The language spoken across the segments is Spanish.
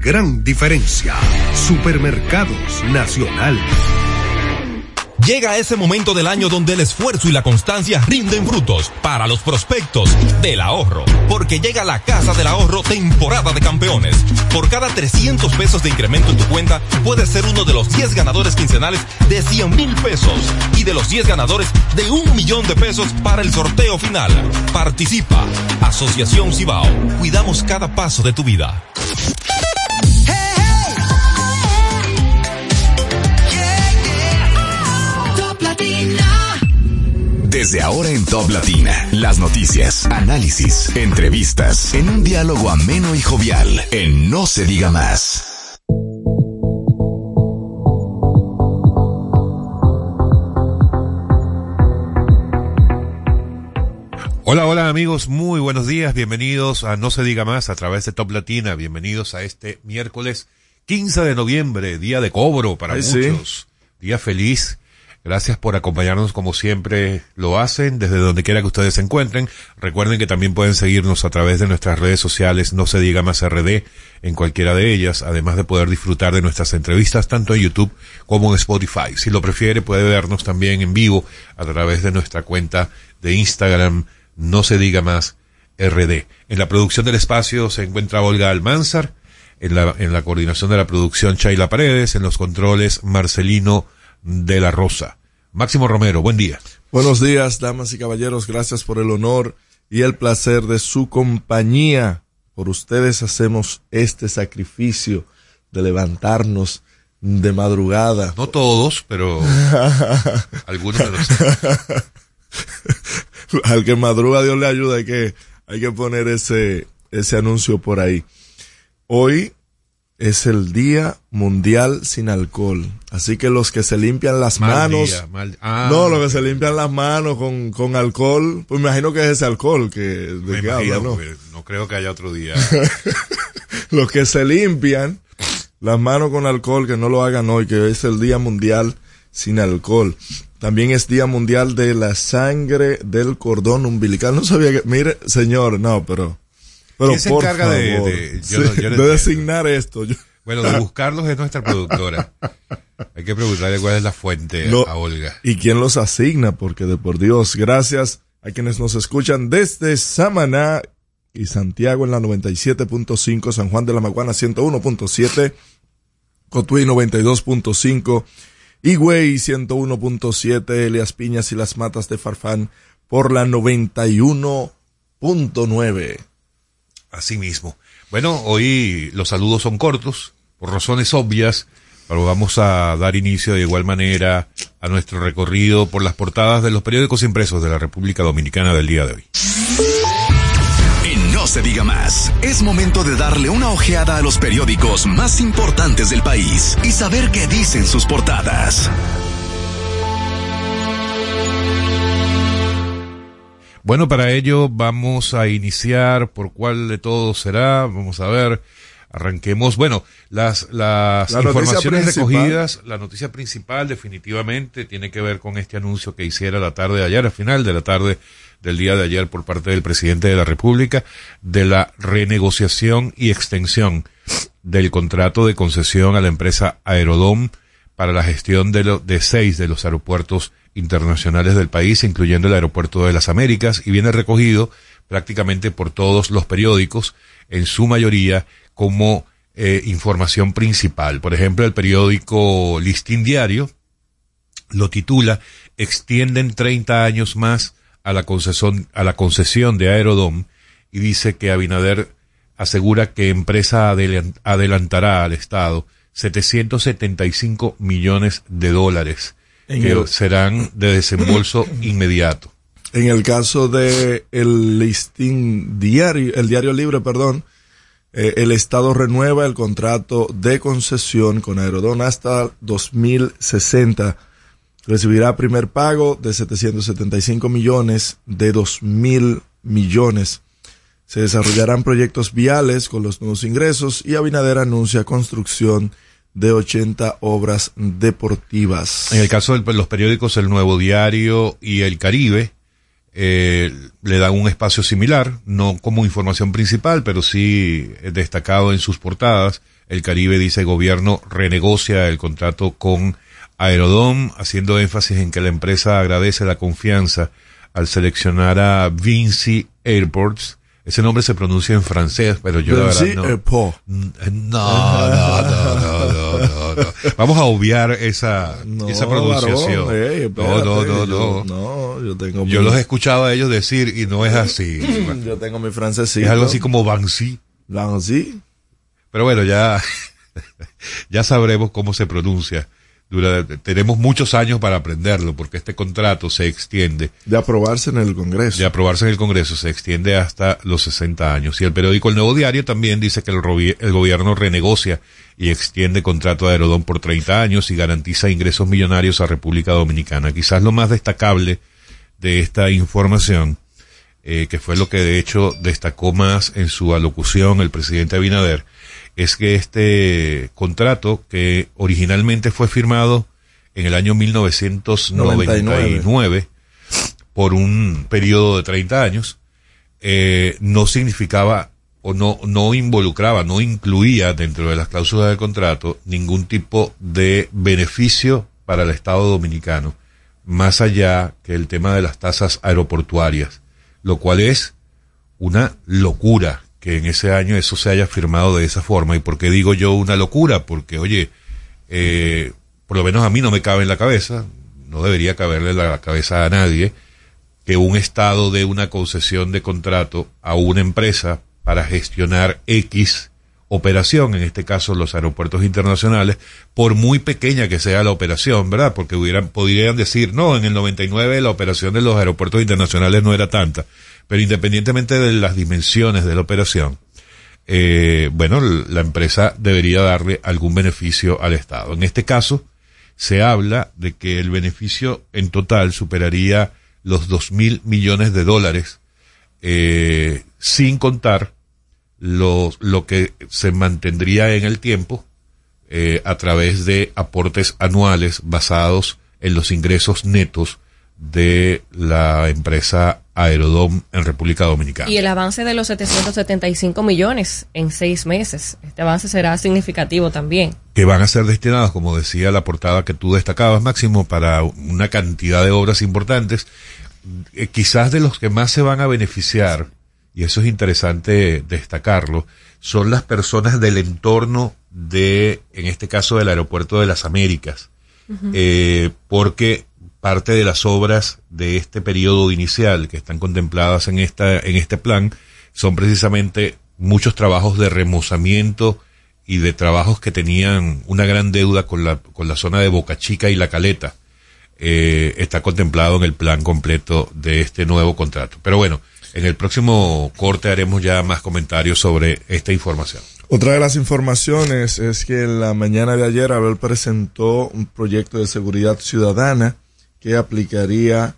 gran diferencia. Supermercados Nacional. Llega ese momento del año donde el esfuerzo y la constancia rinden frutos para los prospectos del ahorro, porque llega la Casa del Ahorro temporada de campeones. Por cada 300 pesos de incremento en tu cuenta, puedes ser uno de los 10 ganadores quincenales de 100,000 pesos y de los 10 ganadores de 1,000,000 de pesos para el sorteo final. Participa. Asociación Cibao. Cuidamos cada paso de tu vida. Desde ahora en Top Latina, las noticias, análisis, entrevistas, en un diálogo ameno y jovial, en No Se Diga Más. Hola, hola amigos, muy buenos días, bienvenidos a No Se Diga Más a través de Top Latina, bienvenidos a este miércoles 15 de noviembre, día de cobro para muchos, sí. Día feliz. Gracias por acompañarnos como siempre lo hacen, desde donde quiera que ustedes se encuentren. Recuerden que también pueden seguirnos a través de nuestras redes sociales, No Se Diga Más RD, en cualquiera de ellas, además de poder disfrutar de nuestras entrevistas tanto en YouTube como en Spotify. Si lo prefiere, puede vernos también en vivo a través de nuestra cuenta de Instagram, No Se Diga Más RD. En la producción del espacio se encuentra Olga Almanzar, en la coordinación de la producción Chayla Paredes, en los controles Marcelino de la Rosa. Máximo Romero, buen día. Buenos días, damas y caballeros, gracias por el honor y el placer de su compañía. Por ustedes hacemos este sacrificio de levantarnos de madrugada. No todos, pero algunos de los... Al que madruga, Dios le ayuda, hay que poner ese anuncio por ahí. Hoy es el Día Mundial sin Alcohol. Así que los que se limpian las los que se limpian las manos con alcohol, pues me imagino que es ese alcohol que habla, ¿no? No creo que haya otro día. Los que se limpian las manos con alcohol, que no lo hagan hoy, que es el Día Mundial sin Alcohol. También es Día Mundial de la Sangre del Cordón Umbilical. No sabía que... Mire, señor, no, pero... Pero ¿quién se encarga de designar esto? Bueno, de buscarlos es nuestra productora. Hay que preguntarle cuál es la fuente a Olga. ¿Y quién los asigna? Porque de por Dios, gracias a quienes nos escuchan desde Samaná y Santiago en la 97.5, San Juan de la Maguana 101.7, Cotuí 92.5, Higüey 101.7, Elias Piñas y Las Matas de Farfán por la 91.9. Así mismo. Bueno, hoy los saludos son cortos, por razones obvias, pero vamos a dar inicio de igual manera a nuestro recorrido por las portadas de los periódicos impresos de la República Dominicana del día de hoy. Y no se diga más. Es momento de darle una ojeada a los periódicos más importantes del país y saber qué dicen sus portadas. Bueno, para ello vamos a iniciar por cuál de todos será, vamos a ver, arranquemos. Bueno, las informaciones recogidas, la noticia principal definitivamente tiene que ver con este anuncio que hiciera la tarde de ayer, al final de la tarde del día de ayer por parte del presidente de la República, de la renegociación y extensión del contrato de concesión a la empresa Aerodom para la gestión de 6 de los aeropuertos internacionales del país, incluyendo el Aeropuerto de las Américas, y viene recogido prácticamente por todos los periódicos, en su mayoría como información principal. Por ejemplo, el periódico Listín Diario lo titula "Extienden 30 años más a la concesión de Aerodom", y dice que Abinader asegura que empresa adelantará al Estado $775 millones que serán de desembolso inmediato. En el caso de el Diario Libre, el Estado renueva el contrato de concesión con Aerodom hasta 2060. Recibirá primer pago de $775 millones de 2,000 millones. Se desarrollarán proyectos viales con los nuevos ingresos y Abinader anuncia construcción de 80 obras deportivas. En el caso de los periódicos El Nuevo Diario y El Caribe, le dan un espacio similar, no como información principal, pero sí destacado en sus portadas. El Caribe dice gobierno renegocia el contrato con Aerodom, haciendo énfasis en que la empresa agradece la confianza al seleccionar a Vinci Airports. Ese nombre se pronuncia en francés, pero yo Vinci la verdad no. Airport. No. Vamos a obviar esa pronunciación. Varón, espérate, no. Yo los escuchaba a ellos decir y no es así. Yo tengo mi francesito. Es algo así como Vinci. Pero bueno, ya sabremos cómo se pronuncia. Tenemos muchos años para aprenderlo, porque este contrato se extiende. De aprobarse en el Congreso, se extiende hasta los 60 años. Y el periódico El Nuevo Diario también dice que el gobierno renegocia y extiende contrato de Aerodón por 30 años y garantiza ingresos millonarios a República Dominicana. Quizás lo más destacable de esta información, que fue lo que de hecho destacó más en su alocución el presidente Abinader, es que este contrato, que originalmente fue firmado en el año 1999 por un periodo de 30 años, no significaba o no involucraba, no incluía dentro de las cláusulas del contrato ningún tipo de beneficio para el Estado dominicano, más allá que el tema de las tasas aeroportuarias, lo cual es una locura. Que en ese año eso se haya firmado de esa forma. ¿Y por qué digo yo una locura? Porque, oye, por lo menos a mí no me cabe en la cabeza, no debería caberle en la cabeza a nadie, que un Estado dé una concesión de contrato a una empresa para gestionar X operación, en este caso los aeropuertos internacionales, por muy pequeña que sea la operación, ¿verdad? Porque podrían decir, no, en el 99 la operación de los aeropuertos internacionales no era tanta. Pero independientemente de las dimensiones de la operación, bueno, la empresa debería darle algún beneficio al Estado. En este caso, se habla de que el beneficio en total superaría los $2,000 millones, sin contar lo que se mantendría en el tiempo, a través de aportes anuales basados en los ingresos netos de la empresa Aerodom en República Dominicana. Y el avance de los 775 millones en 6 meses. Este avance será significativo también. Que van a ser destinados, como decía la portada que tú destacabas, Máximo, para una cantidad de obras importantes. Quizás de los que más se van a beneficiar, y eso es interesante destacarlo, son las personas del entorno de, en este caso, del Aeropuerto de las Américas. Uh-huh. Porque parte de las obras de este periodo inicial que están contempladas en este plan son precisamente muchos trabajos de remozamiento y de trabajos que tenían una gran deuda con la zona de Boca Chica y La Caleta. Está contemplado en el plan completo de este nuevo contrato. Pero bueno, en el próximo corte haremos ya más comentarios sobre esta información. Otra de las informaciones es que en la mañana de ayer Abel presentó un proyecto de seguridad ciudadana que aplicaría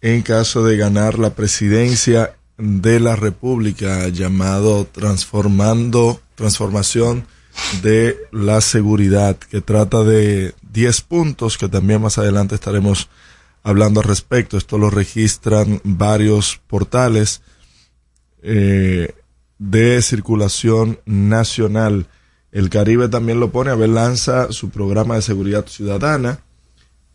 en caso de ganar la presidencia de la República, llamado Transformación de la Seguridad, que trata de 10 puntos, que también más adelante estaremos hablando al respecto. Esto lo registran varios portales de circulación nacional. El Caribe también lo pone. Abel lanza su programa de seguridad ciudadana,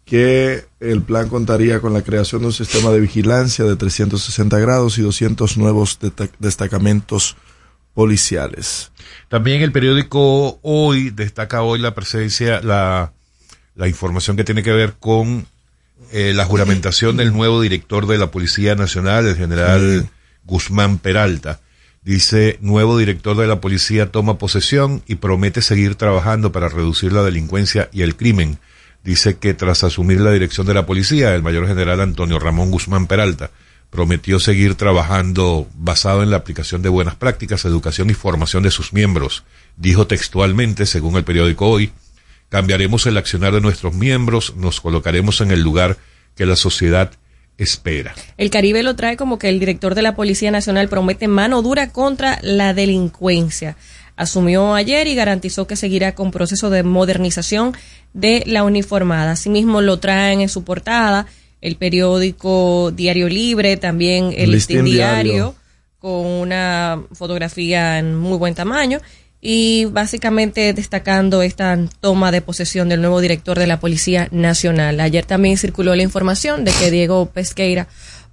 que el plan contaría con la creación de un sistema de vigilancia de 360 grados y 200 nuevos destacamentos policiales. También el periódico Hoy destaca hoy la presencia, la información que tiene que ver con la juramentación del nuevo director de la Policía Nacional, el general Guzmán Peralta. Dice, nuevo director de la policía toma posesión y promete seguir trabajando para reducir la delincuencia y el crimen. Dice que tras asumir la dirección de la policía, el mayor general Antonio Ramón Guzmán Peralta prometió seguir trabajando basado en la aplicación de buenas prácticas, educación y formación de sus miembros. Dijo textualmente, según el periódico Hoy, cambiaremos el accionar de nuestros miembros, nos colocaremos en el lugar que la sociedad espera. El Caribe lo trae como que el director de la Policía Nacional promete mano dura contra la delincuencia. Asumió ayer y garantizó que seguirá con proceso de modernización de la uniformada. Asimismo lo traen en su portada el periódico Diario Libre, también el Listín Diario, con una fotografía en muy buen tamaño, y básicamente destacando esta toma de posesión del nuevo director de la Policía Nacional. Ayer también circuló la información de que Diego Pesqueira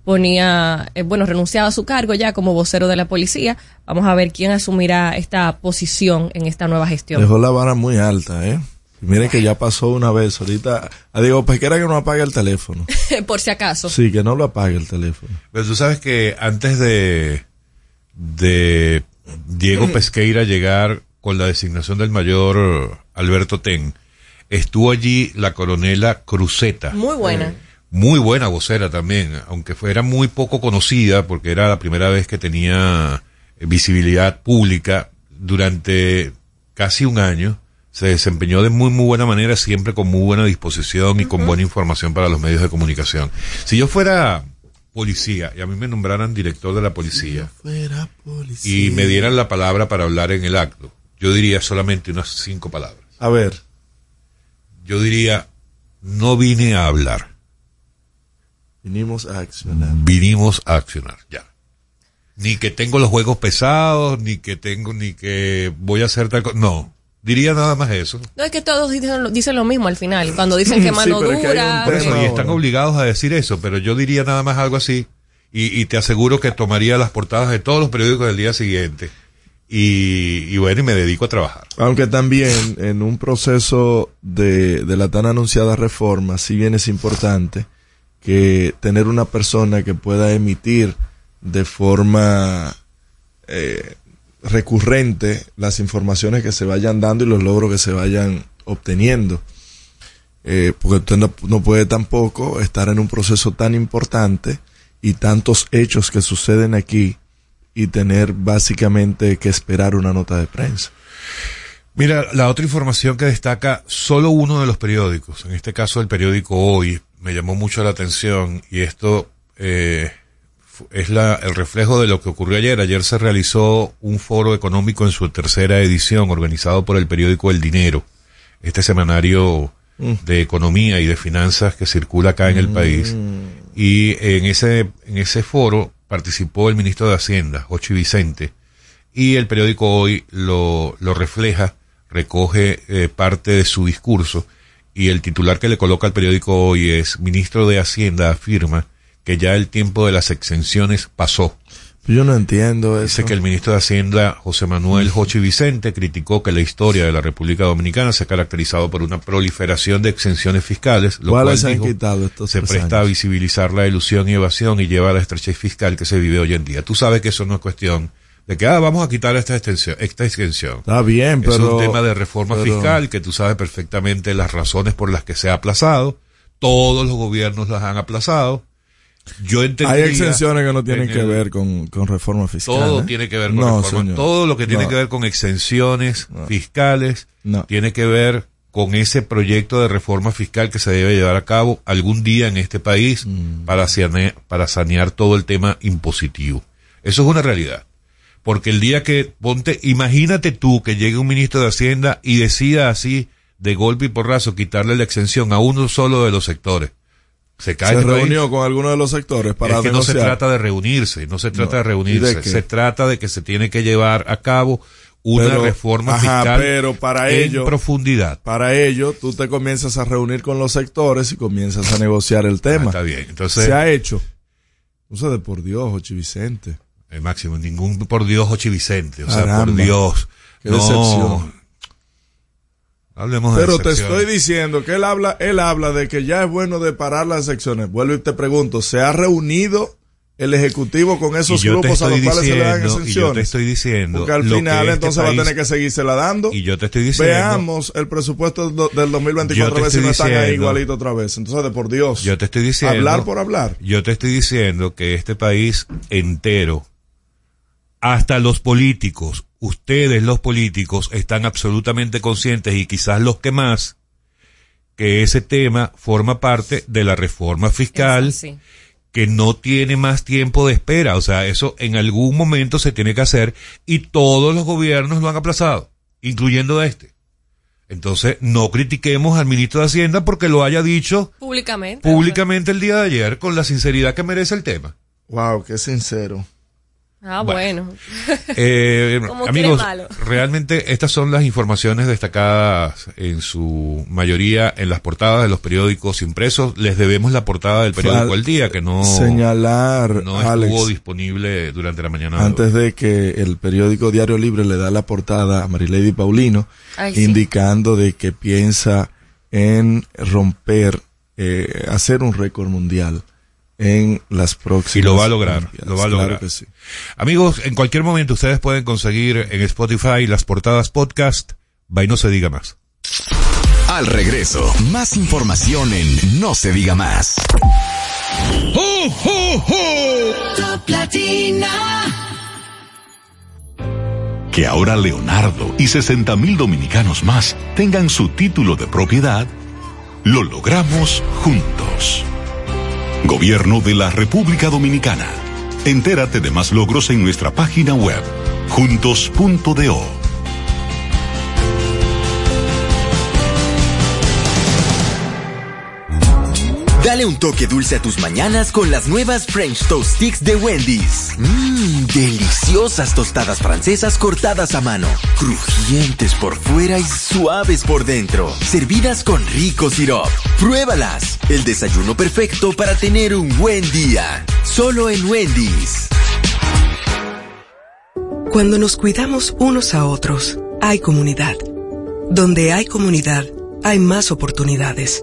renunciaba a su cargo ya como vocero de la policía. Vamos a ver quién asumirá esta posición en esta nueva gestión. Dejó la vara muy alta, ¿eh? Y miren que ya pasó una vez, ahorita a Diego Pesqueira que no apague el teléfono. Por si acaso. Sí, que no lo apague el teléfono. Pero tú sabes que antes de Diego Pesqueira llegar con la designación del mayor Alberto Ten, estuvo allí la coronela Cruzeta. Muy buena. Muy buena vocera también, aunque era muy poco conocida porque era la primera vez que tenía visibilidad pública. Durante casi un año se desempeñó de muy buena manera, siempre con muy buena disposición y con buena información para los medios de comunicación. Si yo fuera policía y a mí me nombraran director de la policía, y me dieran la palabra para hablar en el acto, yo diría solamente unas 5 palabras. A ver. Yo diría, no vine a hablar. Vinimos a accionar. Vinimos a accionar, ya. Ni que tengo los juegos pesados, ni que voy a hacer tal cosa. No, diría nada más eso. No, es que todos dicen lo mismo al final, cuando dicen que mano dura. Que eso, y están obligados a decir eso, pero yo diría nada más algo así, y te aseguro que tomaría las portadas de todos los periódicos del día siguiente, y me dedico a trabajar. Aunque también, en un proceso de la tan anunciada reforma, si bien es importante que tener una persona que pueda emitir de forma recurrente las informaciones que se vayan dando y los logros que se vayan obteniendo. Porque usted no puede tampoco estar en un proceso tan importante y tantos hechos que suceden aquí y tener básicamente que esperar una nota de prensa. Mira, la otra información que destaca solo uno de los periódicos, en este caso el periódico Hoy, me llamó mucho la atención, y esto es el reflejo de lo que ocurrió ayer. Ayer se realizó un foro económico en su 3ª edición, organizado por el periódico El Dinero, este semanario de economía y de finanzas que circula acá en el país. Y en ese foro participó el ministro de Hacienda, Jochi Vicente, y el periódico Hoy lo refleja, recoge parte de su discurso. Y el titular que le coloca al periódico Hoy es: ministro de Hacienda afirma que ya el tiempo de las exenciones pasó. Yo no entiendo eso. Dice que el ministro de Hacienda, José Manuel Jochi Vicente, criticó que la historia de la República Dominicana se ha caracterizado por una proliferación de exenciones fiscales, lo cual se, dijo, se presta a visibilizar la ilusión y evasión y lleva a la estrechez fiscal que se vive hoy en día. Tú sabes que eso no es cuestión de que vamos a quitar esta extensión. Está bien, pero es un tema de reforma fiscal que tú sabes perfectamente las razones por las que se ha aplazado. Todos los gobiernos las han aplazado. Yo entendía, hay exenciones que no tienen que ver con reforma fiscal. Todo tiene que ver con reforma. Señor, todo lo que tiene que ver con exenciones fiscales tiene que ver con ese proyecto de reforma fiscal que se debe llevar a cabo algún día en este país para sanear todo el tema impositivo. Eso es una realidad. Porque el día que, imagínate tú que llegue un ministro de Hacienda y decida así, de golpe y porrazo, quitarle la exención a uno solo de los sectores. Se cae. Se reunió con alguno de los sectores para negociar. Es que no se trata de reunirse, se trata de que se tiene que llevar a cabo una reforma fiscal, pero para ello, en profundidad. Para ello, tú te comienzas a reunir con los sectores y comienzas a negociar el tema. Está bien, entonces. Se ha hecho. Úsate por Dios, Jochi Vicente. El máximo, ningún por Dios Jochi Vicente, o sea, caramba, por Dios. Qué decepción. Hablemos de decepción. Pero te estoy diciendo que él habla de que ya es bueno de parar las secciones. Vuelvo y te pregunto, ¿se ha reunido el Ejecutivo con esos grupos a los cuales se le dan exenciones? Y yo te estoy diciendo. Porque al final entonces va a tener que seguirse la dando. Y yo te estoy diciendo. Veamos el presupuesto del 2024 a ver si no están ahí igualito otra vez. Entonces, por Dios. Yo te estoy diciendo. Hablar por hablar. Yo te estoy diciendo que este país entero, hasta los políticos, ustedes los políticos, están absolutamente conscientes, y quizás los que más, que ese tema forma parte de la reforma fiscal, que no tiene más tiempo de espera. O sea, eso en algún momento se tiene que hacer, y todos los gobiernos lo han aplazado, incluyendo este. Entonces, no critiquemos al ministro de Hacienda porque lo haya dicho públicamente el día de ayer, con la sinceridad que merece el tema. Wow, qué sincero. Ah, bueno. Amigos, realmente estas son las informaciones destacadas en su mayoría en las portadas de los periódicos impresos. Les debemos la portada del periódico Al Día, que no, señalar, no estuvo Alex, disponible durante la mañana. Antes de que el periódico Diario Libre le da la portada a Marilady Paulino, indicando de que piensa en romper, hacer un récord mundial en las próximas. Y lo va a lograr, lo va a lograr. Claro que sí. Amigos, en cualquier momento ustedes pueden conseguir en Spotify las portadas podcast by No Se Diga Más. Al regreso, más información en No Se Diga Más. ¡Ho, ho, ho! Top Latina. Que ahora Leonardo y 60,000 dominicanos más tengan su título de propiedad, lo logramos juntos. Gobierno de la República Dominicana. Entérate de más logros en nuestra página web, juntos.do. Dale un toque dulce a tus mañanas con las nuevas French Toast Sticks de Wendy's. Mmm, deliciosas tostadas francesas cortadas a mano, crujientes por fuera y suaves por dentro, servidas con rico sirope. ¡Pruébalas! El desayuno perfecto para tener un buen día. Solo en Wendy's. Cuando nos cuidamos unos a otros, hay comunidad. Donde hay comunidad, hay más oportunidades.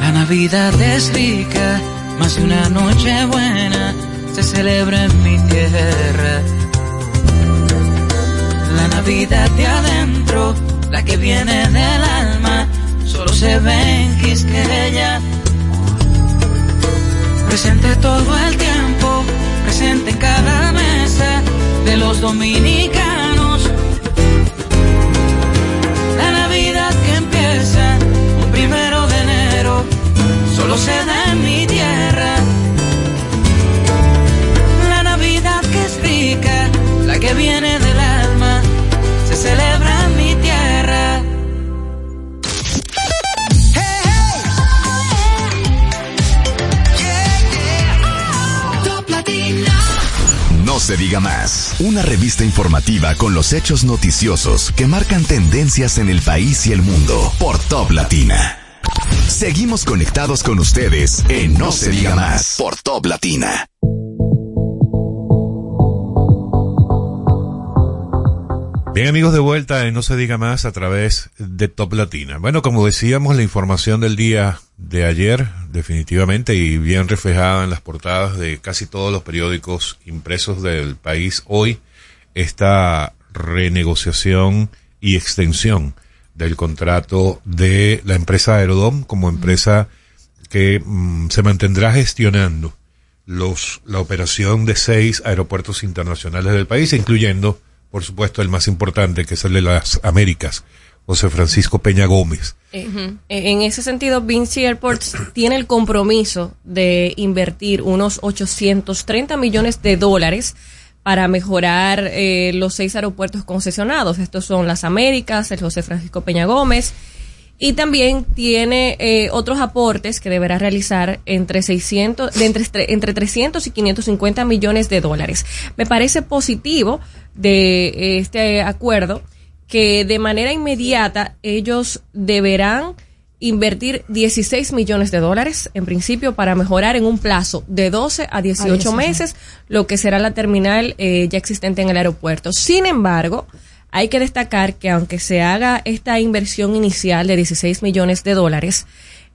La Navidad es rica, más de una noche buena se celebra en mi tierra. La Navidad de adentro, la que viene del alma, solo se ve en Quisqueya. Presente todo el tiempo, presente en cada mesa de los dominicanos. La Navidad que empieza un 1 de enero, solo se da en mi tierra. La Navidad que es rica, la que viene del alma, se celebra en mi tierra. Hey, hey. Oh, yeah. Yeah, yeah. Oh. Top Latina. No se diga más. Una revista informativa con los hechos noticiosos que marcan tendencias en el país y el mundo por Top Latina. Seguimos conectados con ustedes en No Se Diga Más por Top Latina. Bien, amigos, de vuelta en No Se Diga Más a través de Top Latina. Bueno, como decíamos, la información del día de ayer, definitivamente, y bien reflejada en las portadas de casi todos los periódicos impresos del país hoy, esta renegociación y extensión del contrato de la empresa Aerodom como empresa que se mantendrá gestionando la operación de 6 aeropuertos internacionales del país, incluyendo, por supuesto, el más importante, que es el de las Américas, José Francisco Peña Gómez. En ese sentido, Vinci Airports tiene el compromiso de invertir unos $830 millones para mejorar los 6 aeropuertos concesionados. Estos son las Américas, el José Francisco Peña Gómez, y también tiene otros aportes que deberá realizar entre $300 y $550 millones. Me parece positivo de este acuerdo que de manera inmediata ellos deberán invertir $16 millones, en principio, para mejorar en un plazo de 12 a 18 meses lo que será la terminal ya existente en el aeropuerto. Sin embargo, hay que destacar que aunque se haga esta inversión inicial de $16 millones,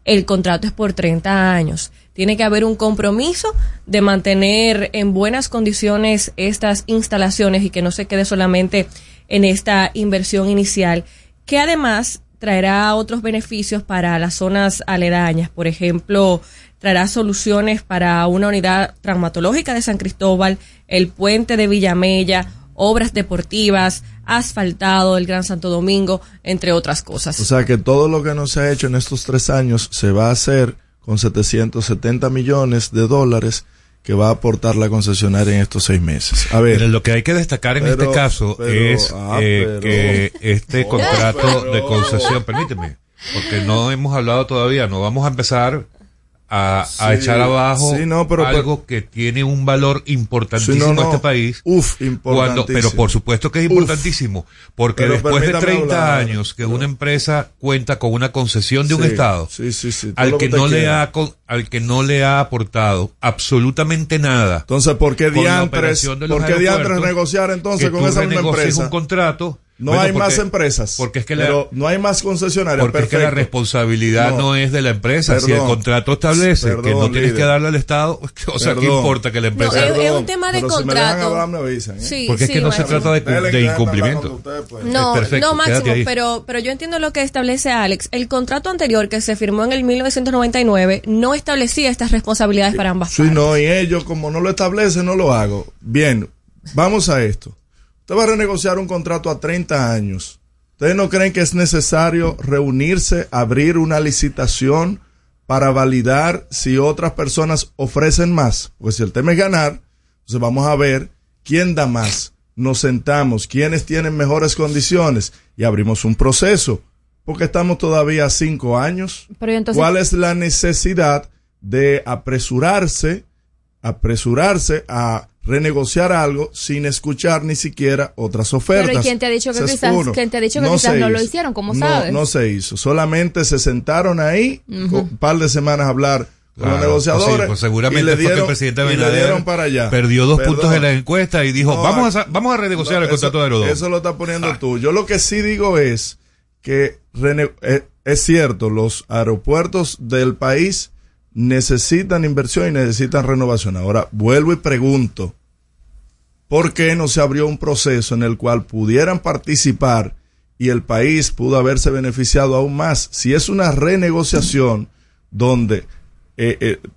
el contrato es por 30 años. Tiene que haber un compromiso de mantener en buenas condiciones estas instalaciones y que no se quede solamente en esta inversión inicial, que además traerá otros beneficios para las zonas aledañas. Por ejemplo, traerá soluciones para una unidad traumatológica de San Cristóbal, el puente de Villamella, obras deportivas, asfaltado del Gran Santo Domingo, entre otras cosas. O sea que todo lo que no se ha hecho en estos 3 años se va a hacer con $770 millones que va a aportar la concesionaria en estos 6 meses. A ver, pero lo que hay que destacar en este caso es que este contrato de concesión, permíteme, porque no hemos hablado todavía, no vamos a empezar a echar abajo algo que tiene un valor importantísimo en este país. Importantísimo. Pero por supuesto que es importantísimo, porque después de 30 años que una empresa cuenta con una concesión de un Estado, al que no le ha aportado absolutamente nada. Entonces, ¿por qué diantres negociar entonces con esa misma empresa? Un contrato. Más empresas. Porque es que no hay más concesionarias. Porque es que la responsabilidad no es de la empresa. Si el contrato establece que no tienes que darle al Estado, o sea, ¿qué importa que la empresa? Es un tema de contrato. Porque es que no se trata de incumplimiento. No, Máximo, pero yo entiendo lo que establece Alex. El contrato anterior que se firmó en el 1999 no establecía estas responsabilidades para ambas partes. Sí, no, y ellos, como no lo establecen, no lo hago. Bien, vamos a esto. Usted va a renegociar un contrato a 30 años. ¿Ustedes no creen que es necesario reunirse, abrir una licitación para validar si otras personas ofrecen más? Porque si el tema es ganar, entonces vamos a ver quién da más. Nos sentamos, quiénes tienen mejores condiciones y abrimos un proceso. Porque estamos todavía a 5 años. Pero entonces, ¿cuál es la necesidad de apresurarse a renegociar algo sin escuchar ni siquiera otras ofertas? Pero ¿y quién te ha dicho que quizás no lo hicieron? ¿Cómo sabes? No se hizo. Solamente se sentaron ahí un par de semanas a hablar con los negociadores. Pues seguramente le dieron, el presidente Abinader para allá. Perdió 2 puntos en la encuesta y dijo, vamos a renegociar el contrato de Aerodom. Eso lo estás poniendo tú. Yo lo que sí digo es que es cierto, los aeropuertos del país necesitan inversión y necesitan renovación. Ahora, vuelvo y pregunto, ¿por qué no se abrió un proceso en el cual pudieran participar y el país pudo haberse beneficiado aún más? Si es una renegociación donde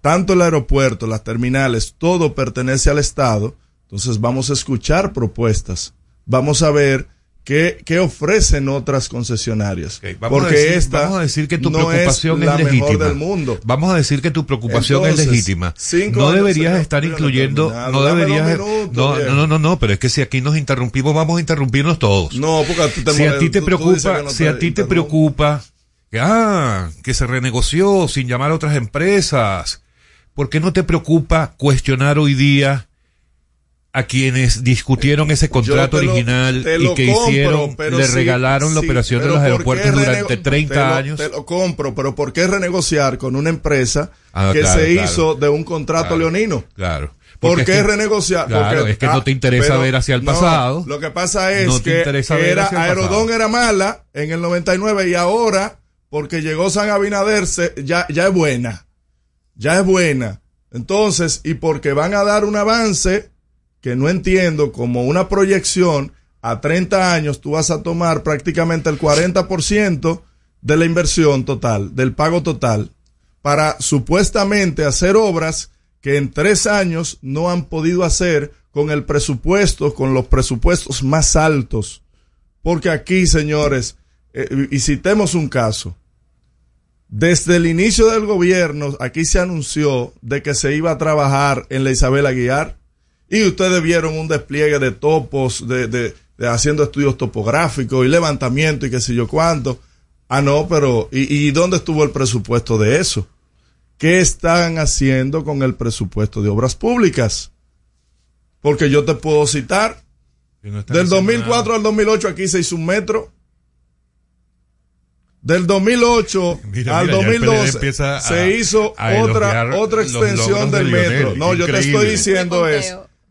tanto el aeropuerto, las terminales, todo pertenece al Estado, entonces vamos a escuchar propuestas, vamos a ver ¿Qué ofrecen otras concesionarias? Okay, vamos a decir que tu preocupación es legítima. Del mundo. Vamos a decir que tu preocupación es legítima. No deberías estar incluyendo, pero es que si aquí nos interrumpimos, vamos a interrumpirnos todos. No, porque si a ti te preocupa que se renegoció sin llamar a otras empresas, ¿por qué no te preocupa cuestionar hoy día a quienes discutieron ese contrato original y que regalaron la operación de los aeropuertos durante 30 años? Te lo compro, pero ¿por qué renegociar con una empresa hizo de un contrato leonino? Claro. ¿Por qué renegociar? Claro, porque, es que no te interesa ver hacia el pasado. Lo que pasa es que Aerodom era mala en el 99 y ahora, porque llegó San Abinader, ya es buena. Ya es buena. Entonces, y porque van a dar un avance que no entiendo, como una proyección a 30 años tú vas a tomar prácticamente el 40% de la inversión total, del pago total, para supuestamente hacer obras que en 3 años no han podido hacer con los presupuestos más altos. Porque aquí, señores, y citemos un caso, desde el inicio del gobierno aquí se anunció de que se iba a trabajar en la Isabel Aguiar. Y ustedes vieron un despliegue de topos, de haciendo estudios topográficos y levantamiento y qué sé yo cuánto. ¿Y dónde estuvo el presupuesto de eso? ¿Qué están haciendo con el presupuesto de obras públicas? Porque yo te puedo citar, del 2004 al 2008 aquí se hizo un metro. Del 2008 al 2012 se hizo otra extensión del metro. No, yo te estoy diciendo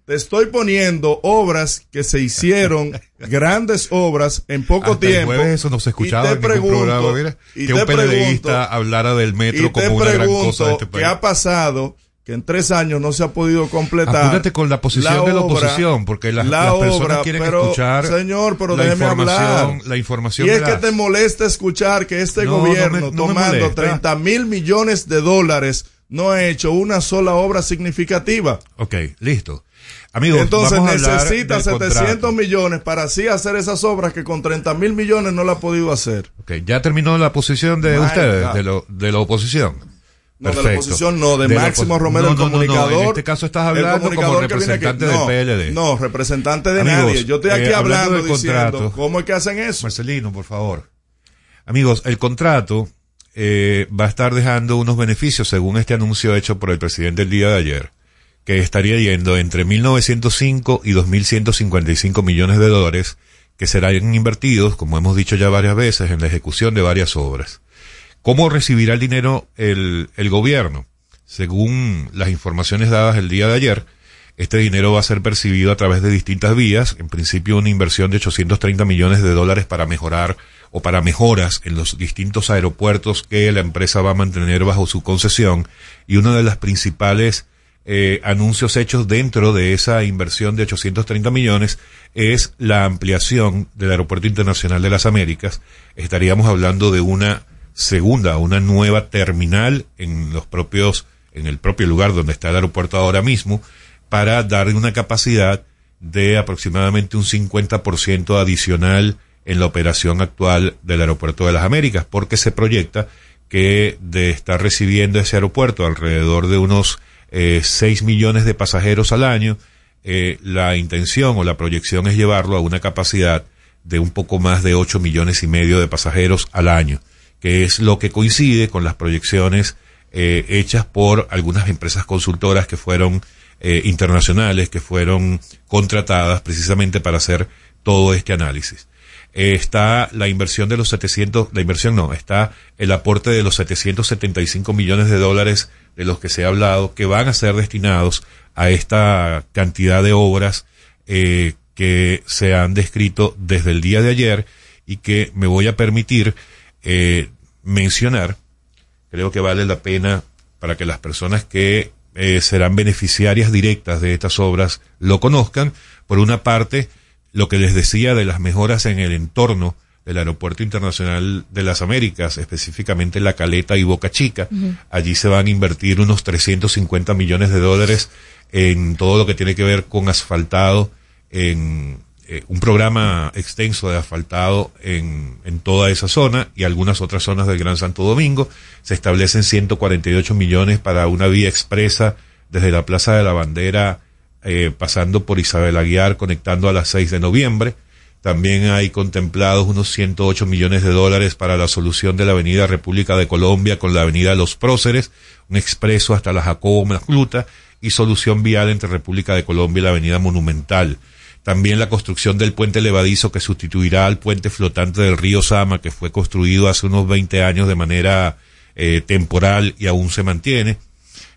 te estoy poniendo obras que se hicieron, grandes obras en poco tiempo. Eso no se escuchaba en ningún programa, mira, que un PLDista hablara del metro como una gran cosa de este país. ¿Qué ha pasado que en 3 años no se ha podido completar. Apúrate con la posición de la oposición, porque las personas quieren escuchar. Señor, pero déjeme hablar. La información. Y es que te molesta escuchar que este gobierno, tomando 30 mil millones de dólares, no ha hecho una sola obra significativa. Ok, listo. Amigos, entonces necesita 700 millones para así hacer esas obras que con 30 mil millones no la ha podido hacer. Ok, ya terminó la posición de ustedes, de la oposición. No, perfecto. De la oposición no, de Máximo Romero, el comunicador. No, en este caso estás hablando como representante del PLD. No, representante de nadie. Yo estoy aquí hablando del contrato. ¿Cómo es que hacen eso? Marcelino, por favor. Amigos, el contrato va a estar dejando unos beneficios según este anuncio hecho por el presidente el día de ayer, que estaría yendo entre 1.905 y 2.155 millones de dólares que serán invertidos, como hemos dicho ya varias veces, en la ejecución de varias obras. ¿Cómo recibirá el dinero el gobierno? Según las informaciones dadas el día de ayer, este dinero va a ser percibido a través de distintas vías. En principio, una inversión de 830 millones de dólares para mejorar o para mejoras en los distintos aeropuertos que la empresa va a mantener bajo su concesión. Y uno de los principales anuncios hechos dentro de esa inversión de 830 millones es la ampliación del Aeropuerto Internacional de las Américas. Estaríamos hablando de una nueva terminal en el propio lugar donde está el aeropuerto ahora mismo, para darle una capacidad de aproximadamente un 50% adicional en la operación actual del Aeropuerto de las Américas, porque se proyecta que de estar recibiendo ese aeropuerto alrededor de unos 6 millones de pasajeros al año, la intención o la proyección es llevarlo a una capacidad de un poco más de 8 millones y medio de pasajeros al año, que es lo que coincide con las proyecciones hechas por algunas empresas consultoras que fueron internacionales, que fueron contratadas precisamente para hacer todo este análisis. Está la inversión de los 700, la inversión no, está el aporte de los 775 millones de dólares de los que se ha hablado, que van a ser destinados a esta cantidad de obras que se han descrito desde el día de ayer y que me voy a permitir mencionar. Creo que vale la pena para que las personas que serán beneficiarias directas de estas obras lo conozcan. Por una parte, lo que les decía de las mejoras en el entorno del Aeropuerto Internacional de las Américas, específicamente La Caleta y Boca Chica. Uh-huh. Allí se van a invertir unos 350 millones de dólares en todo lo que tiene que ver con asfaltado, en un programa extenso de asfaltado en toda esa zona y algunas otras zonas del Gran Santo Domingo. Se establecen 148 millones para una vía expresa desde la Plaza de la Bandera, pasando por Isabel Aguiar, conectando a las 6 de noviembre. También hay contemplados unos 108 millones de dólares para la solución de la Avenida República de Colombia con la Avenida Los Próceres, un expreso hasta la Jacobo Magluta y solución vial entre República de Colombia y la Avenida Monumental. También la construcción del puente levadizo que sustituirá al puente flotante del río Sama, que fue construido hace unos 20 años de manera temporal y aún se mantiene.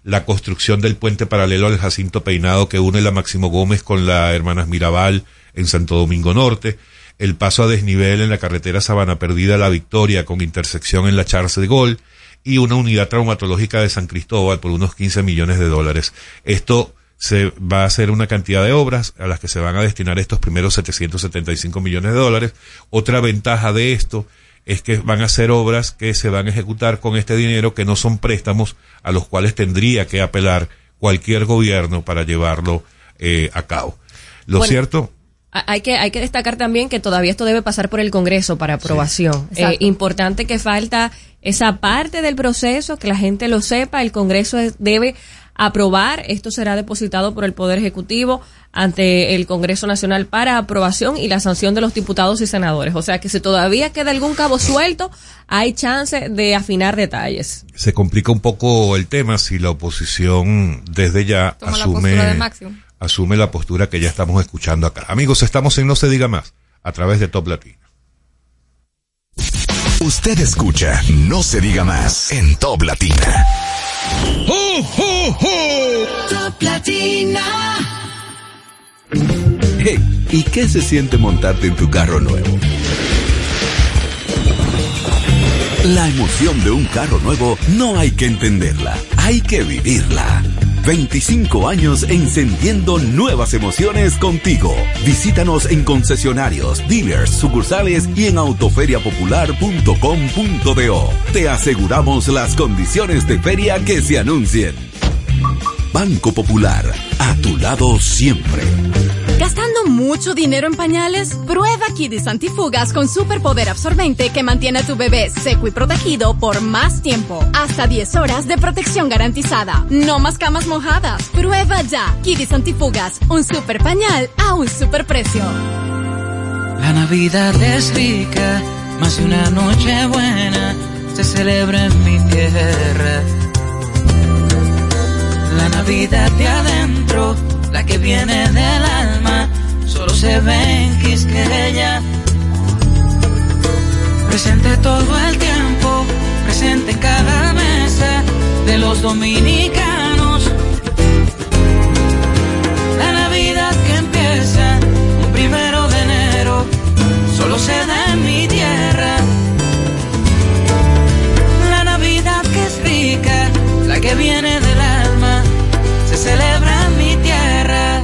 La construcción del puente paralelo al Jacinto Peinado que une la Máximo Gómez con la Hermanas Mirabal en Santo Domingo Norte. El paso a desnivel en la carretera Sabana Perdida La Victoria con intersección en la Charles de Gaulle. Y una unidad traumatológica de San Cristóbal por unos 15 millones de dólares. Esto se va a hacer una cantidad de obras a las que se van a destinar estos primeros 775 millones de dólares. Otra ventaja de esto es que van a ser obras que se van a ejecutar con este dinero, que no son préstamos a los cuales tendría que apelar cualquier gobierno para llevarlo a cabo. Lo cierto... Hay que destacar también que todavía esto debe pasar por el Congreso para aprobación. Sí, importante que falta esa parte del proceso, que la gente lo sepa. El Congreso debe aprobar, esto será depositado por el Poder Ejecutivo ante el Congreso Nacional para aprobación y la sanción de los diputados y senadores. O sea que si todavía queda algún cabo suelto, hay chance de afinar detalles. Se complica un poco el tema si la oposición desde ya asume la postura que ya estamos escuchando acá. Amigos, estamos en No Se Diga Más, a través de Top Latina. Usted escucha No Se Diga Más en Top Latina. ¡Ho, ho, ho! Top Latina. Hey, ¿y qué se siente montarte en tu carro nuevo? La emoción de un carro nuevo no hay que entenderla, hay que vivirla. 25 años encendiendo nuevas emociones contigo. Visítanos en concesionarios, dealers, sucursales y en autoferiapopular.com.do. Te aseguramos las condiciones de feria que se anuncien. Banco Popular, a tu lado siempre. ¿Gastando mucho dinero en pañales? Prueba Kidis Antifugas con superpoder absorbente que mantiene a tu bebé seco y protegido por más tiempo. Hasta 10 horas de protección garantizada. No más camas mojadas. Prueba ya Kidis Antifugas, un super pañal a un super precio. La Navidad es rica, más de una noche buena se celebra en mi tierra. La Navidad de adentro, la que viene del alma, solo se ve en Quisqueya. Presente todo el tiempo, presente en cada mesa de los dominicanos. La Navidad que empieza un 1 de enero, solo se da en mi tierra. La Navidad que es rica, la que viene del alma, se celebra en mi tierra.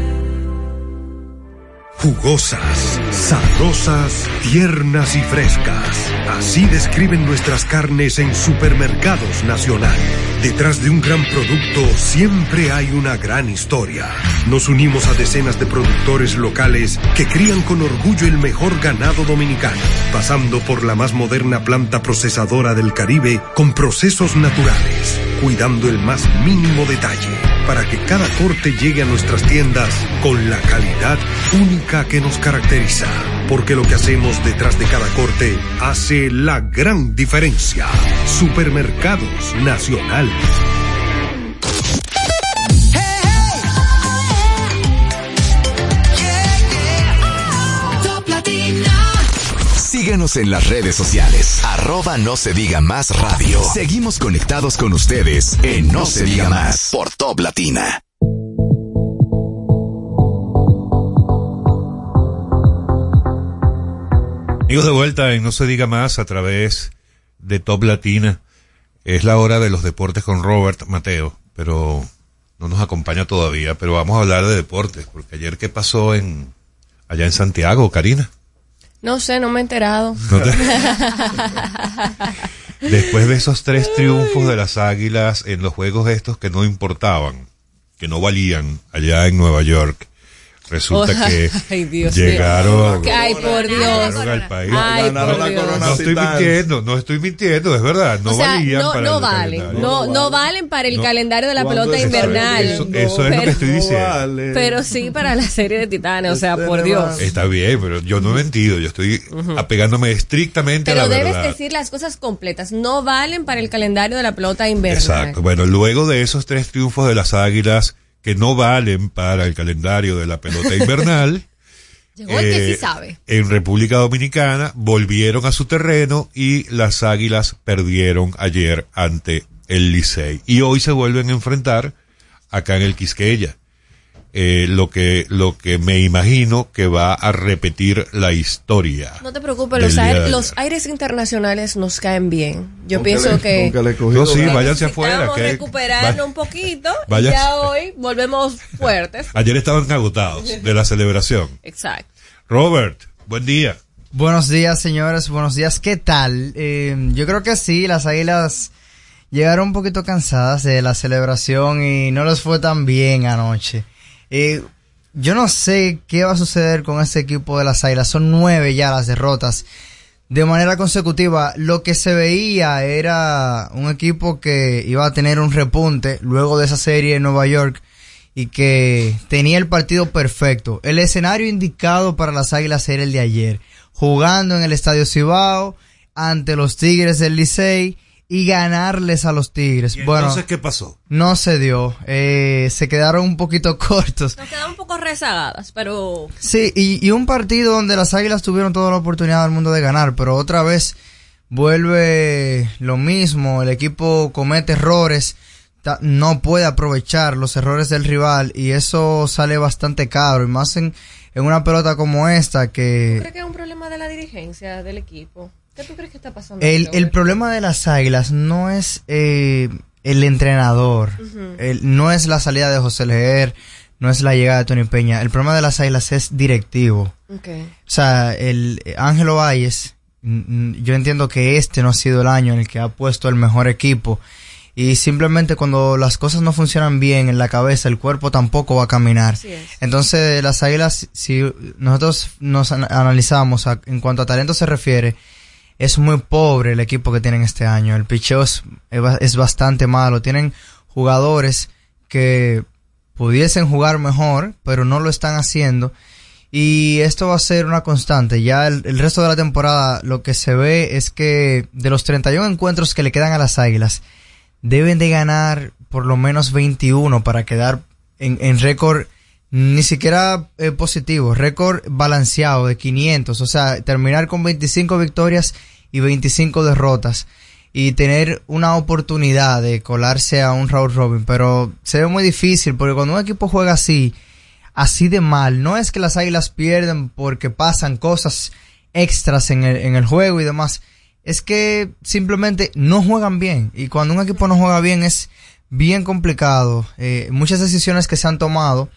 Jugosas, sabrosas, tiernas y frescas. Así describen nuestras carnes en Supermercados Nacional. Detrás de un gran producto siempre hay una gran historia. Nos unimos a decenas de productores locales que crían con orgullo el mejor ganado dominicano, pasando por la más moderna planta procesadora del Caribe con procesos naturales, cuidando el más mínimo detalle para que cada corte llegue a nuestras tiendas con la calidad única que nos caracteriza. Porque lo que hacemos detrás de cada corte hace la gran diferencia. Supermercados Nacional. Síguenos en las redes sociales, arroba No Se Diga Más Radio. Seguimos conectados con ustedes en No Se Diga Más por Top Latina. Amigos, de vuelta en No Se Diga Más a través de Top Latina. Es la hora de los deportes con Robert Mateo, pero no nos acompaña todavía, pero vamos a hablar de deportes, porque ayer qué pasó allá en Santiago, Karina. No sé, no me he enterado. Después de esos 3 triunfos de las Águilas en los juegos estos que no importaban, que no valían allá en Nueva York, resulta que llegaron al país. No estoy mintiendo, es verdad. No, o sea, valían no, para no el valen, no, no valen para el calendario de la pelota invernal. Eso es lo que estoy diciendo. Vale. Pero sí para la serie de Titanes, o sea, por Dios. Está bien, pero yo no he mentido, yo estoy apegándome estrictamente a la verdad. Pero debes decir las cosas completas, no valen para el calendario de la pelota invernal. Exacto, bueno, luego de esos 3 triunfos de las Águilas que no valen para el calendario de la pelota invernal, llegó el que sí sabe. En República Dominicana volvieron a su terreno y las Águilas perdieron ayer ante el Licey. Y hoy se vuelven a enfrentar acá en el Quisqueya. Lo que me imagino que va a repetir la historia. No te preocupes, los aires internacionales nos caen bien. Yo pienso que no, sí, váyanse afuera, que recuperarnos un poquito. Ya hoy volvemos fuertes. Ayer estaban agotados de la celebración. Exacto. Robert, buen día. Buenos días, señores, buenos días. ¿Qué tal? Yo creo que sí, las Águilas llegaron un poquito cansadas de la celebración y no les fue tan bien anoche. Yo no sé qué va a suceder con ese equipo de las Águilas. Son 9 ya las derrotas de manera consecutiva. Lo que se veía era un equipo que iba a tener un repunte luego de esa serie en Nueva York y que tenía el partido perfecto. El escenario indicado para las Águilas era el de ayer, jugando en el Estadio Cibao ante los Tigres del Licey y ganarles a los Tigres. ¿Y entonces qué pasó? No se dio. Se quedaron un poquito cortos. Nos quedaron un poco rezagadas, pero... Sí, y un partido donde las Águilas tuvieron toda la oportunidad del mundo de ganar, pero otra vez vuelve lo mismo. El equipo comete errores, no puede aprovechar los errores del rival y eso sale bastante caro, y más en una pelota como esta que... ¿Tú crees que es un problema de la dirigencia del equipo? ¿Qué tú crees que está pasando? El problema de las Águilas no es el entrenador. Uh-huh. No es la salida de José Leer, no es la llegada de Tony Peña. El problema de las Águilas es directivo. Okay. O sea, el Ángelo Valles, yo entiendo que este no ha sido el año en el que ha puesto el mejor equipo. Y simplemente cuando las cosas no funcionan bien en la cabeza, el cuerpo tampoco va a caminar. Entonces, las Águilas, si nosotros nos analizamos en cuanto a talento se refiere, es muy pobre el equipo que tienen este año. El picheo es bastante malo. Tienen jugadores que pudiesen jugar mejor, pero no lo están haciendo. Y esto va a ser una constante. Ya el resto de la temporada lo que se ve es que de los 31 encuentros que le quedan a las Águilas, deben de ganar por lo menos 21 para quedar en récord ni siquiera positivo, récord balanceado de 500. O sea, terminar con 25 victorias y 25 derrotas. Y tener una oportunidad de colarse a un round robin. Pero se ve muy difícil porque cuando un equipo juega así, así de mal, no es que las Águilas pierden porque pasan cosas extras en el juego y demás. Es que simplemente no juegan bien. Y cuando un equipo no juega bien es bien complicado. Muchas decisiones que se han tomado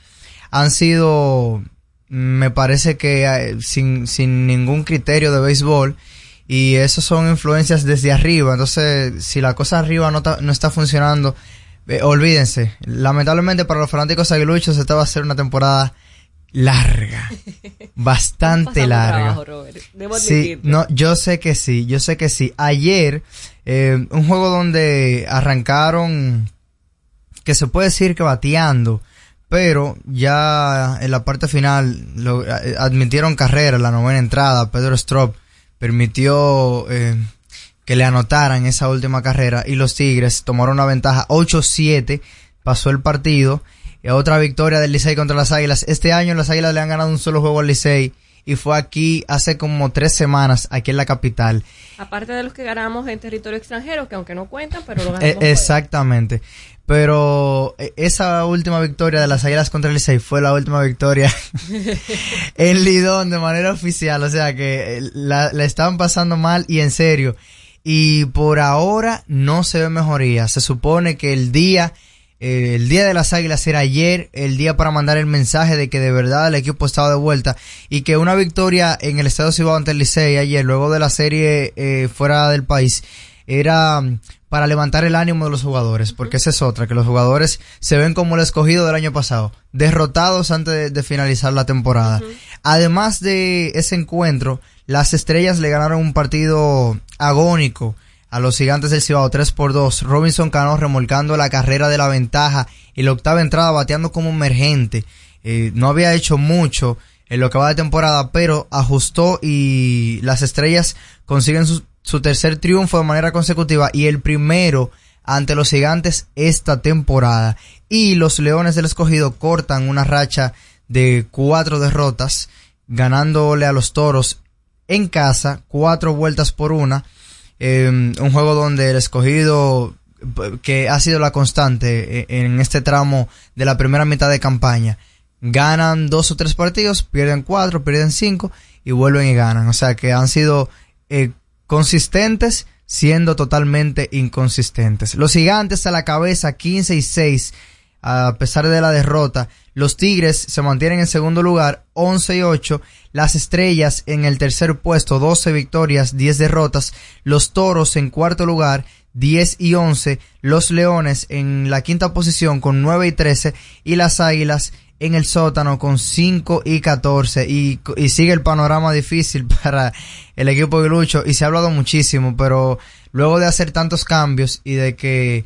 han sido, me parece que sin ningún criterio de béisbol. Y eso son influencias desde arriba. Entonces, si la cosa arriba no está funcionando, olvídense. Lamentablemente para los fanáticos aguiluchos esta va a ser una temporada larga. Bastante larga. Sí, no, yo sé que sí. Ayer, un juego donde arrancaron, que se puede decir que bateando, pero ya en la parte final admitieron carrera en la novena entrada. Pedro Strop permitió que le anotaran esa última carrera y los Tigres tomaron una ventaja 8-7, pasó el partido. Y otra victoria del Licey contra las Águilas. Este año las Águilas le han ganado un solo juego al Licey y fue aquí hace como 3 semanas, aquí en la capital. Aparte de los que ganamos en territorio extranjero, que aunque no cuentan, pero lo ganamos. Exactamente. Fuera. Pero esa última victoria de las Águilas contra el Licey fue la última victoria en Lidón de manera oficial. O sea que la estaban pasando mal y en serio. Y por ahora no se ve mejoría. Se supone que el día de las Águilas era ayer, el día para mandar el mensaje de que de verdad el equipo estaba de vuelta y que una victoria en el Estadio Cibao ante el Licey ayer, luego de la serie fuera del país, era para levantar el ánimo de los jugadores, porque esa es otra, que los jugadores se ven como el escogido del año pasado, derrotados antes de finalizar la temporada. Uh-huh. Además de ese encuentro, las Estrellas le ganaron un partido agónico a los Gigantes del Cibao, 3-2. Robinson Cano remolcando la carrera de la ventaja y la octava entrada bateando como emergente. No había hecho mucho en lo que va de temporada, pero ajustó y las Estrellas consiguen su tercer triunfo de manera consecutiva y el primero ante los Gigantes esta temporada. Y los Leones del Escogido cortan una racha de 4 derrotas, ganándole a los Toros en casa 4 vueltas por 1. Un juego donde el Escogido, que ha sido la constante en este tramo de la primera mitad de campaña, ganan 2 o 3 partidos, pierden 4, pierden 5 y vuelven y ganan. O sea que han sido consistentes siendo totalmente inconsistentes. Los Gigantes a la cabeza 15-6 a pesar de la derrota. Los Tigres se mantienen en segundo lugar 11-8. Las Estrellas en el tercer puesto, 12 victorias, 10 derrotas. Los Toros en cuarto lugar, 10-11. Los Leones en la quinta posición con 9-13. Y las Águilas en el sótano con 5-14. Y sigue el panorama difícil para el equipo de Lucho. Y se ha hablado muchísimo, pero luego de hacer tantos cambios y de que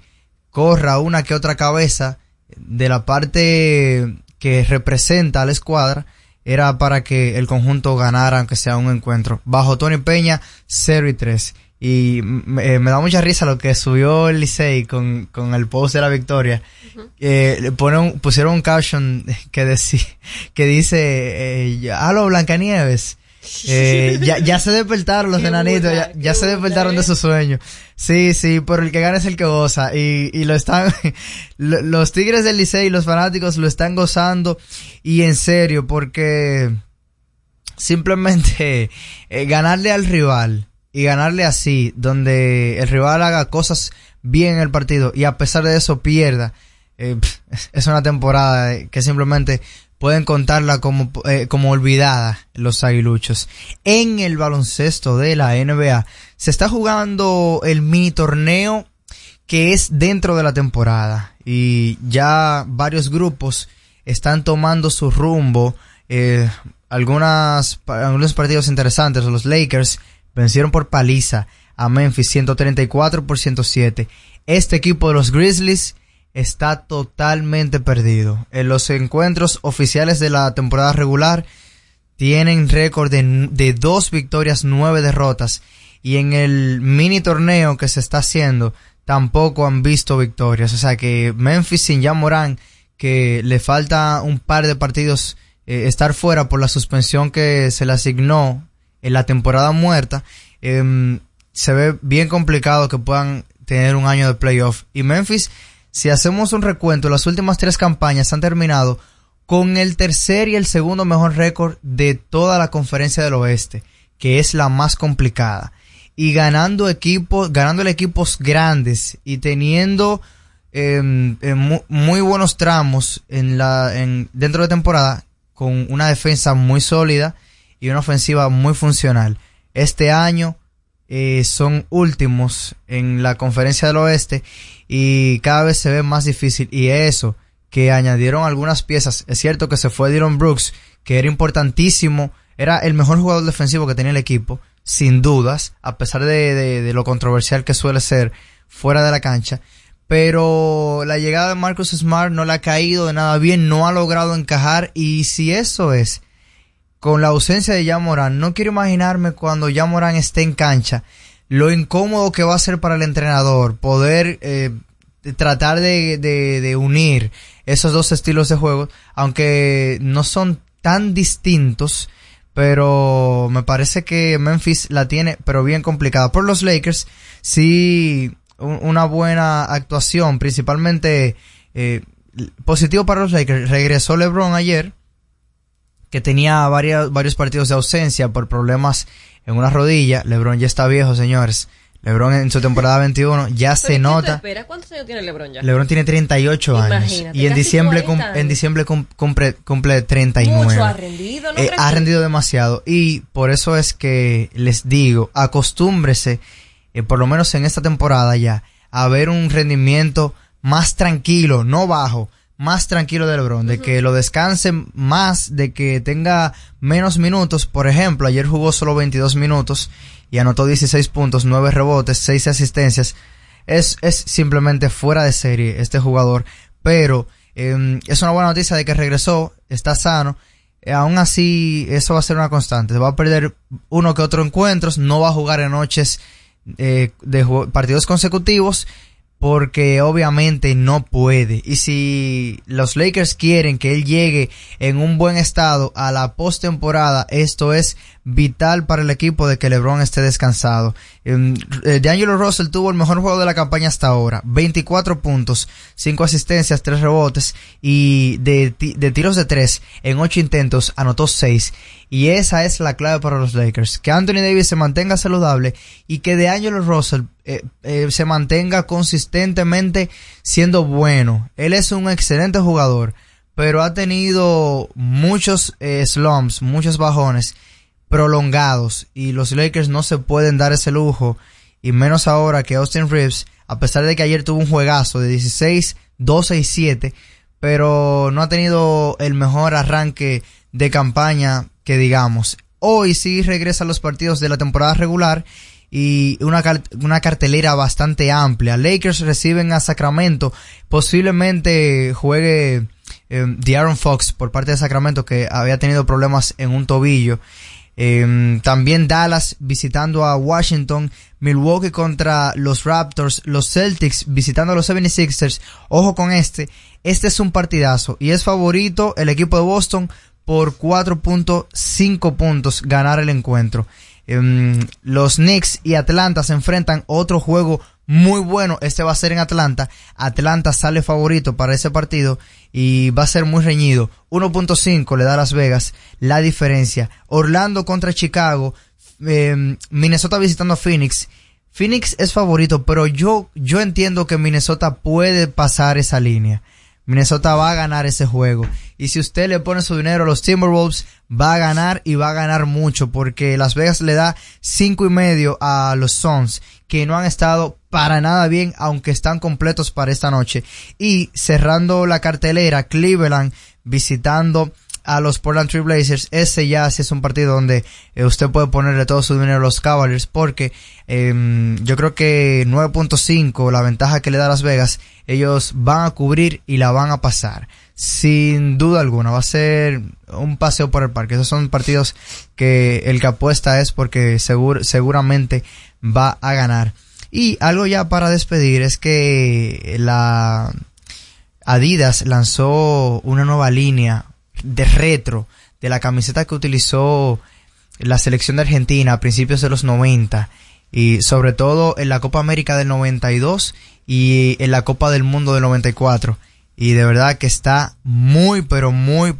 corra una que otra cabeza de la parte que representa a la escuadra, era para que el conjunto ganara, aunque sea un encuentro. Bajo Tony Peña, 0-3. Y me da mucha risa lo que subió el Licey con el post de la victoria. Uh-huh. Pusieron un caption que dice, ¡halo, Blancanieves! Ya se despertaron los enanitos, ya se despertaron de su sueño. Sí, pero el que gana es el que goza. Y lo están, los Tigres del Licey y los fanáticos lo están gozando. Y en serio, porque simplemente ganarle al rival y ganarle así, donde el rival haga cosas bien en el partido y a pesar de eso pierda, es una temporada que simplemente pueden contarla como olvidada los aguiluchos. En el baloncesto de la NBA se está jugando el mini torneo que es dentro de la temporada y ya varios grupos están tomando su rumbo. Algunos partidos interesantes. Los Lakers vencieron por paliza a Memphis 134-107. Este equipo de los Grizzlies está totalmente perdido. En los encuentros oficiales de la temporada regular tienen récord de 2 victorias, 9 derrotas. Y en el mini torneo que se está haciendo tampoco han visto victorias. O sea que Memphis sin Ja Morant, que le falta un par de partidos estar fuera por la suspensión que se le asignó en la temporada muerta, se ve bien complicado que puedan tener un año de playoff. Y Memphis, si hacemos un recuento, las últimas 3 campañas han terminado con el tercer y el segundo mejor récord de toda la conferencia del oeste, que es la más complicada. Y ganándole equipos grandes y teniendo muy buenos tramos dentro de temporada, con una defensa muy sólida y una ofensiva muy funcional. Este año son últimos en la conferencia del oeste y cada vez se ve más difícil. Y eso, que añadieron algunas piezas. Es cierto que se fue Dillon Brooks, que era importantísimo, era el mejor jugador defensivo que tenía el equipo, sin dudas, a pesar de lo controversial que suele ser fuera de la cancha. Pero la llegada de Marcus Smart no le ha caído de nada bien, no ha logrado encajar. Y si eso es, con la ausencia de Ja Morant, no quiero imaginarme cuando Ja Morant esté en cancha, lo incómodo que va a ser para el entrenador poder tratar de unir esos dos estilos de juego, aunque no son tan distintos. Pero me parece que Memphis la tiene, pero bien complicada. Por los Lakers, sí, una buena actuación, principalmente positivo para los Lakers. Regresó LeBron ayer, que tenía varios partidos de ausencia por problemas en una rodilla. LeBron ya está viejo, señores. LeBron en su temporada 21 ya se nota. Espera, ¿cuántos años tiene LeBron ya? LeBron tiene 38 años. Y en diciembre cumple 39. Mucho ha rendido, ¿no? Ha rendido demasiado. Y por eso es que les digo, acostúmbrese, por lo menos en esta temporada ya, a ver un rendimiento más tranquilo, no bajo, más tranquilo de LeBron, de que lo descansen más, de que tenga menos minutos. Por ejemplo, ayer jugó solo 22 minutos y anotó 16 puntos, 9 rebotes, 6 asistencias. Es simplemente fuera de serie este jugador, pero es una buena noticia de que regresó, está sano. Aún así, eso va a ser una constante. Va a perder uno que otro encuentros, no va a jugar en noches de partidos consecutivos, porque obviamente no puede. Y si los Lakers quieren que él llegue en un buen estado a la postemporada, esto es vital para el equipo, de que LeBron esté descansado. D'Angelo Russell tuvo el mejor juego de la campaña hasta ahora, 24 puntos, 5 asistencias, 3 rebotes, y de tiros de 3 en 8 intentos anotó 6. Y esa es la clave para los Lakers, que Anthony Davis se mantenga saludable y que D'Angelo Russell se mantenga consistentemente siendo bueno. Él es un excelente jugador, pero ha tenido muchos slumps, muchos bajones prolongados, y los Lakers no se pueden dar ese lujo, y menos ahora que Austin Reeves, a pesar de que ayer tuvo un juegazo de 16, 12 y 7, pero no ha tenido el mejor arranque de campaña que digamos. Hoy sí regresan los partidos de la temporada regular y una cartelera bastante amplia. Lakers reciben a Sacramento, posiblemente juegue De'Aaron Fox por parte de Sacramento, que había tenido problemas en un tobillo. También Dallas visitando a Washington, Milwaukee contra los Raptors, los Celtics visitando a los 76ers. Ojo con este es un partidazo y es favorito el equipo de Boston por 4.5 puntos ganar el encuentro. Los Knicks y Atlanta se enfrentan, otro juego muy bueno. Este va a ser en Atlanta. Atlanta sale favorito para ese partido y va a ser muy reñido. 1.5 le da a Las Vegas la diferencia. Orlando contra Chicago, Minnesota visitando a Phoenix. Phoenix es favorito, pero yo entiendo que Minnesota puede pasar esa línea. Minnesota va a ganar ese juego. Y si usted le pone su dinero a los Timberwolves, va a ganar y va a ganar mucho, porque Las Vegas le da 5.5 a los Suns, que no han estado para nada bien, aunque están completos para esta noche. Y cerrando la cartelera, Cleveland visitando a los Portland Trail Blazers. Ese ya sí es un partido donde usted puede ponerle todo su dinero a los Cavaliers, porque yo creo que 9.5, la ventaja que le da a Las Vegas, ellos van a cubrir y la van a pasar. Sin duda alguna, va a ser un paseo por el parque. Esos son partidos que el que apuesta es porque seguramente va a ganar. Y algo ya para despedir es que la Adidas lanzó una nueva línea de retro de la camiseta que utilizó la selección de Argentina a principios de los 90, y sobre todo en la Copa América del 92 y en la Copa del Mundo del 94, y de verdad que está muy pero muy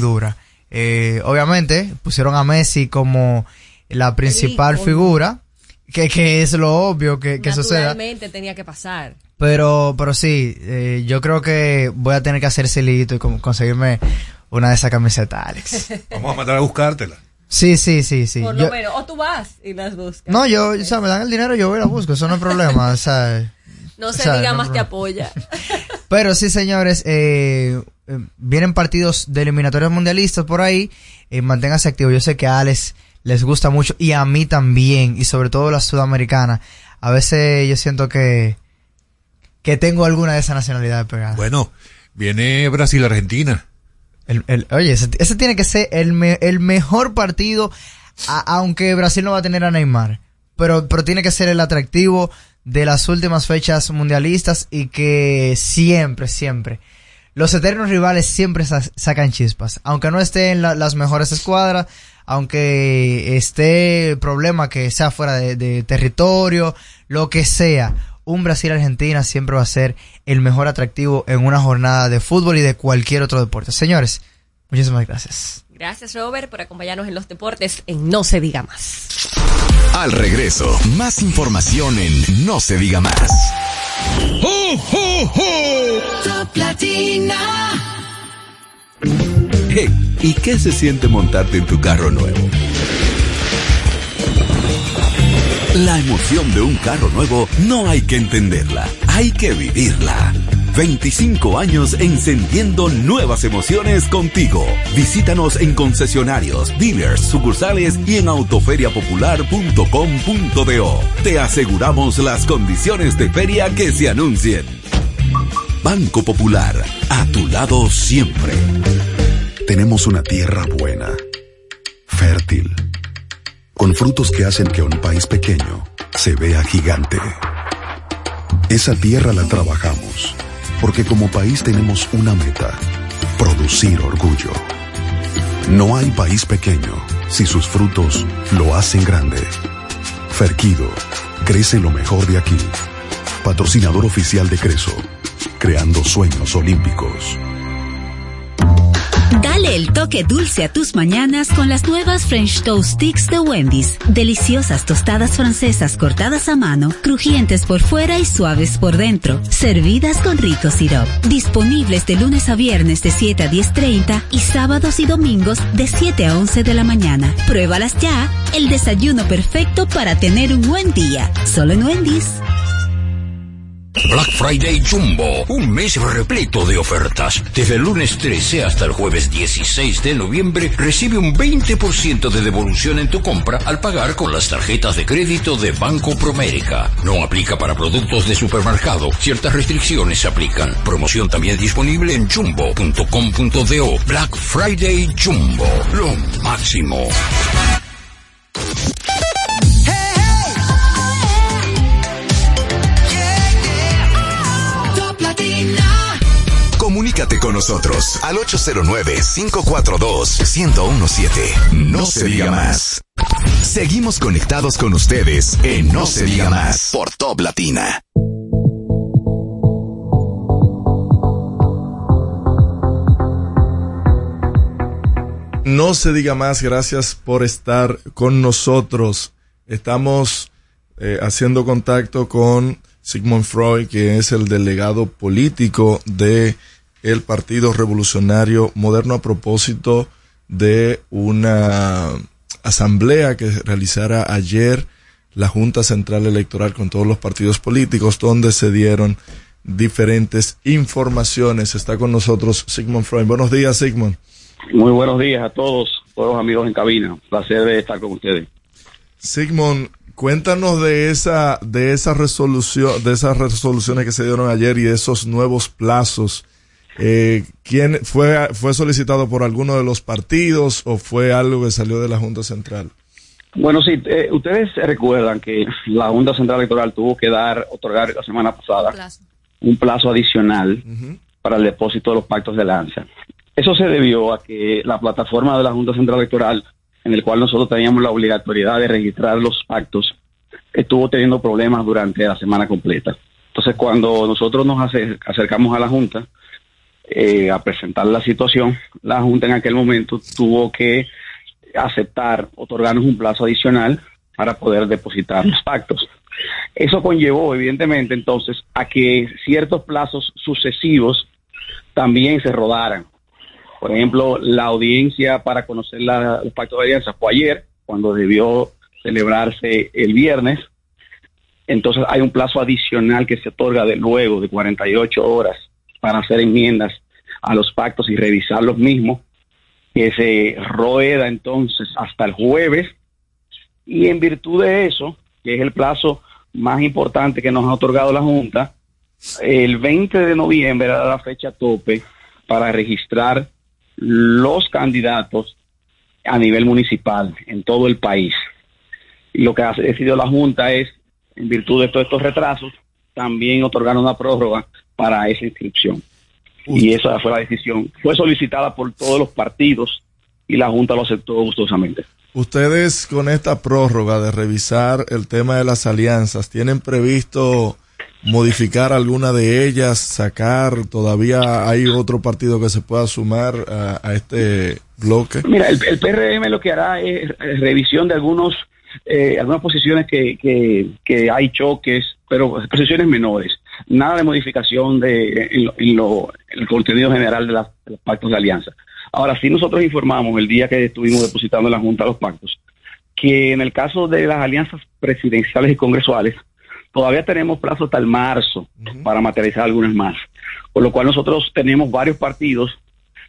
dura. Obviamente pusieron a Messi como la principal figura, que es lo obvio que suceda. Naturalmente tenía que pasar. Pero sí, yo creo que voy a tener que hacer celito y conseguirme una de esas camisetas, Alex. Vamos a mandar a buscártela. Sí. Por lo menos, o tú vas y las buscas. No, yo, o sea, me dan el dinero y yo voy y las busco, eso no es problema, o sea. No se diga más, te apoya. Pero sí, señores, vienen partidos de eliminatorias mundialistas por ahí, manténganse activos. Yo sé que a Alex les gusta mucho, y a mí también, y sobre todo la sudamericana. A veces yo siento que tengo alguna de esas nacionalidades pegadas. Bueno, viene Brasil-Argentina. Oye, ese tiene que ser el mejor partido, aunque Brasil no va a tener a Neymar. Pero tiene que ser el atractivo de las últimas fechas mundialistas, y que siempre. Los eternos rivales siempre sacan chispas. Aunque no esté en las mejores escuadras, aunque esté el problema que sea fuera de territorio, lo que sea. Un Brasil-Argentina siempre va a ser el mejor atractivo en una jornada de fútbol y de cualquier otro deporte. Señores, muchísimas gracias. Gracias, Robert, por acompañarnos en los deportes en No Se Diga Más. Al regreso, más información en No Se Diga Más. ¡Ho, ho, ho! Top Latina. Hey, ¿y qué se siente montarte en tu carro nuevo? La emoción de un carro nuevo no hay que entenderla, hay que vivirla. 25 años encendiendo nuevas emociones contigo. Visítanos en concesionarios, dealers, sucursales y en autoferiapopular.com.do. Te aseguramos las condiciones de feria que se anuncien. Banco Popular, a tu lado siempre. Tenemos una tierra buena, fértil, con frutos que hacen que un país pequeño se vea gigante. Esa tierra la trabajamos, porque como país tenemos una meta: producir orgullo. No hay país pequeño si sus frutos lo hacen grande. Ferquido, crece lo mejor de aquí. Patrocinador oficial de Creso, creando sueños olímpicos. Dale el toque dulce a tus mañanas con las nuevas French Toast Sticks de Wendy's. Deliciosas tostadas francesas cortadas a mano, crujientes por fuera y suaves por dentro, servidas con rico sirope. Disponibles de lunes a viernes de 7 a 10:30 y sábados y domingos de 7 a 11 de la mañana. Pruébalas ya, el desayuno perfecto para tener un buen día. Solo en Wendy's. Black Friday Jumbo, un mes repleto de ofertas. Desde el lunes 13 hasta el jueves 16 de noviembre, recibe un 20% de devolución en tu compra al pagar con las tarjetas de crédito de Banco Promérica. No aplica para productos de supermercado. Ciertas restricciones se aplican. Promoción también disponible en jumbo.com.do. Black Friday Jumbo, lo máximo. Comunícate con nosotros al 809-542-1017. No se diga más. Seguimos conectados con ustedes en No se diga más por Top Latina. No se diga más, gracias por estar con nosotros. Estamos haciendo contacto con Sigmund Freud, que es el delegado político de el Partido Revolucionario Moderno, a propósito de una asamblea que realizara ayer la Junta Central Electoral con todos los partidos políticos, donde se dieron diferentes informaciones. Está con nosotros Sigmund Freud. Buenos días, Sigmund. Muy buenos días a todos los amigos en cabina. Un placer de estar con ustedes. Sigmund, cuéntanos de esas resoluciones que se dieron ayer y de esos nuevos plazos. ¿Quién fue solicitado por alguno de los partidos o fue algo que salió de la Junta Central? Bueno, sí, ustedes recuerdan que la Junta Central Electoral tuvo que otorgar la semana pasada un plazo adicional para el depósito de los pactos de lanza. Eso se debió a que la plataforma de la Junta Central Electoral, en el cual nosotros teníamos la obligatoriedad de registrar los pactos, estuvo teniendo problemas durante la semana completa. Entonces, cuando nosotros nos acercamos a la Junta, a presentar la situación, la Junta en aquel momento tuvo que aceptar, otorgarnos un plazo adicional para poder depositar los pactos. Eso conllevó, evidentemente, entonces, a que ciertos plazos sucesivos también se rodaran. Por ejemplo, la audiencia para conocer los pactos de alianza fue ayer, cuando debió celebrarse el viernes. Entonces, hay un plazo adicional que se otorga luego de 48 horas para hacer enmiendas a los pactos y revisar los mismos, que se rueda entonces hasta el jueves, y en virtud de eso, que es el plazo más importante que nos ha otorgado la Junta, el 20 de noviembre era la fecha tope para registrar los candidatos a nivel municipal en todo el país. Y lo que ha decidido la Junta es, en virtud de todos estos retrasos, también otorgar una prórroga para esa inscripción. Y esa fue la decisión. Fue solicitada por todos los partidos y la Junta lo aceptó gustosamente. Ustedes, con esta prórroga de revisar el tema de las alianzas, ¿tienen previsto modificar alguna de ellas, sacar? ¿Todavía hay otro partido que se pueda sumar a este bloque? Mira, el PRM lo que hará es revisión de algunas posiciones que hay choques, pero posiciones menores. Nada de modificación en el contenido general de los pactos de alianza. Ahora, sí, nosotros informamos el día que estuvimos depositando en la Junta los pactos, que en el caso de las alianzas presidenciales y congresuales, todavía tenemos plazo hasta el marzo para materializar algunas más. Con lo cual nosotros tenemos varios partidos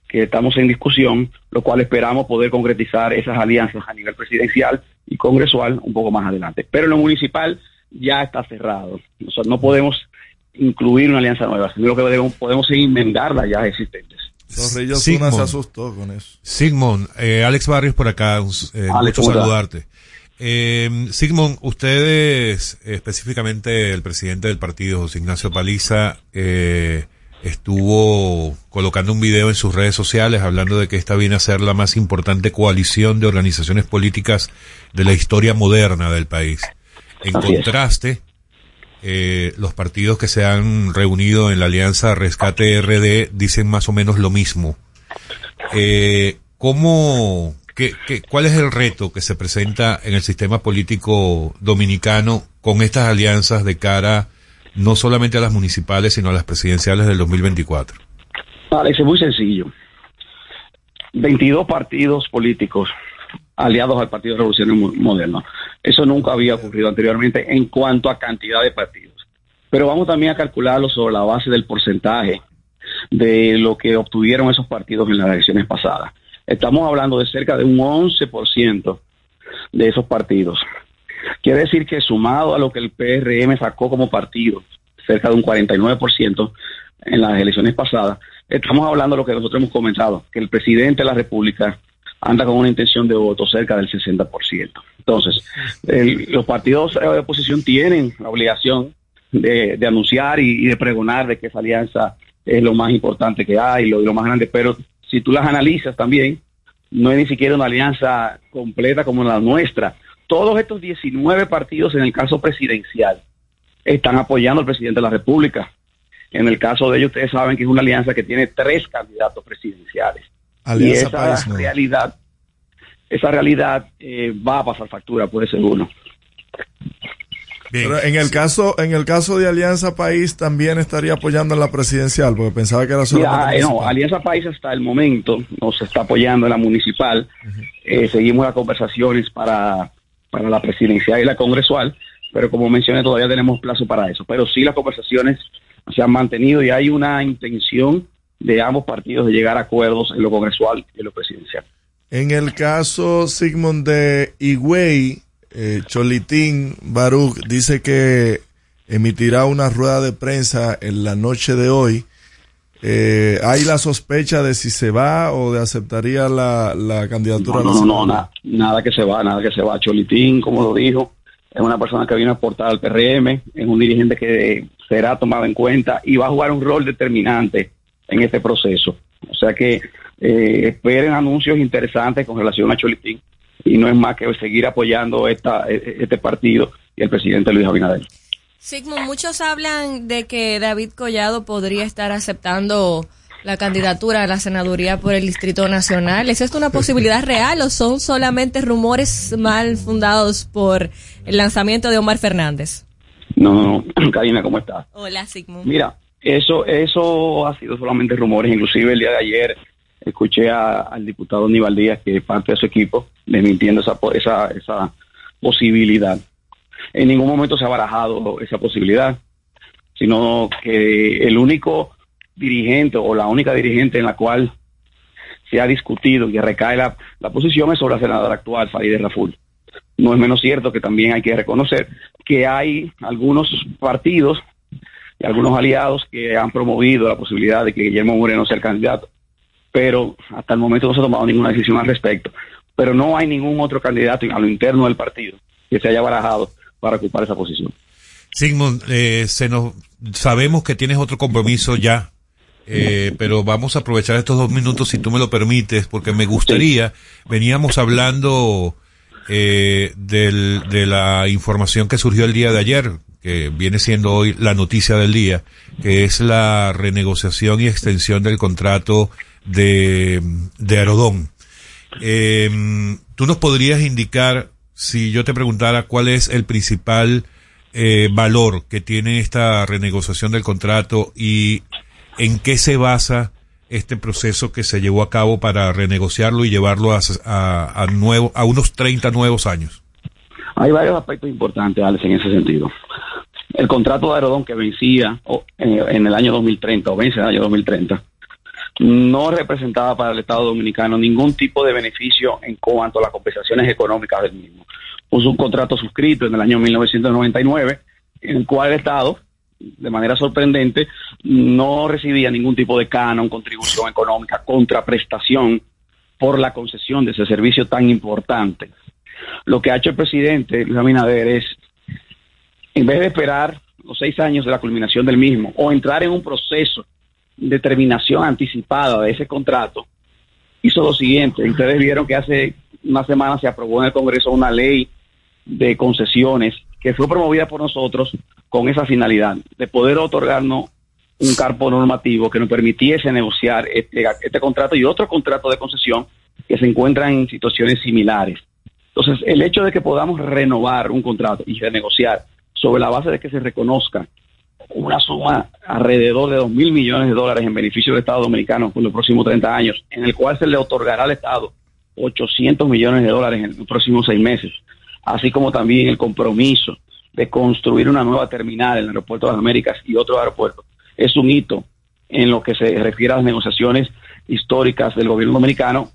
que estamos en discusión, lo cual esperamos poder concretizar esas alianzas a nivel presidencial y congresual un poco más adelante. Pero en lo municipal ya está cerrado. O sea, no podemos incluir una alianza nueva, sino que podemos enmendarla ya existentes. Torrillos Sigmund se asustó con eso. Sigmund, Alex Barrios por acá, Alex, gusto saludarte. Sigmund, ustedes, específicamente el presidente del partido, José Ignacio Paliza, estuvo colocando un video en sus redes sociales hablando de que esta viene a ser la más importante coalición de organizaciones políticas de la historia moderna del país. En contraste, los partidos que se han reunido en la alianza Rescate RD dicen más o menos lo mismo. ¿Cuál es el reto que se presenta en el sistema político dominicano con estas alianzas de cara no solamente a las municipales, sino a las presidenciales del 2024? Vale, es muy sencillo. 22 partidos políticos aliados al Partido Revolucionario Moderno. Eso nunca había ocurrido anteriormente en cuanto a cantidad de partidos. Pero vamos también a calcularlo sobre la base del porcentaje de lo que obtuvieron esos partidos en las elecciones pasadas. Estamos hablando de cerca de un 11% de esos partidos. Quiere decir que, sumado a lo que el PRM sacó como partido, cerca de un 49% en las elecciones pasadas, estamos hablando de lo que nosotros hemos comentado, que el presidente de la República anda con una intención de voto cerca del 60%. Entonces, los partidos de oposición tienen la obligación de anunciar y de pregonar de que esa alianza es lo más importante que hay, lo más grande, pero si tú las analizas también, no es ni siquiera una alianza completa como la nuestra. Todos estos 19 partidos, en el caso presidencial, están apoyando al presidente de la República. En el caso de ellos, ustedes saben que es una alianza que tiene 3 candidatos presidenciales. Alianza y esa País, realidad, esa realidad va a pasar factura, puede ser uno. Bien. Pero en el caso de Alianza País también estaría apoyando en la presidencial, porque pensaba que era solamente no, Alianza País hasta el momento nos está apoyando en la municipal. Uh-huh. Seguimos las conversaciones para la presidencial y la congresual, pero como mencioné todavía tenemos plazo para eso, pero sí las conversaciones se han mantenido y hay una intención de ambos partidos de llegar a acuerdos en lo congresual y en lo presidencial. En el caso, Sigmund, de Higüey, Cholitín Baruch dice que emitirá una rueda de prensa en la noche de hoy. ¿Hay la sospecha de si se va o de aceptaría la candidatura? No, nada que se va. Cholitín, como lo dijo, es una persona que viene a aportar al PRM, es un dirigente que será tomado en cuenta y va a jugar un rol determinante en este proceso. O sea que esperen anuncios interesantes con relación a Cholitín. Y no es más que seguir apoyando este partido y el presidente Luis Abinader. Sigmund, muchos hablan de que David Collado podría estar aceptando la candidatura a la senaduría por el Distrito Nacional. ¿Es esto una posibilidad real o son solamente rumores mal fundados por el lanzamiento de Omar Fernández? No. Karina, ¿cómo estás? Hola, Sigmund. Mira, eso ha sido solamente rumores. Inclusive el día de ayer escuché al diputado Aníbal Díaz, que es parte de su equipo, desmintiendo esa posibilidad. En ningún momento se ha barajado esa posibilidad, sino que el único dirigente o la única dirigente en la cual se ha discutido y recae la posición es sobre la senadora actual, Farideh Raful. No es menos cierto que también hay que reconocer que hay algunos partidos y algunos aliados que han promovido la posibilidad de que Guillermo Moreno sea el candidato, pero hasta el momento no se ha tomado ninguna decisión al respecto. Pero no hay ningún otro candidato a lo interno del partido que se haya barajado para ocupar esa posición. Sigmund, sabemos que tienes otro compromiso ya, pero vamos a aprovechar estos 2 minutos, si tú me lo permites, porque me gustaría, veníamos hablando de la información que surgió el día de ayer, que viene siendo hoy la noticia del día, que es la renegociación y extensión del contrato de Aerodom. Tú nos podrías indicar, si yo te preguntara cuál es el principal valor que tiene esta renegociación del contrato y en qué se basa este proceso que se llevó a cabo para renegociarlo y llevarlo a unos 30 nuevos años. Hay varios aspectos importantes, Alex, en ese sentido. El contrato de Aerodom, que vencía en el año 2030 o vence en el año 2030, no representaba para el Estado Dominicano ningún tipo de beneficio en cuanto a las compensaciones económicas del mismo. Puso un contrato suscrito en el año 1999, en el cual el Estado, de manera sorprendente, no recibía ningún tipo de canon, contribución económica, contraprestación por la concesión de ese servicio tan importante. Lo que ha hecho el presidente Luis Abinader es, en vez de esperar los 6 años de la culminación del mismo, o entrar en un proceso de terminación anticipada de ese contrato, hizo lo siguiente. Ustedes vieron que hace una semana se aprobó en el Congreso una ley de concesiones que fue promovida por nosotros con esa finalidad de poder otorgarnos un carpo normativo que nos permitiese negociar este contrato y otro contrato de concesión que se encuentran en situaciones similares. Entonces, el hecho de que podamos renovar un contrato y renegociar sobre la base de que se reconozca una suma alrededor de $2.000 millones en beneficio del Estado Dominicano por los próximos 30 años, en el cual se le otorgará al Estado $800 millones en los próximos 6 meses, así como también el compromiso de construir una nueva terminal en el Aeropuerto de las Américas y otro aeropuerto. Es un hito en lo que se refiere a las negociaciones históricas del gobierno dominicano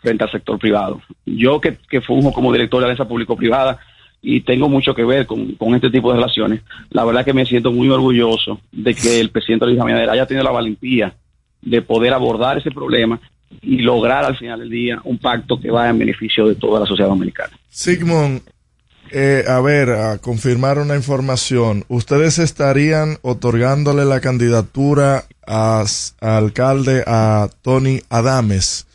frente al sector privado. Yo que funjo como director de Alianza Público-Privada, y tengo mucho que ver con este tipo de relaciones, la verdad que me siento muy orgulloso de que el presidente Luis Abinader haya tenido la valentía de poder abordar ese problema y lograr al final del día un pacto que vaya en beneficio de toda la sociedad dominicana. Sigmund, a confirmar una información, ¿ustedes estarían otorgándole la candidatura a alcalde a Tony Adames?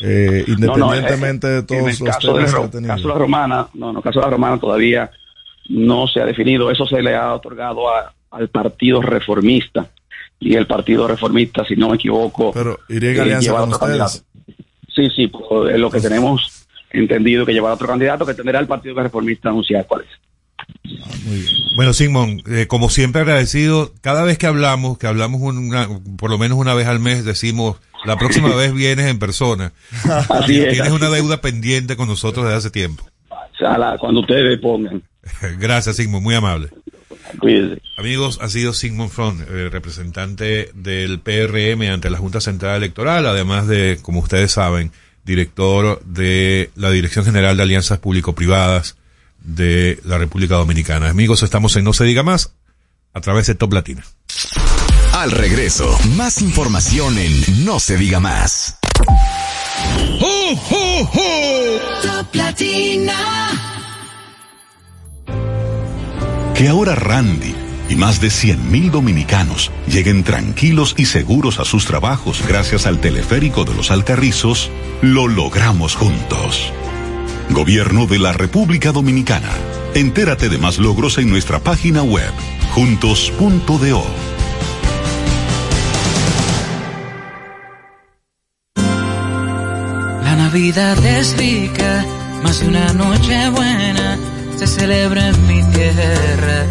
Independientemente de todos los temas que ha tenido. Caso de la Romana todavía no se ha definido. Eso se le ha otorgado al Partido Reformista, y el Partido Reformista, si no me equivoco, pero iría en alianza con ustedes. Sí, pues, lo que tenemos entendido que llevará otro candidato que tendrá el Partido Reformista a anunciar cuál es. Ah, muy bien. Bueno, Sigmund, como siempre agradecido. Cada vez que hablamos, por lo menos una vez al mes, decimos, la próxima vez vienes en persona. Así es, tienes una deuda pendiente con nosotros desde hace tiempo. Cuando ustedes pongan. Gracias, Sigmund, muy amable. Cuídense. Amigos, ha sido Sigmund Freud, representante del PRM ante la Junta Central Electoral, además de, como ustedes saben, director de la Dirección General de Alianzas Público-Privadas de la República Dominicana. Amigos, estamos en No Se Diga Más a través de Top Latina. Al regreso, más información en No Se Diga Más. ¡Ho, ho, ho! Top Latina. Que ahora Randy y más de 100.000 dominicanos lleguen tranquilos y seguros a sus trabajos gracias al teleférico de los Alcarrizos, lo logramos juntos. Gobierno de la República Dominicana. Entérate de más logros en nuestra página web, juntos.do. La Navidad es rica, más de una noche buena se celebra en mi tierra.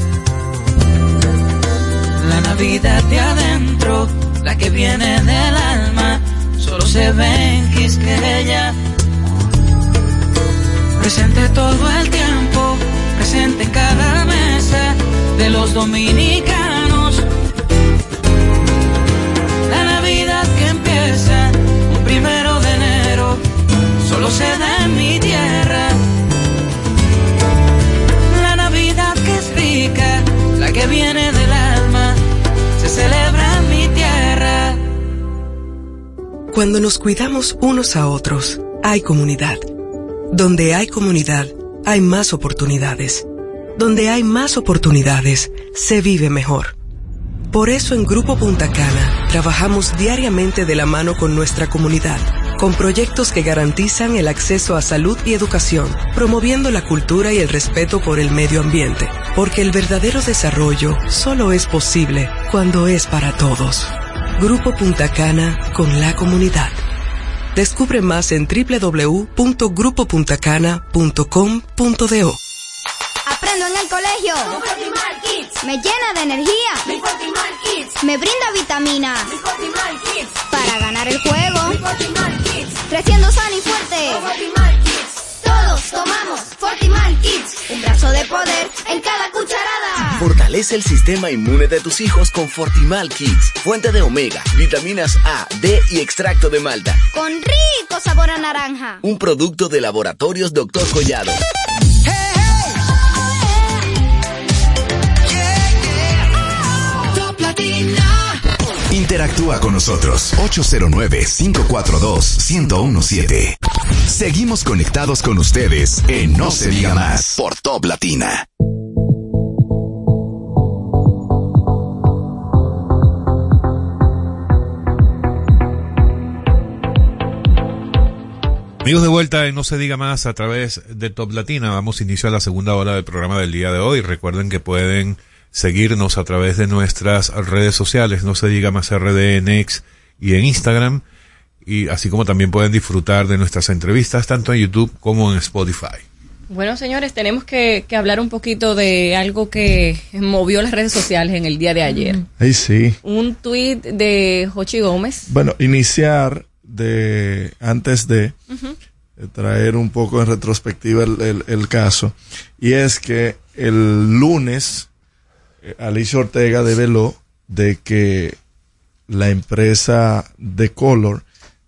La Navidad de adentro, la que viene del alma, solo se ve en Quisqueya. Presente todo el tiempo, presente en cada mesa de los dominicanos. La Navidad que empieza un 1 de enero, solo se da en mi tierra. La que viene del alma se celebra en mi tierra. Cuando nos cuidamos unos a otros, hay comunidad. Donde hay comunidad, hay más oportunidades. Donde hay más oportunidades, se vive mejor. Por eso en Grupo Punta Cana trabajamos diariamente de la mano con nuestra comunidad, con proyectos que garantizan el acceso a salud y educación, promoviendo la cultura y el respeto por el medio ambiente, porque el verdadero desarrollo solo es posible cuando es para todos. Grupo Punta Cana, con la comunidad. Descubre más en www.grupopuntacana.com.do. Aprendo en el colegio. Kids. Me llena de energía. Kids. Me brinda vitaminas. Kids. Para ganar el juego. Kids. Creciendo sano y fuerte. Kids. Todos tomamos Fortimal Kids. Un brazo de poder en cada cucharada. Fortalece el sistema inmune de tus hijos con Fortimal Kids. Fuente de omega, vitaminas A, D y extracto de malta. Con rico sabor a naranja. Un producto de Laboratorios Dr. Collado. Interactúa con nosotros, 809-542-1017. Seguimos conectados con ustedes en No Se Diga Más por Top Latina. Amigos, de vuelta en No Se Diga Más a través de Top Latina. Damos inicio a la segunda hora del programa del día de hoy. Recuerden que pueden seguirnos a través de nuestras redes sociales, No Se Diga Más RDNX y en Instagram, y así como también pueden disfrutar de nuestras entrevistas tanto en YouTube como en Spotify. Bueno, señores, tenemos que hablar un poquito de algo que movió las redes sociales en el día de ayer. Ay, sí. Un tuit de Jochi Gómez. Bueno, iniciar de antes de traer un poco en retrospectiva el caso, y es que el lunes Alicia Ortega develó de que la empresa de Color,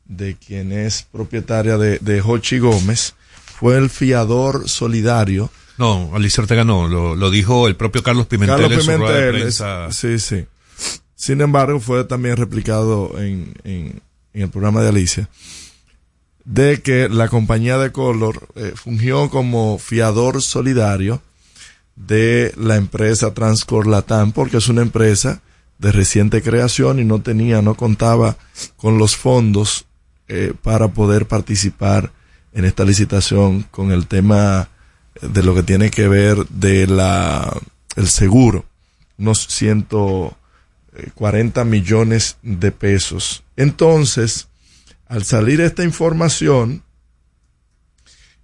de quien es propietaria de Jochi Gómez, fue el fiador solidario. No, Alicia Ortega no, lo dijo el propio Carlos Pimentel. Carlos Pimentel, sí, sí. Sin embargo, fue también replicado en el programa de Alicia, de que la compañía de Color fungió como fiador solidario de la empresa Transcorlatán, porque es una empresa de reciente creación y no contaba con los fondos para poder participar en esta licitación con el tema de lo que tiene que ver de el seguro, unos 140 millones de pesos. Entonces, al salir esta información,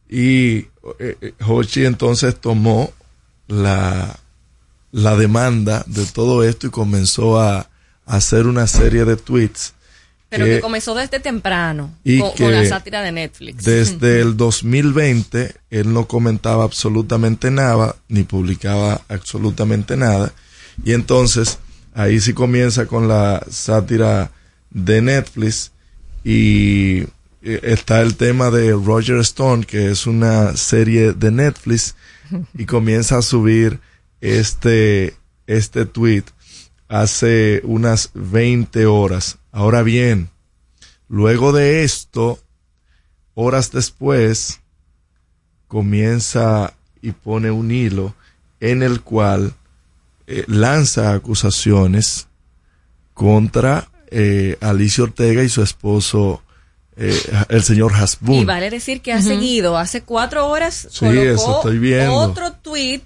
Y Jochi entonces tomó la demanda de todo esto y comenzó a hacer una serie de tweets. Pero que comenzó desde temprano, y con la sátira de Netflix. Desde el 2020 él no comentaba absolutamente nada, ni publicaba absolutamente nada. Y entonces ahí sí comienza con la sátira de Netflix, y está el tema de Roger Stone, que es una serie de Netflix, y comienza a subir este tweet hace unas 20 horas. Ahora bien, luego de esto, horas después, comienza y pone un hilo en el cual lanza acusaciones contra Alicia Ortega y su esposo, el señor Hasbun. Y vale decir que ha seguido, hace 4 horas, sí, colocó eso estoy viendo, otro tuit.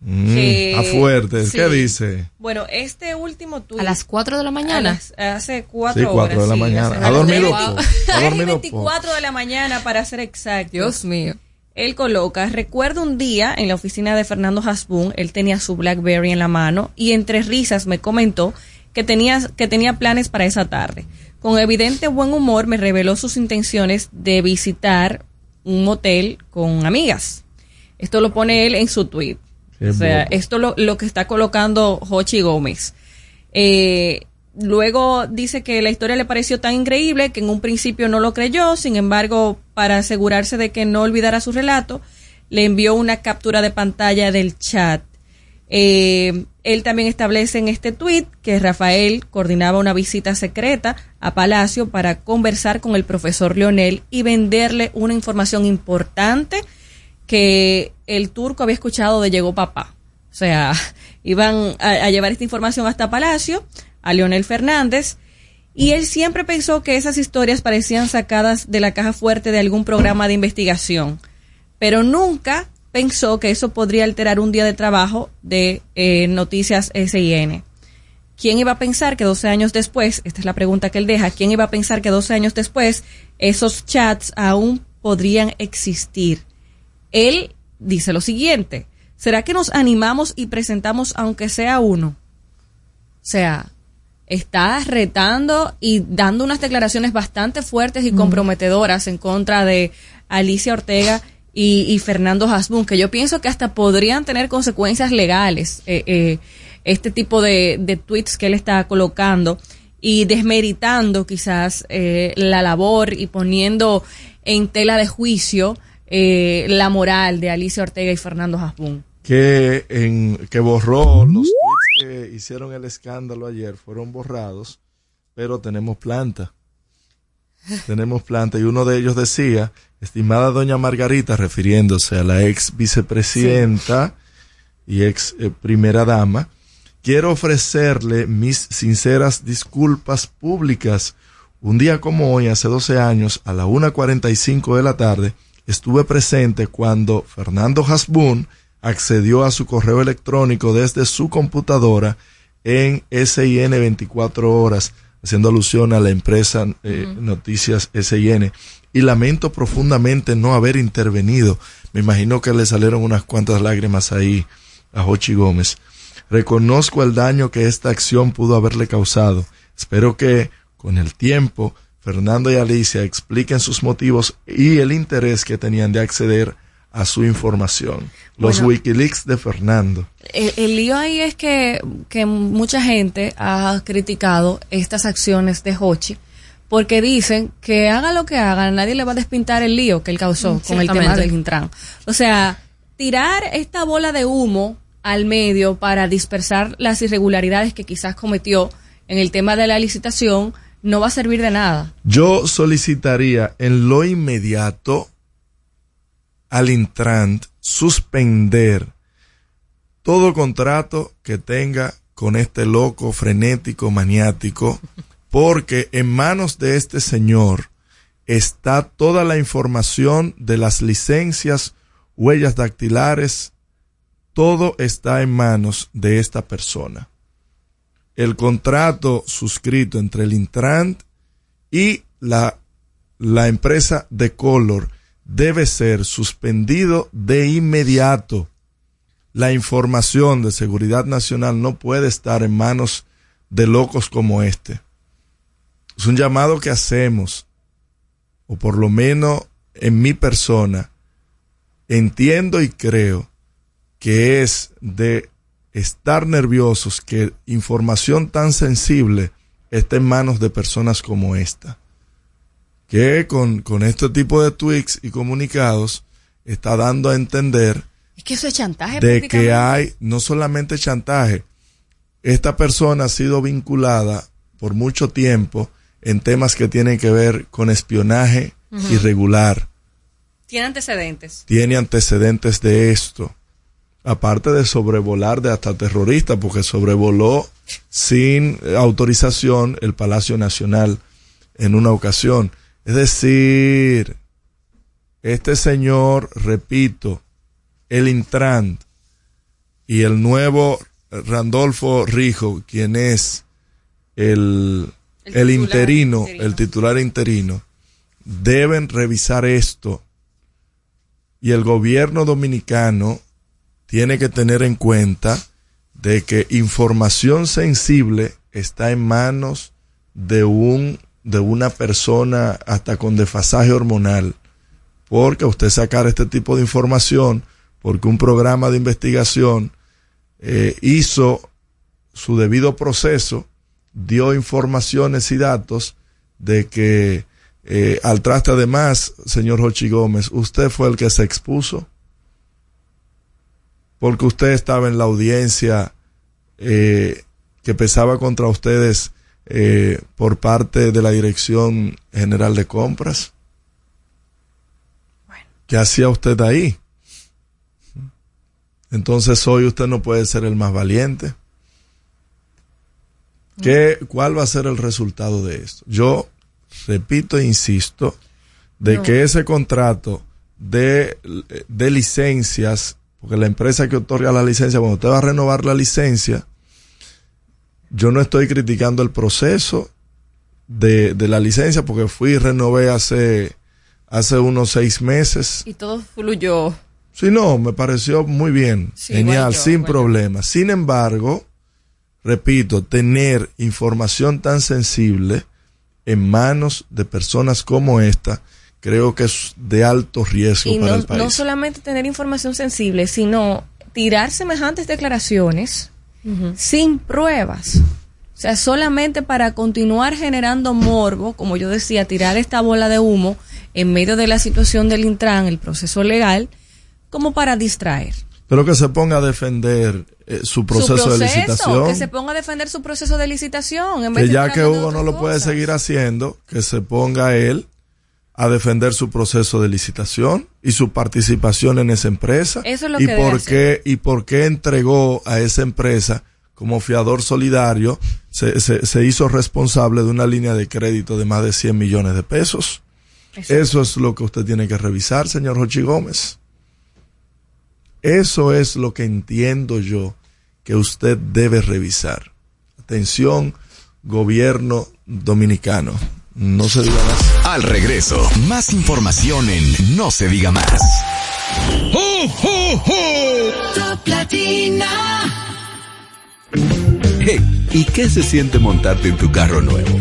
A fuertes, sí. ¿Qué dice? Bueno, este último tuit. A las 4 de la mañana. Hace 4 horas. 4 de la mañana. Ha dormido poco. 24 de la mañana, para ser exacto. Dios mío. Él coloca: recuerdo un día en la oficina de Fernando Hasbun, él tenía su BlackBerry en la mano y entre risas me comentó que tenía planes para esa tarde. Con evidente buen humor me reveló sus intenciones de visitar un motel con amigas. Esto lo pone él en su tweet. O sea, esto lo que está colocando Jochi Gómez. Luego dice que la historia le pareció tan increíble que en un principio no lo creyó. Sin embargo, para asegurarse de que no olvidara su relato, le envió una captura de pantalla del chat. Él también establece en este tuit que Rafael coordinaba una visita secreta a Palacio para conversar con el profesor Leonel y venderle una información importante que el turco había escuchado de Llegó Papá. O sea, iban a llevar esta información hasta Palacio, a Leonel Fernández, y él siempre pensó que esas historias parecían sacadas de la caja fuerte de algún programa de investigación, pero nunca pensó que eso podría alterar un día de trabajo de Noticias S&N. ¿Quién iba a pensar que 12 años después, esta es la pregunta que él deja, ¿quién iba a pensar que 12 años después esos chats aún podrían existir? Él dice lo siguiente: ¿será que nos animamos y presentamos aunque sea uno? O sea, está retando y dando unas declaraciones bastante fuertes y comprometedoras en contra de Alicia Ortega y Fernando Hasbun, que yo pienso que hasta podrían tener consecuencias legales este tipo de tweets que él está colocando y desmeritando quizás la labor y poniendo en tela de juicio la moral de Alicia Ortega y Fernando Hasbun. Que borró los tweets que hicieron el escándalo ayer, fueron borrados, pero tenemos planta. Tenemos planta, y uno de ellos decía: estimada doña Margarita, refiriéndose a la ex vicepresidenta y ex primera dama, quiero ofrecerle mis sinceras disculpas públicas. Un día como hoy, hace 12 años, a la 1:45 de la tarde, estuve presente cuando Fernando Hasbun accedió a su correo electrónico desde su computadora en S&N 24 horas, haciendo alusión a la empresa Noticias S&N, y lamento profundamente no haber intervenido. Me imagino que le salieron unas cuantas lágrimas ahí a Jochi Gómez. Reconozco el daño que esta acción pudo haberle causado. Espero que, con el tiempo, Fernando y Alicia expliquen sus motivos y el interés que tenían de acceder a su información. Los WikiLeaks de Fernando. El lío ahí es que mucha gente ha criticado estas acciones de Jochi, porque dicen que haga lo que haga, nadie le va a despintar el lío que él causó con el tema del Intran. O sea, tirar esta bola de humo al medio para dispersar las irregularidades que quizás cometió en el tema de la licitación no va a servir de nada. Yo solicitaría en lo inmediato al Intran suspender todo contrato que tenga con este loco frenético, maniático, porque en manos de este señor está toda la información de las licencias, huellas dactilares, todo está en manos de esta persona. El contrato suscrito entre el Intran y la empresa de Color debe ser suspendido de inmediato. La información de seguridad nacional no puede estar en manos de locos como este. Es un llamado que hacemos, o por lo menos en mi persona, entiendo y creo que es de estar nerviosos que información tan sensible esté en manos de personas como esta, que con este tipo de tweets y comunicados está dando a entender es que eso es chantaje, de que hay no solamente chantaje. Esta persona ha sido vinculada por mucho tiempo en temas que tienen que ver con espionaje irregular. Tiene antecedentes. Tiene antecedentes de esto. Aparte de sobrevolar de hasta terrorista, porque sobrevoló sin autorización el Palacio Nacional en una ocasión. Es decir, este señor, repito, el Intran y el nuevo Randolfo Rijo, quien es el titular interino, deben revisar esto. Y el gobierno dominicano tiene que tener en cuenta de que información sensible está en manos de una persona hasta con desfasaje hormonal, porque usted sacar este tipo de información, porque un programa de investigación hizo su debido proceso, dio informaciones y datos de que al traste. Además, señor Jochi Gómez, usted fue el que se expuso, porque usted estaba en la audiencia que pesaba contra ustedes por parte de la Dirección General de Compras. Bueno. ¿Qué hacía usted ahí? Entonces hoy usted no puede ser el más valiente. ¿Cuál va a ser el resultado de esto? Yo repito e insisto que ese contrato de licencias, porque la empresa que otorga la licencia, cuando usted va a renovar la licencia, yo no estoy criticando el proceso de la licencia, porque fui y renové hace unos 6 meses. Y todo fluyó. Sí, no, me pareció muy bien, sí, genial, sin problemas. Sin embargo, repito, tener información tan sensible en manos de personas como esta, creo que es de alto riesgo para el país. No solamente tener información sensible, sino tirar semejantes declaraciones sin pruebas. O sea, solamente para continuar generando morbo, como yo decía, tirar esta bola de humo en medio de la situación del Intran, el proceso legal, como para distraer. Pero que se ponga a defender su proceso de licitación. Que se ponga a defender su proceso de licitación. En vez que ya que Hugo no lo puede seguir haciendo, que se ponga él a defender su proceso de licitación y su participación en esa empresa. Eso es lo que debe hacer. Y por qué entregó a esa empresa como fiador solidario, se hizo responsable de una línea de crédito de más de 100 millones de pesos. Eso es lo que usted tiene que revisar, señor Jochi Gómez. Eso es lo que entiendo yo que usted debe revisar. Atención, gobierno dominicano. No se diga más. Al regreso, más información en No se diga más. ¡Ho, ho, ho! Top Latina. Hey, ¿y qué se siente montarte en tu carro nuevo?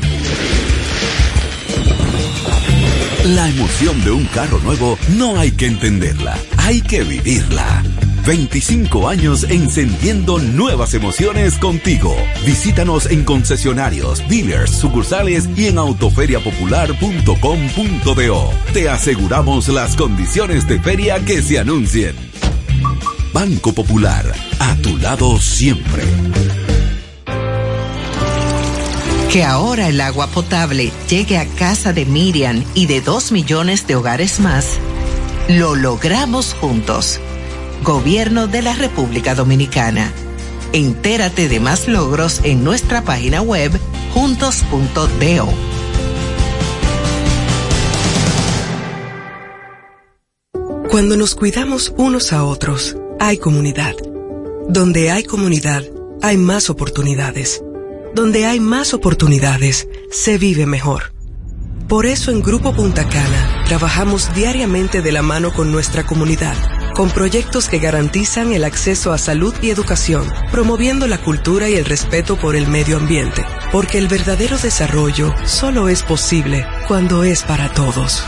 La emoción de un carro nuevo no hay que entenderla, hay que vivirla. 25 años encendiendo nuevas emociones contigo. Visítanos en concesionarios, dealers, sucursales y en autoferiapopular.com.do. Te aseguramos las condiciones de feria que se anuncien. Banco Popular, a tu lado siempre. Que ahora el agua potable llegue a casa de Miriam y de 2 millones de hogares más, lo logramos juntos. Gobierno de la República Dominicana. Entérate de más logros en nuestra página web juntos.do. Cuando nos cuidamos unos a otros, hay comunidad. Donde hay comunidad, hay más oportunidades. Donde hay más oportunidades, se vive mejor. Por eso en Grupo Punta Cana trabajamos diariamente de la mano con nuestra comunidad, con proyectos que garantizan el acceso a salud y educación, promoviendo la cultura y el respeto por el medio ambiente, porque el verdadero desarrollo solo es posible cuando es para todos.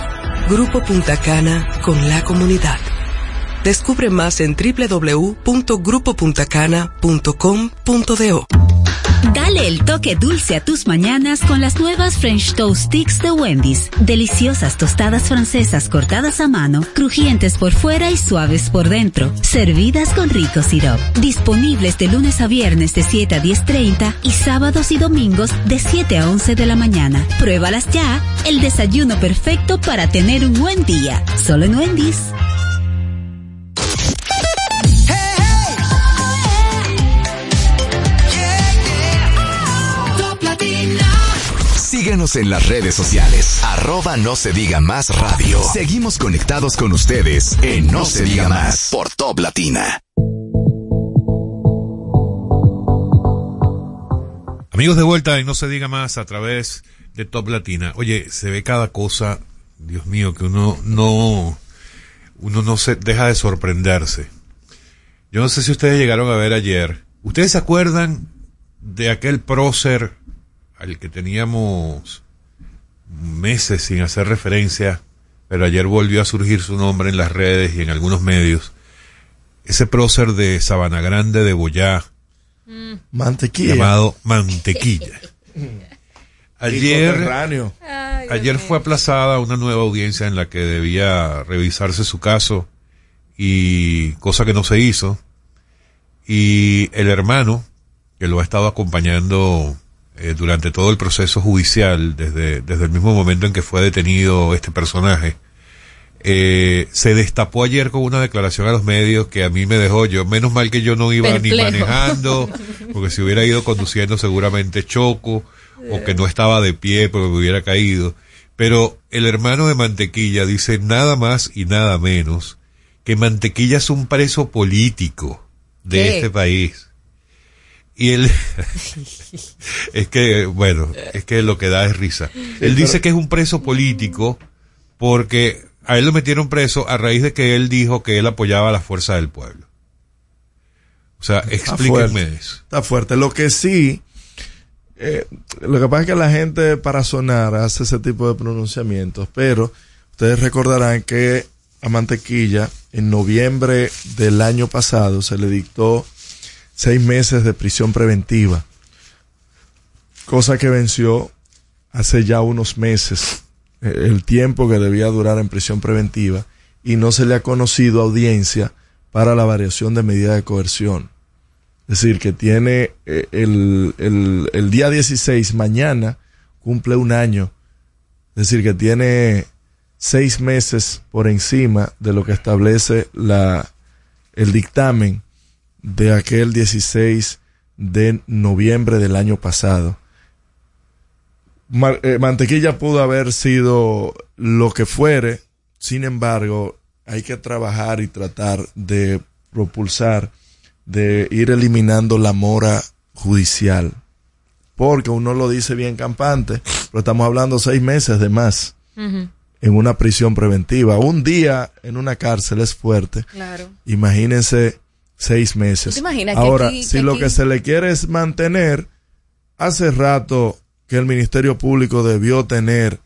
Grupo Punta Cana, con la comunidad. Descubre más en www.grupopuntacana.com.do. Dale el toque dulce a tus mañanas con las nuevas French Toast Sticks de Wendy's. Deliciosas tostadas francesas cortadas a mano, crujientes por fuera y suaves por dentro, servidas con rico sirope. Disponibles de lunes a viernes de 7 a 10:30 y sábados y domingos de 7 a 11 de la mañana. Pruébalas ya, el desayuno perfecto para tener un buen día. Solo en Wendy's. Síguenos en las redes sociales, arroba No Se Diga Más Radio. Seguimos conectados con ustedes en No Se Diga Más por Top Latina. Amigos, de vuelta en No Se Diga Más a través de Top Latina. Oye, se ve cada cosa, Dios mío, que uno no se deja de sorprenderse. Yo no sé si ustedes llegaron a ver ayer. ¿Ustedes se acuerdan de aquel prócer al que teníamos meses sin hacer referencia, pero ayer volvió a surgir su nombre en las redes y en algunos medios? Ese prócer de Sabana Grande de Boyá, Mantequilla, llamado Mantequilla. Ayer fue aplazada una nueva audiencia en la que debía revisarse su caso, y cosa que no se hizo, y el hermano que lo ha estado acompañando durante todo el proceso judicial, desde el mismo momento en que fue detenido este personaje, se destapó ayer con una declaración a los medios que a mí me dejó, menos mal que yo no iba perplejo, ni manejando, porque si hubiera ido conduciendo seguramente choco, o que no estaba de pie porque me hubiera caído. Pero el hermano de Mantequilla dice nada más y nada menos que Mantequilla es un preso político de este país. Y él, es que lo que da es risa. Él dice que es un preso político porque a él lo metieron preso a raíz de que él dijo que él apoyaba a la fuerza del pueblo. O sea, explíquenme eso. Está fuerte. Lo que sí, lo que pasa es que la gente, para sonar, hace ese tipo de pronunciamientos, pero ustedes recordarán que a Mantequilla en noviembre del año pasado se le dictó 6 meses de prisión preventiva, cosa que venció hace ya unos meses, el tiempo que debía durar en prisión preventiva, y no se le ha conocido audiencia para la variación de medida de coerción. Es decir, que tiene el día 16, mañana, cumple un año. Es decir, que tiene 6 meses por encima de lo que establece el dictamen de aquel 16 de noviembre del año pasado. Mantequilla pudo haber sido lo que fuere, sin embargo, hay que trabajar y tratar de propulsar, de ir eliminando la mora judicial. Porque uno lo dice bien campante, pero estamos hablando 6 meses de más. Uh-huh. En una prisión preventiva. Un día en una cárcel es fuerte. Claro. Imagínense 6 meses. ¿Te imaginas que ahora, si lo que se le quiere es mantener, hace rato que el Ministerio Público debió tener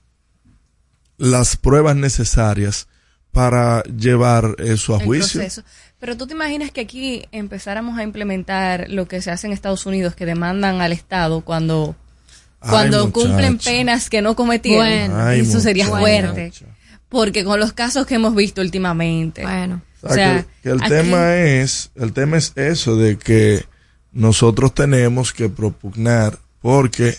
las pruebas necesarias para llevar eso a juicio. Proceso. Pero tú te imaginas que aquí empezáramos a implementar lo que se hace en Estados Unidos, que demandan al Estado cuando cumplen penas que no cometieron. Bueno, eso sería fuerte. Porque con los casos que hemos visto últimamente. Bueno. O sea, que el tema es eso, de que nosotros tenemos que propugnar, porque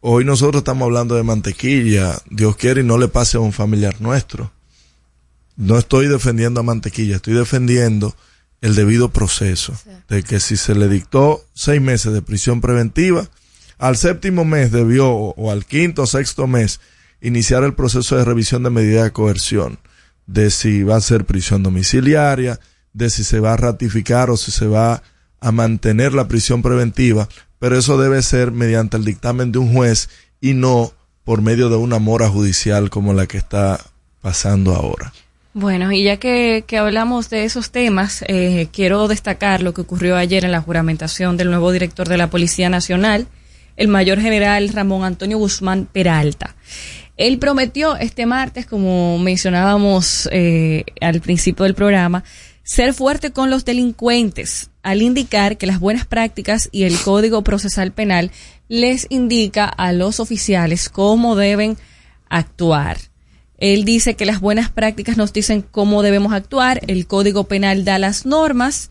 hoy nosotros estamos hablando de Mantequilla, Dios quiere y no le pase a un familiar nuestro. No estoy defendiendo a Mantequilla, estoy defendiendo el debido proceso, sí, de que si se le dictó 6 meses de prisión preventiva, al séptimo mes debió, o al quinto o sexto mes, iniciar el proceso de revisión de medida de coerción, de si va a ser prisión domiciliaria, de si se va a ratificar o si se va a mantener la prisión preventiva, pero eso debe ser mediante el dictamen de un juez y no por medio de una mora judicial como la que está pasando ahora. Bueno, y ya que hablamos de esos temas, quiero destacar lo que ocurrió ayer en la juramentación del nuevo director de la Policía Nacional, el mayor general Ramón Antonio Guzmán Peralta. Él prometió este martes, como mencionábamos al principio del programa, ser fuerte con los delincuentes, al indicar que las buenas prácticas y el Código Procesal Penal les indica a los oficiales cómo deben actuar. Él dice que las buenas prácticas nos dicen cómo debemos actuar, el Código Penal da las normas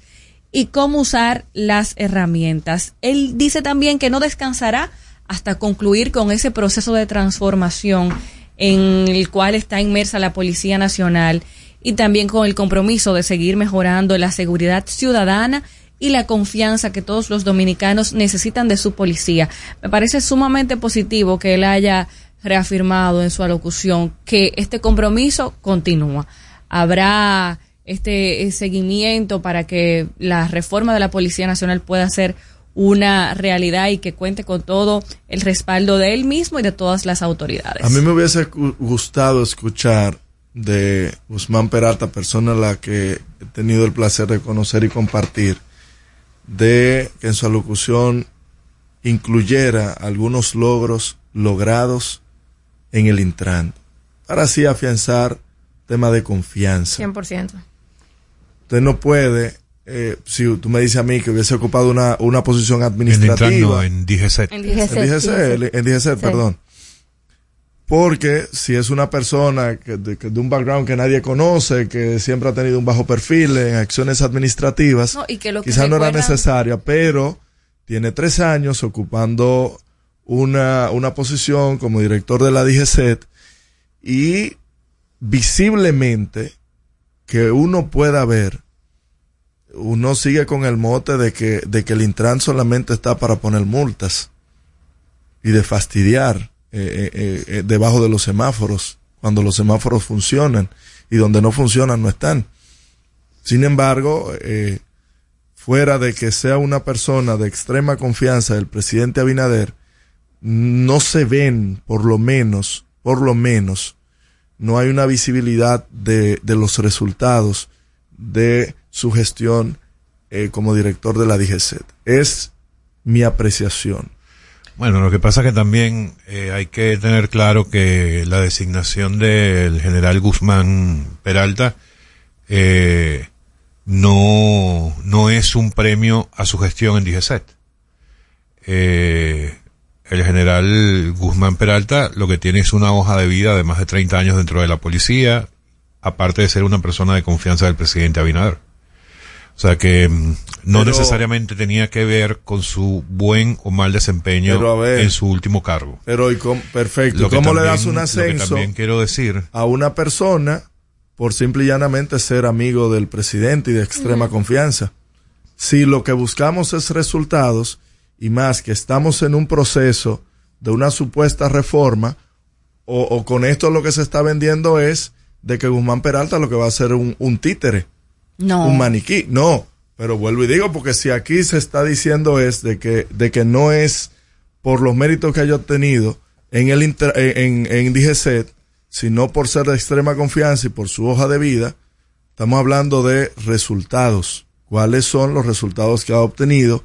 y cómo usar las herramientas. Él dice también que no descansará hasta concluir con ese proceso de transformación en el cual está inmersa la Policía Nacional, y también con el compromiso de seguir mejorando la seguridad ciudadana y la confianza que todos los dominicanos necesitan de su policía. Me parece sumamente positivo que él haya reafirmado en su alocución que este compromiso continúa. Habrá este seguimiento para que la reforma de la Policía Nacional pueda ser una realidad y que cuente con todo el respaldo de él mismo y de todas las autoridades. A mí me hubiese gustado escuchar de Guzmán Peralta, persona a la que he tenido el placer de conocer y compartir, de que en su alocución incluyera algunos logros logrados en el Intran, para así afianzar tema de confianza. 100%. Usted no puede, si tú me dices a mí que hubiese ocupado una posición administrativa. En Intran no, en DIGESETT. En DIGESETT, perdón. Porque si es una persona de un background que nadie conoce, que siempre ha tenido un bajo perfil en acciones administrativas, no, quizás no era necesaria, pero tiene 3 años ocupando una posición como director de la DIGESETT, y visiblemente que uno pueda ver, uno sigue con el mote de que el Intran solamente está para poner multas y de fastidiar debajo de los semáforos, cuando los semáforos funcionan, y donde no funcionan no están. Sin embargo, fuera de que sea una persona de extrema confianza del presidente Abinader, no se ven, por lo menos no hay una visibilidad de los resultados de su gestión como director de la DIGESETT. Es mi apreciación. Bueno, lo que pasa es que también hay que tener claro que la designación del general Guzmán Peralta no es un premio a su gestión en DIGESETT. El general Guzmán Peralta lo que tiene es una hoja de vida de más de 30 años dentro de la policía, aparte de ser una persona de confianza del presidente Abinader. O sea que no necesariamente tenía que ver con su buen o mal desempeño en su último cargo. Pero perfecto, ¿cómo le das un ascenso a una persona por simple y llanamente ser amigo del presidente y de extrema confianza? Si lo que buscamos es resultados, y más que estamos en un proceso de una supuesta reforma, o con esto lo que se está vendiendo es de que Guzmán Peralta lo que va a ser un títere. No. Un maniquí, no, pero vuelvo y digo, porque si aquí se está diciendo es de que no es por los méritos que haya obtenido en DIGESETT, sino por ser de extrema confianza y por su hoja de vida, estamos hablando de resultados. ¿Cuáles son los resultados que ha obtenido?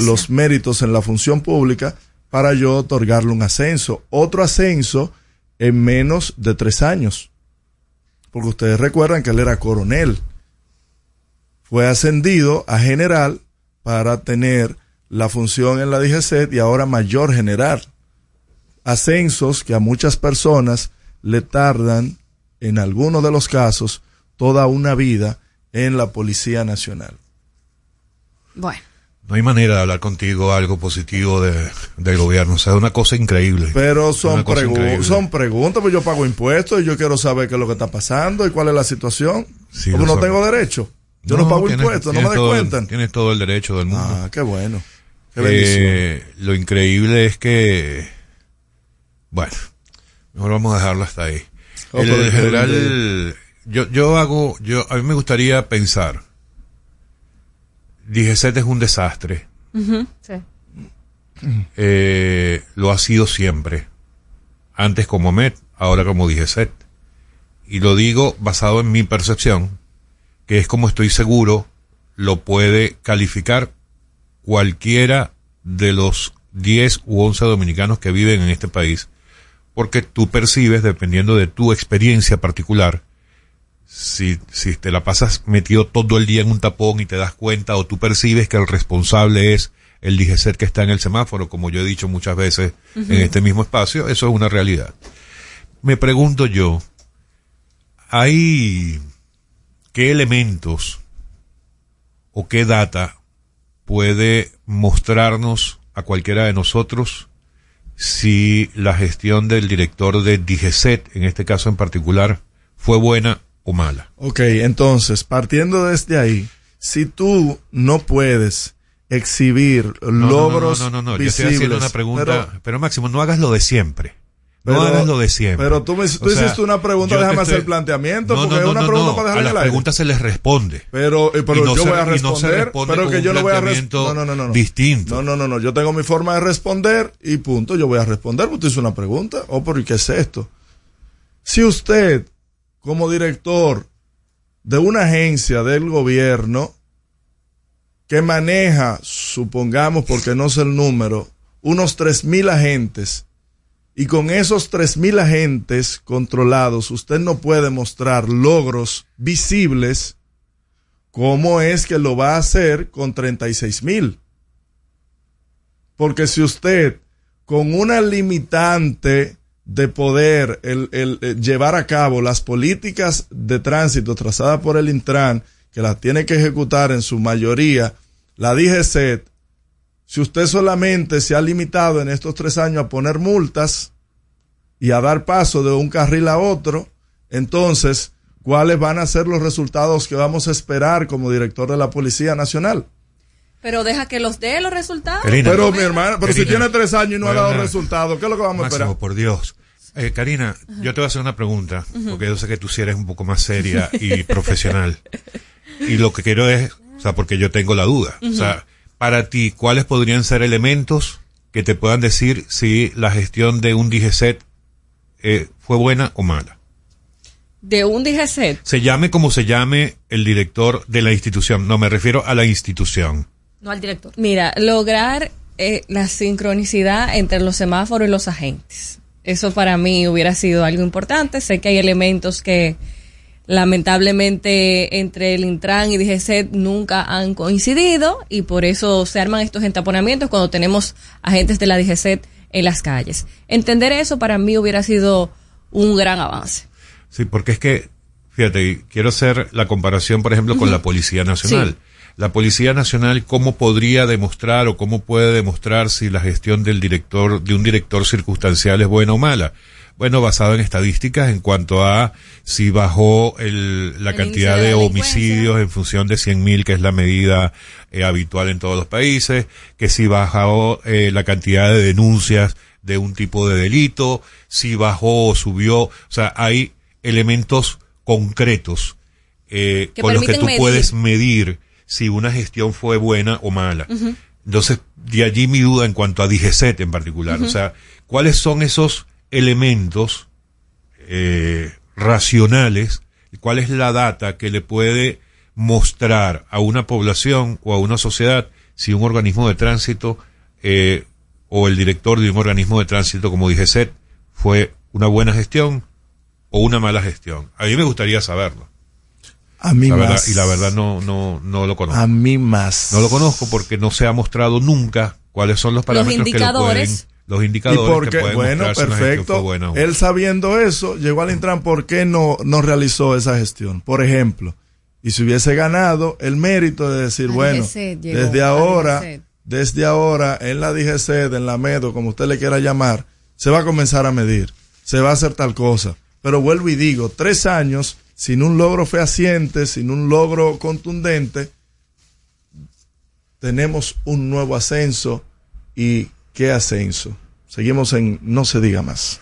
Los méritos en la función pública para yo otorgarle un ascenso. Otro ascenso en menos de 3 años. Porque ustedes recuerdan que él era coronel. Fue ascendido a general para tener la función en la DIGESETT y ahora mayor general. Ascensos que a muchas personas le tardan, en algunos de los casos, toda una vida en la Policía Nacional. Bueno. No hay manera de hablar contigo algo positivo del gobierno. O sea, es una cosa increíble. Pero son preguntas, pues yo pago impuestos y yo quiero saber qué es lo que está pasando y cuál es la situación. Sí, porque no tengo derecho. Yo no pago impuestos, no me descuentan. Tienes todo el derecho del mundo. Ah, qué bueno. Qué bendición. Lo increíble es que, bueno, mejor vamos a dejarlo hasta ahí. El general, yo a mí me gustaría pensar, DIGESETT es un desastre. Uh-huh, sí. Lo ha sido siempre. antes como MET, ahora como DIGESETT. Y lo digo basado en mi percepción, que es como estoy seguro lo puede calificar cualquiera de los 10 u 11 dominicanos que viven en este país, porque tú percibes, dependiendo de tu experiencia particular, si te la pasas metido todo el día en un tapón y te das cuenta, o tú percibes que el responsable es el DIGESETT que está en el semáforo, como yo he dicho muchas veces en este mismo espacio, eso es una realidad. Me pregunto yo, ¿hay qué elementos o qué data puede mostrarnos a cualquiera de nosotros si la gestión del director de DIGESETT, en este caso en particular, fue buena o mala? Ok, entonces, partiendo desde ahí, si tú no puedes exhibir logros visibles... Yo estoy haciendo una pregunta, pero Máximo, no hagas lo de siempre. No hagas lo de siempre. Pero tú hiciste una pregunta, déjame hacer el planteamiento, porque es una pregunta para dejar el aire. A las preguntas se les responde. Pero yo voy a responder, pero que yo no voy a responder distinto. No, yo tengo mi forma de responder y punto, yo voy a responder, porque tú hiciste una pregunta. Oh, pero ¿y qué es esto? Si usted, como director de una agencia del gobierno que maneja, supongamos, porque no sé el número, unos 3.000 agentes, y con esos 3.000 agentes controlados, usted no puede mostrar logros visibles, ¿cómo es que lo va a hacer con 36.000? Porque si usted, con una limitante de poder llevar a cabo las políticas de tránsito trazadas por el Intran, que las tiene que ejecutar en su mayoría la DIGESETT, si usted solamente se ha limitado en estos 3 años a poner multas y a dar paso de un carril a otro, entonces, ¿cuáles van a ser los resultados que vamos a esperar como director de la Policía Nacional? Pero deja que los dé los resultados. Karina, pero mi hermana, pero Karina, si tiene 3 años y no ha dado resultados, ¿qué es lo que vamos a esperar? Máximo, por Dios. Karina, yo te voy a hacer una pregunta, porque yo sé que tú sí eres un poco más seria y profesional. Y lo que quiero es, porque yo tengo la duda, para ti, ¿cuáles podrían ser elementos que te puedan decir si la gestión de un DIGESETT fue buena o mala? ¿De un DIGESETT? Se llame como se llame el director de la institución. No, me refiero a la institución. No al director. Mira, lograr la sincronicidad entre los semáforos y los agentes. Eso para mí hubiera sido algo importante. Sé que hay elementos que... lamentablemente entre el Intran y DIGESETT nunca han coincidido y por eso se arman estos entaponamientos cuando tenemos agentes de la DIGESETT en las calles. Entender eso para mí hubiera sido un gran avance. Sí, porque es que, fíjate, quiero hacer la comparación, por ejemplo, con la Policía Nacional. Sí. La Policía Nacional, ¿cómo podría demostrar o cómo puede demostrar si la gestión del director, de un director circunstancial, es buena o mala? Bueno, basado en estadísticas en cuanto a si bajó la cantidad de homicidios en función de 100.000, que es la medida habitual en todos los países, que si bajó la cantidad de denuncias de un tipo de delito, si bajó o subió. O sea, hay elementos concretos con los que tú puedes medir si una gestión fue buena o mala. Entonces, de allí mi duda en cuanto a DIGESETT en particular. O sea, ¿cuáles son esos elementos racionales? ¿Cuál es la data que le puede mostrar a una población o a una sociedad si un organismo de tránsito o el director de un organismo de tránsito como DIGESETT fue una buena gestión o una mala gestión? A mí me gustaría saberlo. A mí la más. Verdad, y la verdad no lo conozco. A mí más. No lo conozco porque no se ha mostrado nunca cuáles son los parámetros, los indicadores, que lo pueden... Los indicadores. Y porque, que bueno, perfecto, él sabiendo eso, llegó al Intran, ¿por qué no realizó esa gestión? Por ejemplo, y si hubiese ganado el mérito de decir, desde ahora, en la DIGESETT, en la MEDO, como usted le quiera llamar, se va a comenzar a medir, se va a hacer tal cosa. Pero vuelvo y digo, 3 años, sin un logro fehaciente, sin un logro contundente, tenemos un nuevo ascenso y... ¿Qué ascenso? Seguimos en No Se Diga Más.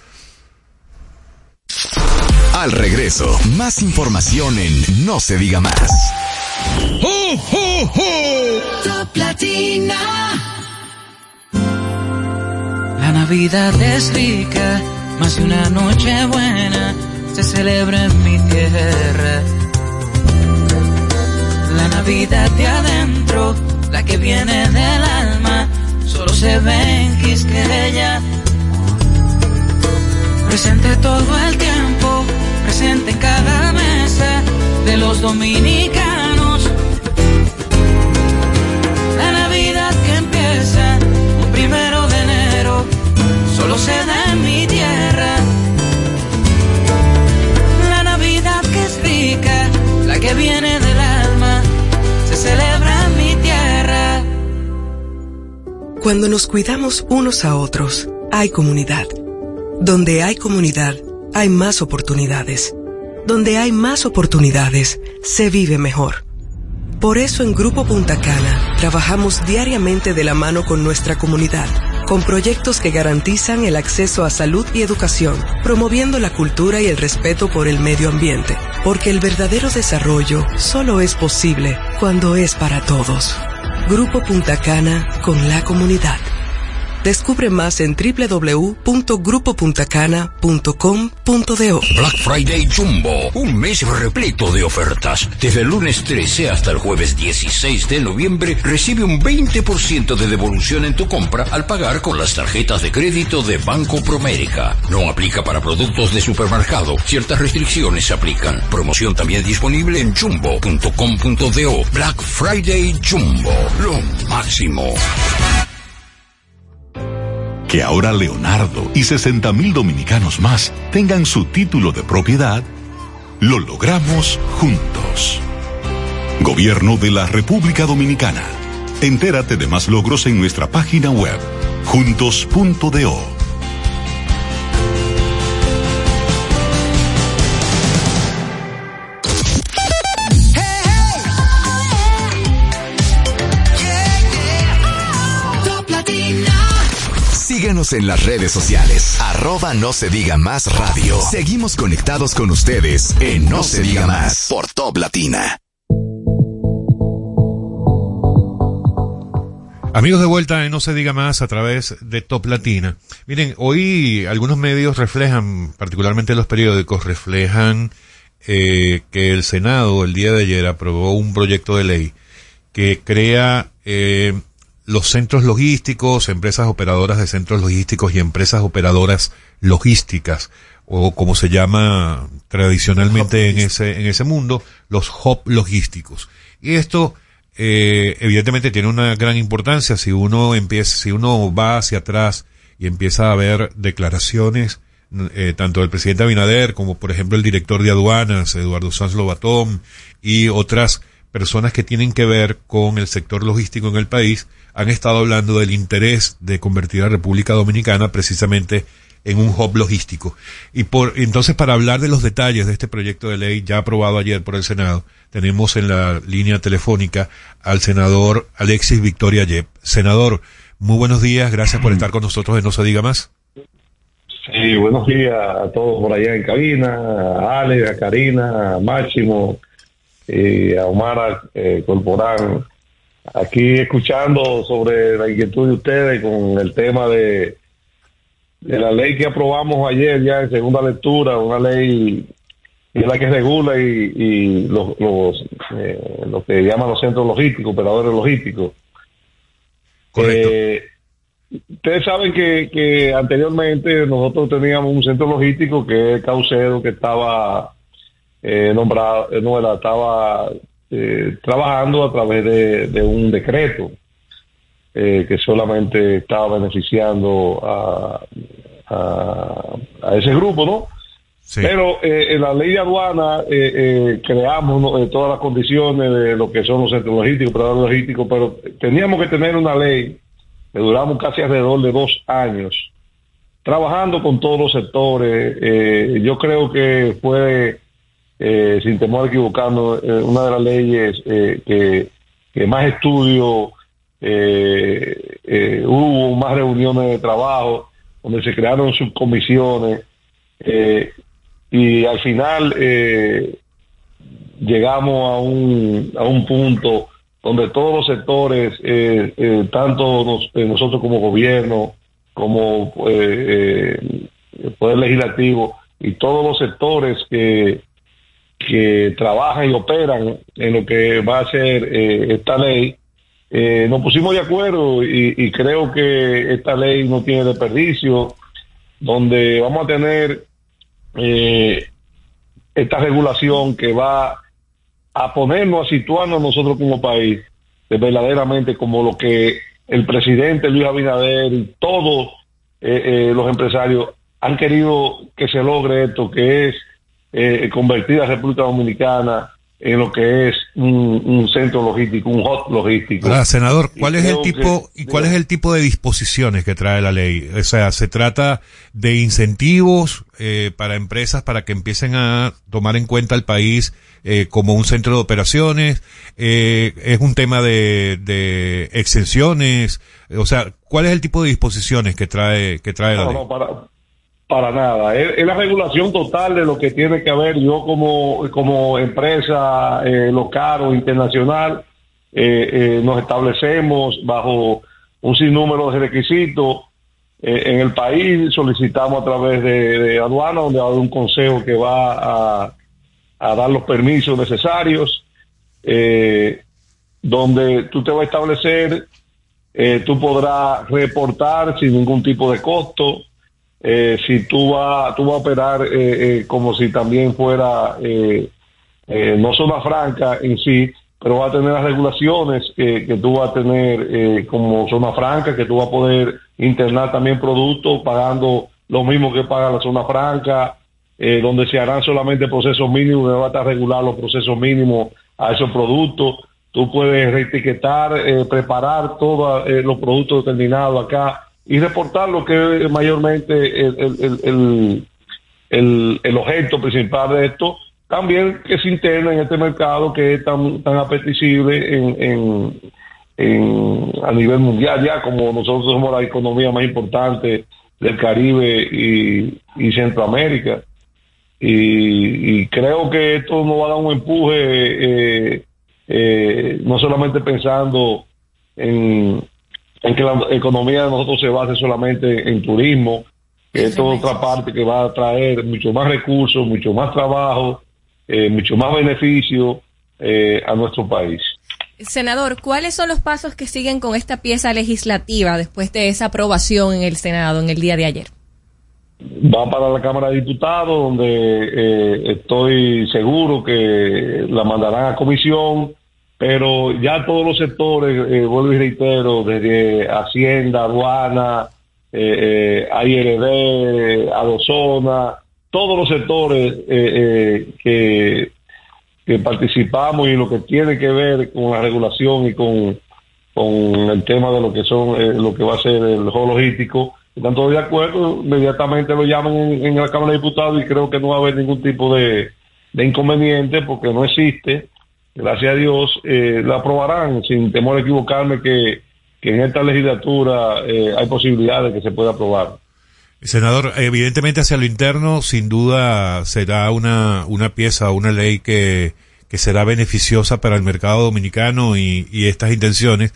Al regreso, más información en No Se Diga Más. ¡Ho, ho, ho! Top Latina. La Navidad es rica Más de una noche buena se celebra en mi tierra. La Navidad de adentro, la que viene del alma, solo se ve en Quisqueya. Presente todo el tiempo, presente en cada mesa de los dominicanos. La Navidad que empieza un 1 de enero, solo se da en mi tierra. La Navidad que es rica, la que viene del alma, se celebra en mi tierra. Cuando nos cuidamos unos a otros, hay comunidad. Donde hay comunidad, hay más oportunidades. Donde hay más oportunidades, se vive mejor. Por eso en Grupo Punta Cana trabajamos diariamente de la mano con nuestra comunidad, con proyectos que garantizan el acceso a salud y educación, promoviendo la cultura y el respeto por el medio ambiente, porque el verdadero desarrollo solo es posible cuando es para todos. Grupo Punta Cana, con la comunidad. Descubre más en www.grupopuntacana.com.do. Black Friday Jumbo, un mes repleto de ofertas. Desde el lunes 13 hasta el jueves 16 de noviembre, recibe un 20% de devolución en tu compra al pagar con las tarjetas de crédito de Banco Promérica. No aplica para productos de supermercado. Ciertas restricciones se aplican. Promoción también disponible en jumbo.com.do. Black Friday Jumbo, lo máximo. Que ahora Leonardo y 60.000 dominicanos más tengan su título de propiedad, lo logramos juntos. Gobierno de la República Dominicana. Entérate de más logros en nuestra página web, juntos.do. Síguenos en las redes sociales, @No Se Diga Más Radio. Seguimos conectados con ustedes en No Se Diga Más por Top Latina. Amigos, de vuelta en No Se Diga Más a través de Top Latina. Miren, hoy algunos medios reflejan, particularmente los periódicos, reflejan que el Senado el día de ayer aprobó un proyecto de ley que crea los centros logísticos, empresas operadoras de centros logísticos y empresas operadoras logísticas, o como se llama tradicionalmente en ese mundo, los hub logísticos. Y esto evidentemente tiene una gran importancia. Si uno va hacia atrás y empieza a ver declaraciones tanto del presidente Abinader como por ejemplo el director de aduanas, Eduardo Sanz Lobatón, y otras personas que tienen que ver con el sector logístico en el país, han estado hablando del interés de convertir a República Dominicana precisamente en un hub logístico. Y entonces, para hablar de los detalles de este proyecto de ley ya aprobado ayer por el Senado, tenemos en la línea telefónica al senador Alexis Victoria Yep. Senador, muy buenos días, gracias por estar con nosotros en No Se Diga Más. Sí, buenos días a todos por allá en cabina, a Ale, a Karina, a Máximo, a Omar Corporán, aquí escuchando sobre la inquietud de ustedes con el tema de la ley que aprobamos ayer ya en segunda lectura, una ley que es la que regula y lo que llaman los centros logísticos, operadores logísticos. Correcto. Ustedes saben que anteriormente nosotros teníamos un centro logístico que es Caucedo, que estaba estaba trabajando a través de un decreto que solamente estaba beneficiando a ese grupo, ¿no? Sí. Pero en la ley de aduana creamos, ¿no?, todas las condiciones de lo que son los centros logísticos, operadores logísticos, pero teníamos que tener una ley que duramos casi alrededor de 2 años trabajando con todos los sectores. Yo creo que fue, sin temor a equivocarnos, una de las leyes que más estudio hubo, más reuniones de trabajo, donde se crearon subcomisiones, y al final llegamos a un punto donde todos los sectores, tanto nosotros como gobierno, como el Poder Legislativo y todos los sectores que trabajan y operan en lo que va a ser esta ley. Nos pusimos de acuerdo y creo que esta ley no tiene desperdicio, donde vamos a tener esta regulación que va a ponernos, a situarnos nosotros como país, verdaderamente como lo que el presidente Luis Abinader y todos los empresarios han querido que se logre esto, que es convertir a República Dominicana en lo que es un centro logístico, un hub logístico. Ah, senador, ¿cuál es el tipo de disposiciones que trae la ley? O sea, ¿se trata de incentivos para empresas para que empiecen a tomar en cuenta el país como un centro de operaciones? ¿Es un tema de exenciones? O sea, ¿cuál es el tipo de disposiciones que trae la ley? No, para nada, es la regulación total de lo que tiene que haber. Yo como empresa local o internacional nos establecemos bajo un sinnúmero de requisitos en el país, solicitamos a través de aduana, donde hay un consejo que va a dar los permisos necesarios, donde tú te vas a establecer, tú podrás reportar sin ningún tipo de costo. Si tú vas a operar como si también fuera no zona franca en sí, pero vas a tener las regulaciones que tú vas a tener como zona franca, que tú vas a poder internar también productos pagando lo mismo que paga la zona franca, donde se harán solamente procesos mínimos, donde vas a regular los procesos mínimos a esos productos. Tú puedes reetiquetar, preparar todos los productos determinados acá y reportar lo que es mayormente el objeto principal de esto, también que se interna en este mercado que es tan apetecible a nivel mundial, ya como nosotros somos la economía más importante del Caribe y Centroamérica, y creo que esto nos va a dar un empuje, no solamente pensando en que la economía de nosotros se base solamente en turismo, que es toda otra parte que va a traer mucho más recursos, mucho más trabajo, mucho más beneficio a nuestro país. Senador, ¿cuáles son los pasos que siguen con esta pieza legislativa después de esa aprobación en el Senado en el día de ayer? Va para la Cámara de Diputados, donde estoy seguro que la mandarán a comisión. Pero ya todos los sectores, vuelvo y reitero, desde Hacienda, Aduana, AIRD, Adozona, todos los sectores que participamos y lo que tiene que ver con la regulación y con el tema de lo que son lo que va a ser el juego logístico, están todos de acuerdo. Inmediatamente lo llaman en la Cámara de Diputados y creo que no va a haber ningún tipo de inconveniente, porque no existe. Gracias a Dios, la aprobarán, sin temor a equivocarme, que en esta legislatura hay posibilidades de que se pueda aprobar. Senador, evidentemente hacia lo interno, sin duda será una pieza, una ley que será beneficiosa para el mercado dominicano y estas intenciones,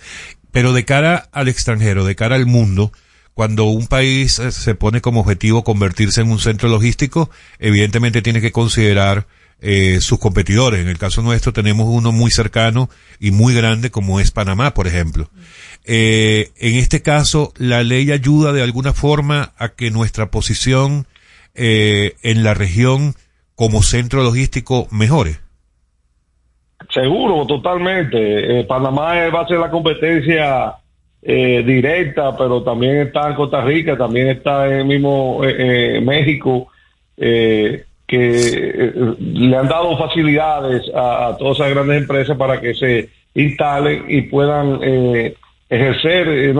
pero de cara al extranjero, de cara al mundo, cuando un país se pone como objetivo convertirse en un centro logístico, evidentemente tiene que considerar sus competidores. En el caso nuestro tenemos uno muy cercano y muy grande como es Panamá, por ejemplo. En este caso, ¿la ley ayuda de alguna forma a que nuestra posición en la región como centro logístico mejore? Seguro, totalmente. Panamá va a ser la competencia directa, pero también está en Costa Rica, también está en mismo México, que le han dado facilidades a todas esas grandes empresas para que se instalen y puedan ejercer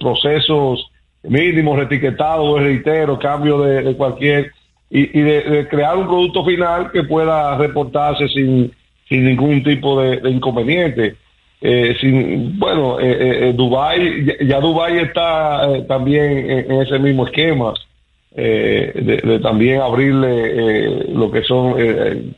procesos mínimos, reetiquetados, reitero, cambio de cualquier, y de crear un producto final que pueda reportarse sin ningún tipo de inconveniente. Dubái, ya Dubái está también en ese mismo esquema. De también abrirle lo que son,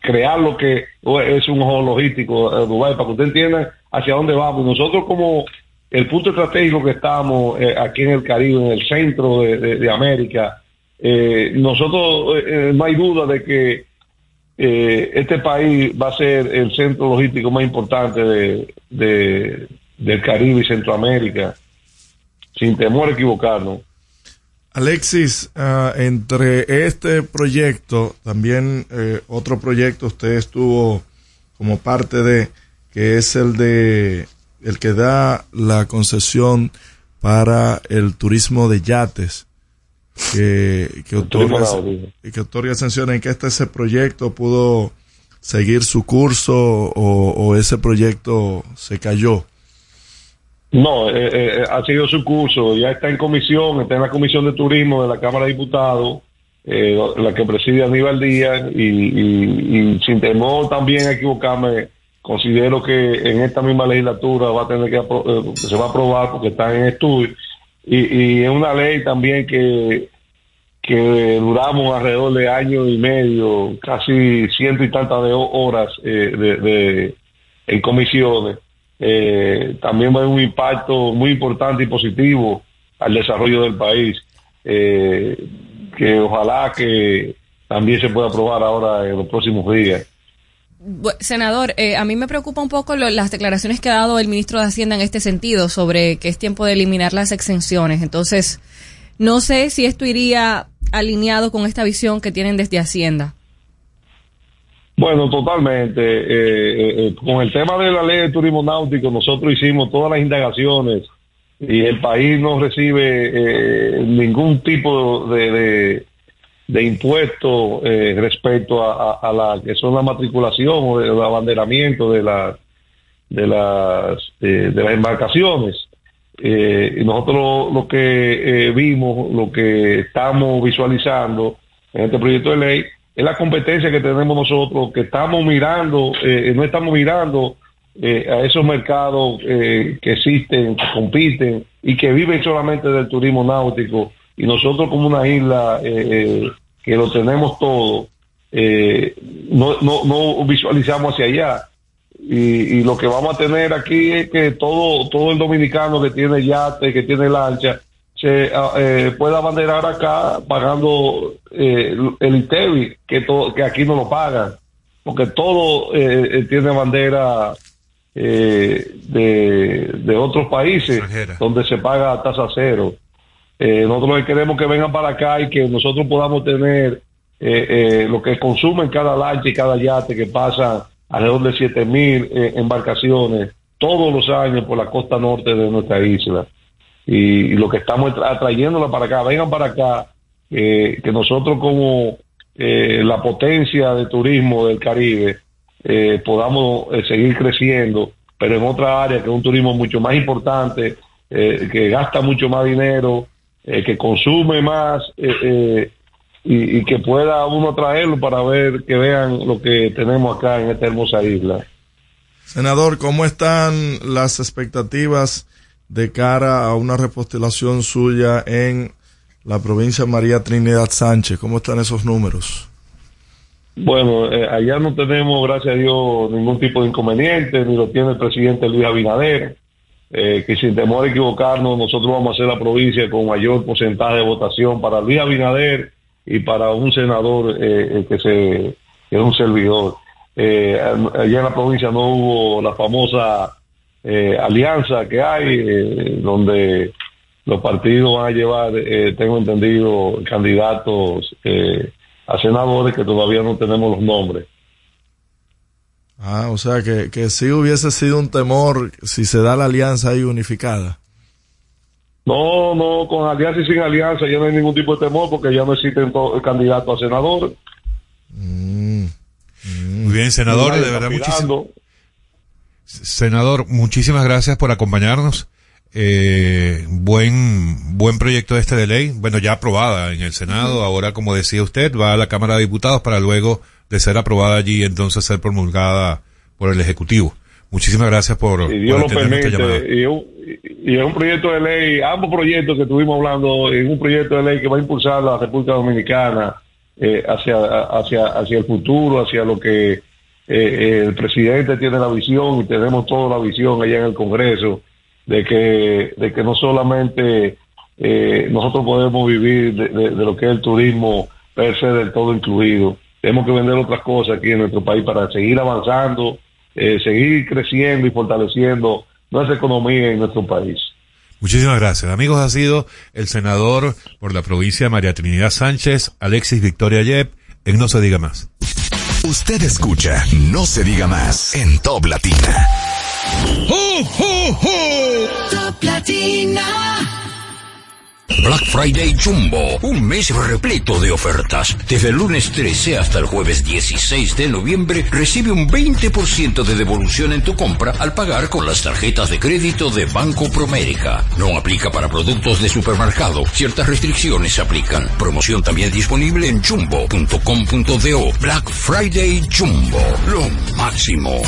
crear lo que es un ojo logístico a Dubái, para que usted entienda hacia dónde vamos. Nosotros, como el punto estratégico que estamos aquí en el Caribe, en el centro de América, Nosotros no hay duda de que este país va a ser el centro logístico más importante del Caribe y Centroamérica, sin temor a equivocarnos. Alexis, entre este proyecto, también otro proyecto usted estuvo como parte de, que es el que da la concesión para el turismo de yates, que otorga sanciones. ¿En qué ese proyecto pudo seguir su curso o ese proyecto se cayó? No, ha seguido su curso, ya está en comisión, está en la comisión de turismo de la Cámara de Diputados, la que preside Aníbal Díaz, y sin temor también a equivocarme, considero que en esta misma legislatura va a tener que se va a aprobar, porque está en estudio, y es una ley también que duramos alrededor de año y medio, casi ciento y tantas de horas en comisiones. También va a haber un impacto muy importante y positivo al desarrollo del país, que ojalá que también se pueda aprobar ahora en los próximos días. Senador, a mí me preocupa un poco las declaraciones que ha dado el ministro de Hacienda en este sentido, sobre que es tiempo de eliminar las exenciones. Entonces, no sé si esto iría alineado con esta visión que tienen desde Hacienda. Bueno, totalmente. Con el tema de la ley de turismo náutico, nosotros hicimos todas las indagaciones y el país no recibe ningún tipo de impuesto respecto a la que son la matriculación o el abanderamiento de las embarcaciones. Nosotros lo que vimos, lo que estamos visualizando en este proyecto de ley, es la competencia que tenemos nosotros, que estamos mirando, no estamos mirando a esos mercados que existen, que compiten y que viven solamente del turismo náutico, y nosotros como una isla que lo tenemos todo, no visualizamos hacia allá, y lo que vamos a tener aquí es que todo el dominicano que tiene yate, que tiene lancha, se pueda abanderar acá pagando el ITEVI, que aquí no lo pagan, porque todo tiene bandera de otros países extranjera, donde se paga tasa cero. Nosotros queremos que vengan para acá y que nosotros podamos tener lo que consumen cada lancha y cada yate, que pasa alrededor de 7,000 embarcaciones todos los años por la costa norte de nuestra isla. Y lo que estamos atrayéndola para acá, vengan para acá, que nosotros como la potencia de turismo del Caribe podamos seguir creciendo, pero en otra área que es un turismo mucho más importante, que gasta mucho más dinero, que consume más, y que pueda uno traerlo para ver, que vean lo que tenemos acá en esta hermosa isla. Senador, ¿cómo están las expectativas de cara a una repostelación suya en la provincia de María Trinidad Sánchez? ¿Cómo están esos números? Bueno, allá no tenemos, gracias a Dios, ningún tipo de inconveniente, ni lo tiene el presidente Luis Abinader, que sin temor a equivocarnos, nosotros vamos a ser la provincia con mayor porcentaje de votación para Luis Abinader y para un senador que es un servidor. Allá en la provincia no hubo la famosa alianza que hay, donde los partidos van a llevar, tengo entendido, candidatos a senadores que todavía no tenemos los nombres. Ah, o sea que sí hubiese sido un temor si se da la alianza ahí unificada. No, con alianza y sin alianza ya no hay ningún tipo de temor, porque ya no existen candidatos a senador. Muy bien, senador, de verdad, muchísimo. Senador, muchísimas gracias por acompañarnos. Buen proyecto este de ley. Bueno, ya aprobada en el Senado. Ahora, como decía usted, va a la Cámara de Diputados para luego de ser aprobada allí, entonces ser promulgada por el Ejecutivo. Muchísimas gracias por atender nuestra llamada. Y es un proyecto de ley, ambos proyectos que estuvimos hablando, es un proyecto de ley que va a impulsar la República Dominicana hacia el futuro, hacia lo que el presidente tiene la visión, y tenemos toda la visión allá en el Congreso, de que no solamente nosotros podemos vivir de lo que es el turismo per se del todo incluido. Tenemos que vender otras cosas aquí en nuestro país para seguir avanzando, seguir creciendo y fortaleciendo nuestra economía en nuestro país. Muchísimas gracias. Amigos, ha sido el senador por la provincia de María Trinidad Sánchez, Alexis Victoria Yep, en No Se Diga Más. Usted escucha No Se Diga Más en Top Latina. ¡Ho, ho, ho! Top Latina. Black Friday Jumbo, un mes repleto de ofertas. Desde el lunes 13 hasta el jueves 16 de noviembre, recibe un 20% de devolución en tu compra al pagar con las tarjetas de crédito de Banco Promérica. No aplica para productos de supermercado. Ciertas restricciones se aplican. Promoción también disponible en jumbo.com.do. Black Friday Jumbo, lo máximo.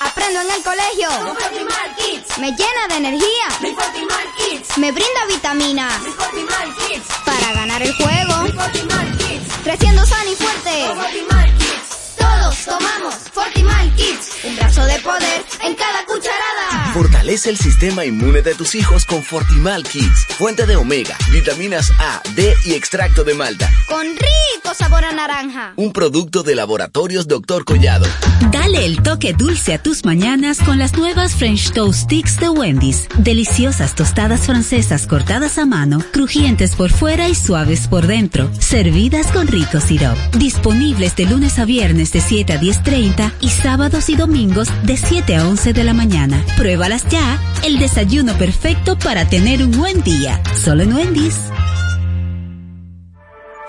Aprendo en el colegio. Fortimar Kids. Me llena de energía. Mi Fortimar Kids. Me brinda vitaminas. Mi Fortimar Kids. Para ganar el juego. Mi Fortimar Kids. Creciendo sano y fuerte. Mi Fortimar Kids. Todos tomamos Fortimar Kids. Un brazo de poder en cada cucharada. Fortalece el sistema inmune de tus hijos con Fortimar Kids. Fuente de omega, vitaminas A, D y extracto de malta. Con rico sabor a naranja. Un producto de Laboratorios Dr. Collado. Dale el toque dulce a tus mañanas con las nuevas French Toast Sticks de Wendy's. Deliciosas tostadas francesas cortadas a mano, crujientes por fuera y suaves por dentro. Servidas con rico sirope. Disponibles de lunes a viernes de 7 a 10:30 y sábados y domingos de 7 a 11 de la mañana. Pruébalas ya, el desayuno perfecto para tener un buen día. Solo en Wendy's.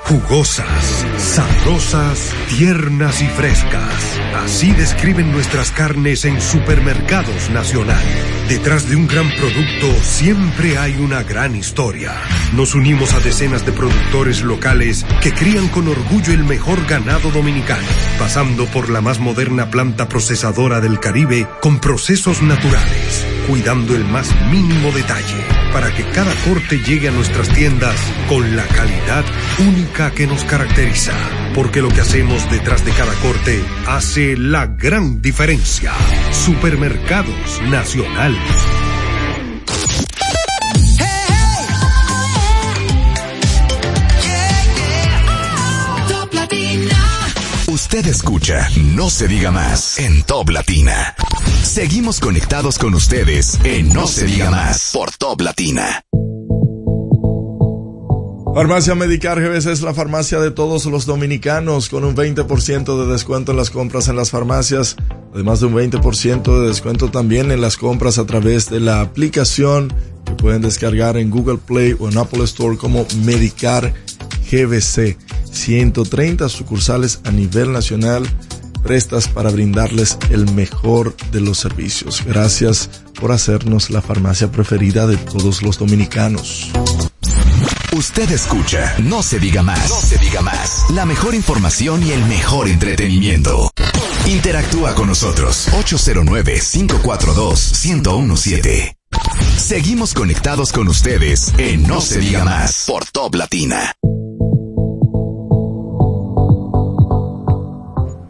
Jugosas, sabrosas, tiernas y frescas. Así describen nuestras carnes en Supermercados Nacional. Detrás de un gran producto siempre hay una gran historia. Nos unimos a decenas de productores locales que crían con orgullo el mejor ganado dominicano, pasando por la más moderna planta procesadora del Caribe con procesos naturales, cuidando el más mínimo detalle para que cada corte llegue a nuestras tiendas con la calidad única que nos caracteriza, porque lo que hacemos detrás de cada corte hace la gran diferencia. Supermercados Nacional. Usted escucha No Se Diga Más en Top Latina. Seguimos conectados con ustedes en No Se Diga Más por Top Latina. Farmacia Medicar GBC es la farmacia de todos los dominicanos, con un 20% de descuento en las compras en las farmacias, además de un 20% de descuento también en las compras a través de la aplicación que pueden descargar en Google Play o en Apple Store como Medicar GBC. 130 sucursales a nivel nacional, prestas para brindarles el mejor de los servicios. Gracias por hacernos la farmacia preferida de todos los dominicanos. Usted escucha No Se Diga Más. No Se Diga Más. La mejor información y el mejor entretenimiento. Interactúa con nosotros. 809-542-1017. Seguimos conectados con ustedes en No Se Diga Más por Top Latina.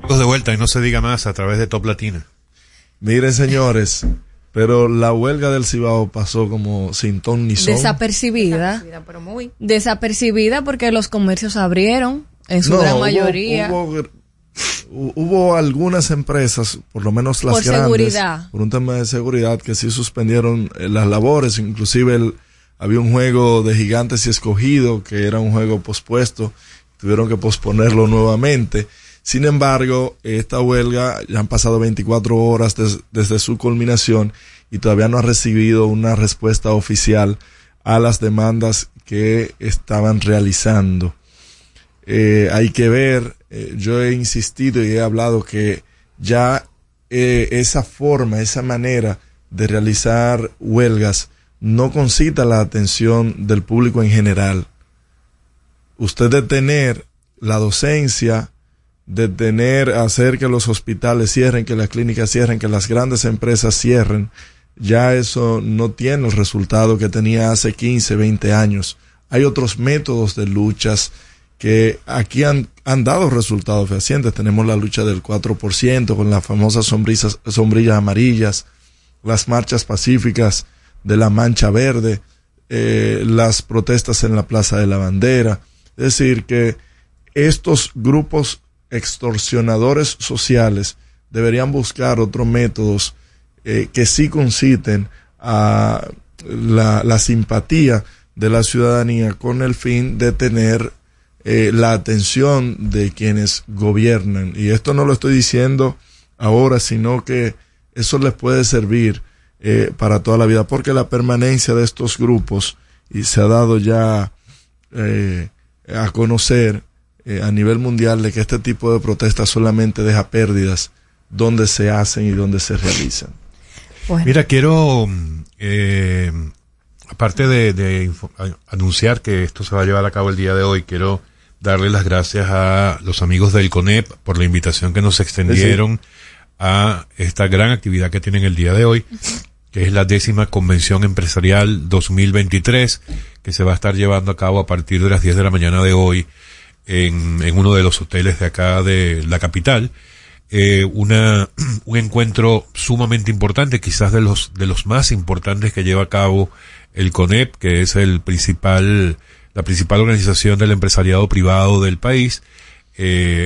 De vuelta y No Se Diga Más a través de Top Latina. Miren, señores, pero la huelga del Cibao pasó como sin ton ni son. Desapercibida, pero muy desapercibida, porque los comercios abrieron en su gran mayoría. Hubo algunas empresas, por lo menos las grandes, seguridad. Por un tema de seguridad, que sí suspendieron las labores. Inclusive había un juego de Gigantes y Escogido, que era un juego pospuesto, tuvieron que posponerlo nuevamente. Sin embargo, esta huelga ya han pasado 24 horas desde su culminación y todavía no ha recibido una respuesta oficial a las demandas que estaban realizando. Hay que ver, yo he insistido y he hablado que ya esa forma, esa manera de realizar huelgas no concita la atención del público en general. Usted detener la docencia, hacer que los hospitales cierren, que las clínicas cierren, que las grandes empresas cierren, ya eso no tiene el resultado que tenía hace 15, 20 años. Hay otros métodos de luchas que aquí han dado resultados fehacientes. Tenemos la lucha del 4% con las famosas sombrillas amarillas, las marchas pacíficas de la Mancha Verde, las protestas en la Plaza de la Bandera. Es decir, que estos grupos extorsionadores sociales deberían buscar otros métodos que sí conciten a la simpatía de la ciudadanía, con el fin de tener la atención de quienes gobiernan. Y esto no lo estoy diciendo ahora, sino que eso les puede servir para toda la vida, porque la permanencia de estos grupos, y se ha dado ya a conocer a nivel mundial, de que este tipo de protestas solamente deja pérdidas donde se hacen y donde se realizan. Bueno. Mira, quiero, aparte de anunciar que esto se va a llevar a cabo el día de hoy, quiero darle las gracias a los amigos del CONEP por la invitación que nos extendieron a esta gran actividad que tienen el día de hoy, que es la 10ª Convención Empresarial 2023, que se va a estar llevando a cabo a partir de las 10 de la mañana de hoy en uno de los hoteles de acá de la capital. Un encuentro sumamente importante, quizás de los más importantes que lleva a cabo el CONEP, que es la principal organización del empresariado privado del país.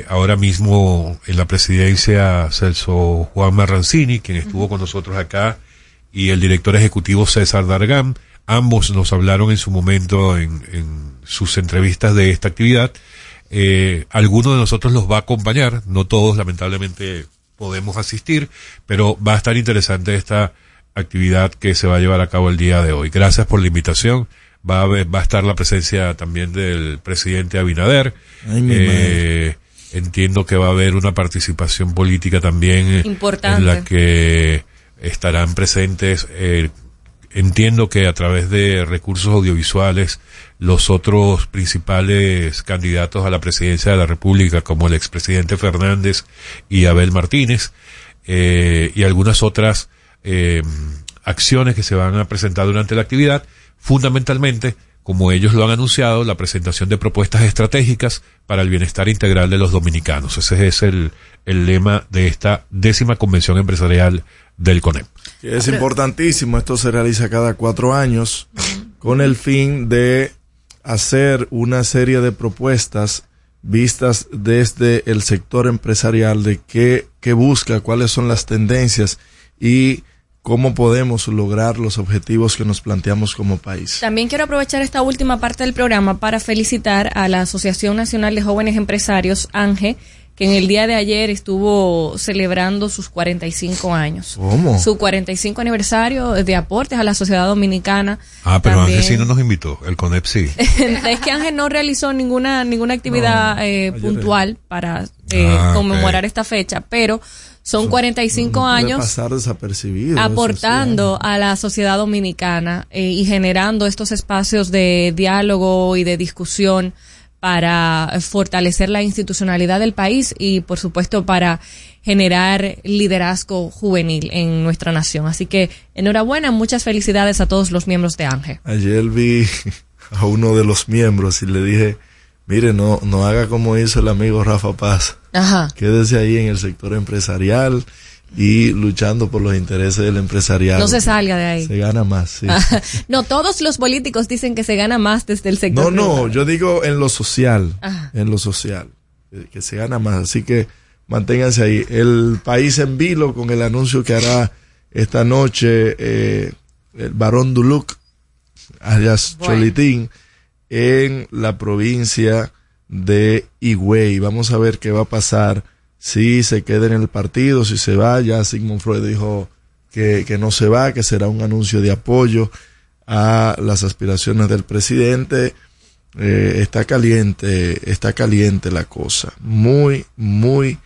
Ahora mismo en la presidencia Celso Juan Marrancini, quien estuvo con nosotros acá, y el director ejecutivo César Dargam. Ambos nos hablaron en su momento en sus entrevistas de esta actividad. Alguno de nosotros los va a acompañar, no todos lamentablemente podemos asistir, pero va a estar interesante esta actividad que se va a llevar a cabo el día de hoy. Gracias por la invitación. Va a estar la presencia también del presidente Abinader. Ay, entiendo que va a haber una participación política también importante, en la que estarán presentes, entiendo que a través de recursos audiovisuales, los otros principales candidatos a la presidencia de la República, como el expresidente Fernández y Abel Martínez, y algunas otras acciones que se van a presentar durante la actividad, fundamentalmente, como ellos lo han anunciado, la presentación de propuestas estratégicas para el bienestar integral de los dominicanos. Ese es el lema de esta 10ª Convención Empresarial del CONEP. Es importantísimo, esto se realiza cada 4 años, con el fin de hacer una serie de propuestas vistas desde el sector empresarial, de qué busca, cuáles son las tendencias y cómo podemos lograr los objetivos que nos planteamos como país. También quiero aprovechar esta última parte del programa para felicitar a la Asociación Nacional de Jóvenes Empresarios, ANGE, que en el día de ayer estuvo celebrando sus 45 años. ¿Cómo? Su 45 aniversario de aportes a la sociedad dominicana. Ah, pero también. Ángel sí no nos invitó, el CONEP sí. Es que Ángel no realizó ninguna actividad puntual para conmemorar esta fecha, pero son 45 años pasar desapercibido, aportando a la sociedad dominicana y generando estos espacios de diálogo y de discusión para fortalecer la institucionalidad del país y, por supuesto, para generar liderazgo juvenil en nuestra nación. Así que, enhorabuena, muchas felicidades a todos los miembros de ANGE. Ayer vi a uno de los miembros y le dije, mire, no haga como hizo el amigo Rafa Paz. Ajá. Quédese ahí en el sector empresarial y luchando por los intereses del empresariado. No se salga de ahí. Se gana más, sí. No, todos los políticos dicen que se gana más desde el sector privado. No, yo digo en lo social, en lo social, que se gana más. Así que manténganse ahí. El país en vilo con el anuncio que hará esta noche el barón Duluc, alias Cholitín, en la provincia de Higüey. Vamos a ver qué va a pasar. Si se queda en el partido, si se va. Ya Sigmund Freud dijo que no se va, que será un anuncio de apoyo a las aspiraciones del presidente. Está caliente la cosa. Muy, muy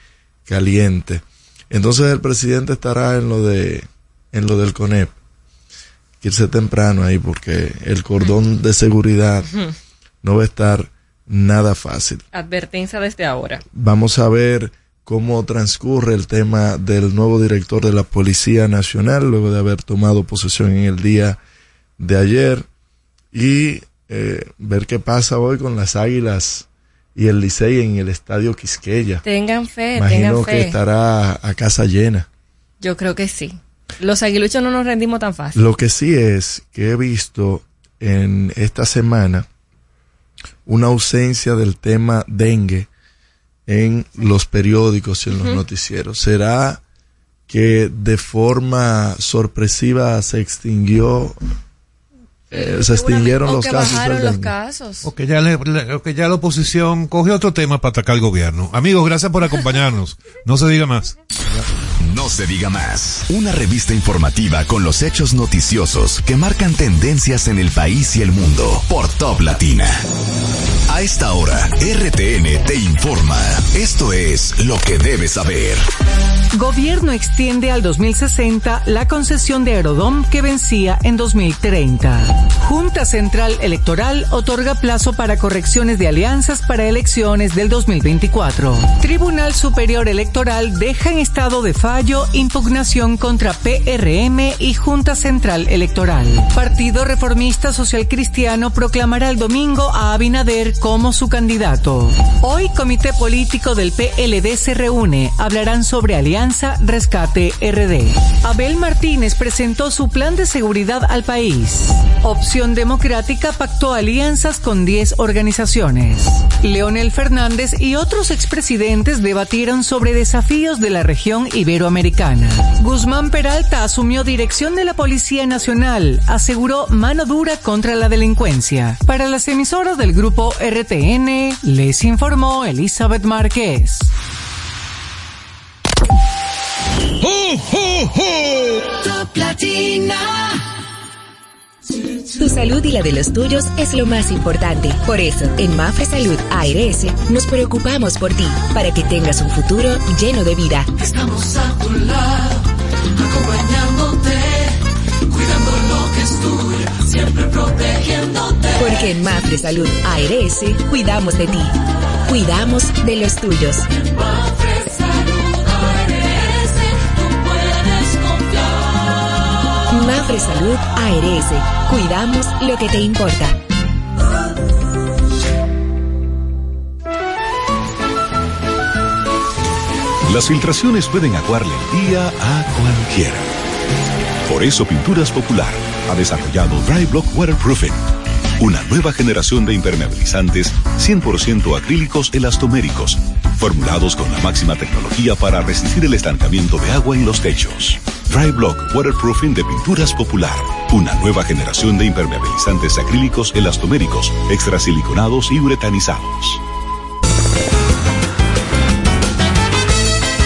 caliente. Entonces el presidente estará en lo del CONEP. Hay que irse temprano ahí porque el cordón de seguridad no va a estar nada fácil. Advertencia desde ahora. Vamos a ver cómo transcurre el tema del nuevo director de la Policía Nacional, luego de haber tomado posesión en el día de ayer, y ver qué pasa hoy con las Águilas y el Licey en el estadio Quisqueya. Tengan fe. Imagino que estará a casa llena. Yo creo que sí. Los aguiluchos no nos rendimos tan fácil. Lo que sí es que he visto en esta semana una ausencia del tema dengue en los periódicos y en los noticieros. ¿Será que de forma sorpresiva se extinguió? Se extinguieron los casos, o que ya la oposición coge otro tema para atacar al gobierno. Amigos, gracias por acompañarnos. No se diga más. No se diga más. Una revista informativa con los hechos noticiosos que marcan tendencias en el país y el mundo por Top Latina. A esta hora, RTN te informa. Esto es lo que debes saber. Gobierno extiende al 2060 la concesión de Aerodom que vencía en 2030. Junta Central Electoral otorga plazo para correcciones de alianzas para elecciones del 2024. Tribunal Superior Electoral deja en estado de fallo impugnación contra PRM y Junta Central Electoral. Partido Reformista Social Cristiano proclamará el domingo a Abinader como su candidato. Hoy Comité Político del PLD se reúne. Hablarán sobre alianza, rescate, RD. Abel Martínez presentó su plan de seguridad al país. Opción Democrática pactó alianzas con 10 organizaciones. Leonel Fernández y otros expresidentes debatieron sobre desafíos de la región iberoamericana. Guzmán Peralta asumió dirección de la Policía Nacional. Aseguró mano dura contra la delincuencia. Para las emisoras del grupo RTN, les informó Elizabeth Márquez. ¡Ho, ho, ho! Top Latina. Tu salud y la de los tuyos es lo más importante. Por eso, en Mafre Salud ARS nos preocupamos por ti, para que tengas un futuro lleno de vida. Estamos a tu lado, acompañándote, cuidando lo que es tuyo, siempre protegiéndote. Porque en Mafre Salud ARS cuidamos de ti, cuidamos de los tuyos. Mafre Salud ARS, tú puedes confiar. Mafre Salud ARS. Cuidamos lo que te importa. Las filtraciones pueden aguarle el día a cualquiera. Por eso Pinturas Popular ha desarrollado Dry Block Waterproofing, una nueva generación de impermeabilizantes 100% acrílicos elastoméricos, formulados con la máxima tecnología para resistir el estancamiento de agua en los techos. Dry Block Waterproofing de Pinturas Popular, una nueva generación de impermeabilizantes acrílicos elastoméricos, extrasiliconados y uretanizados.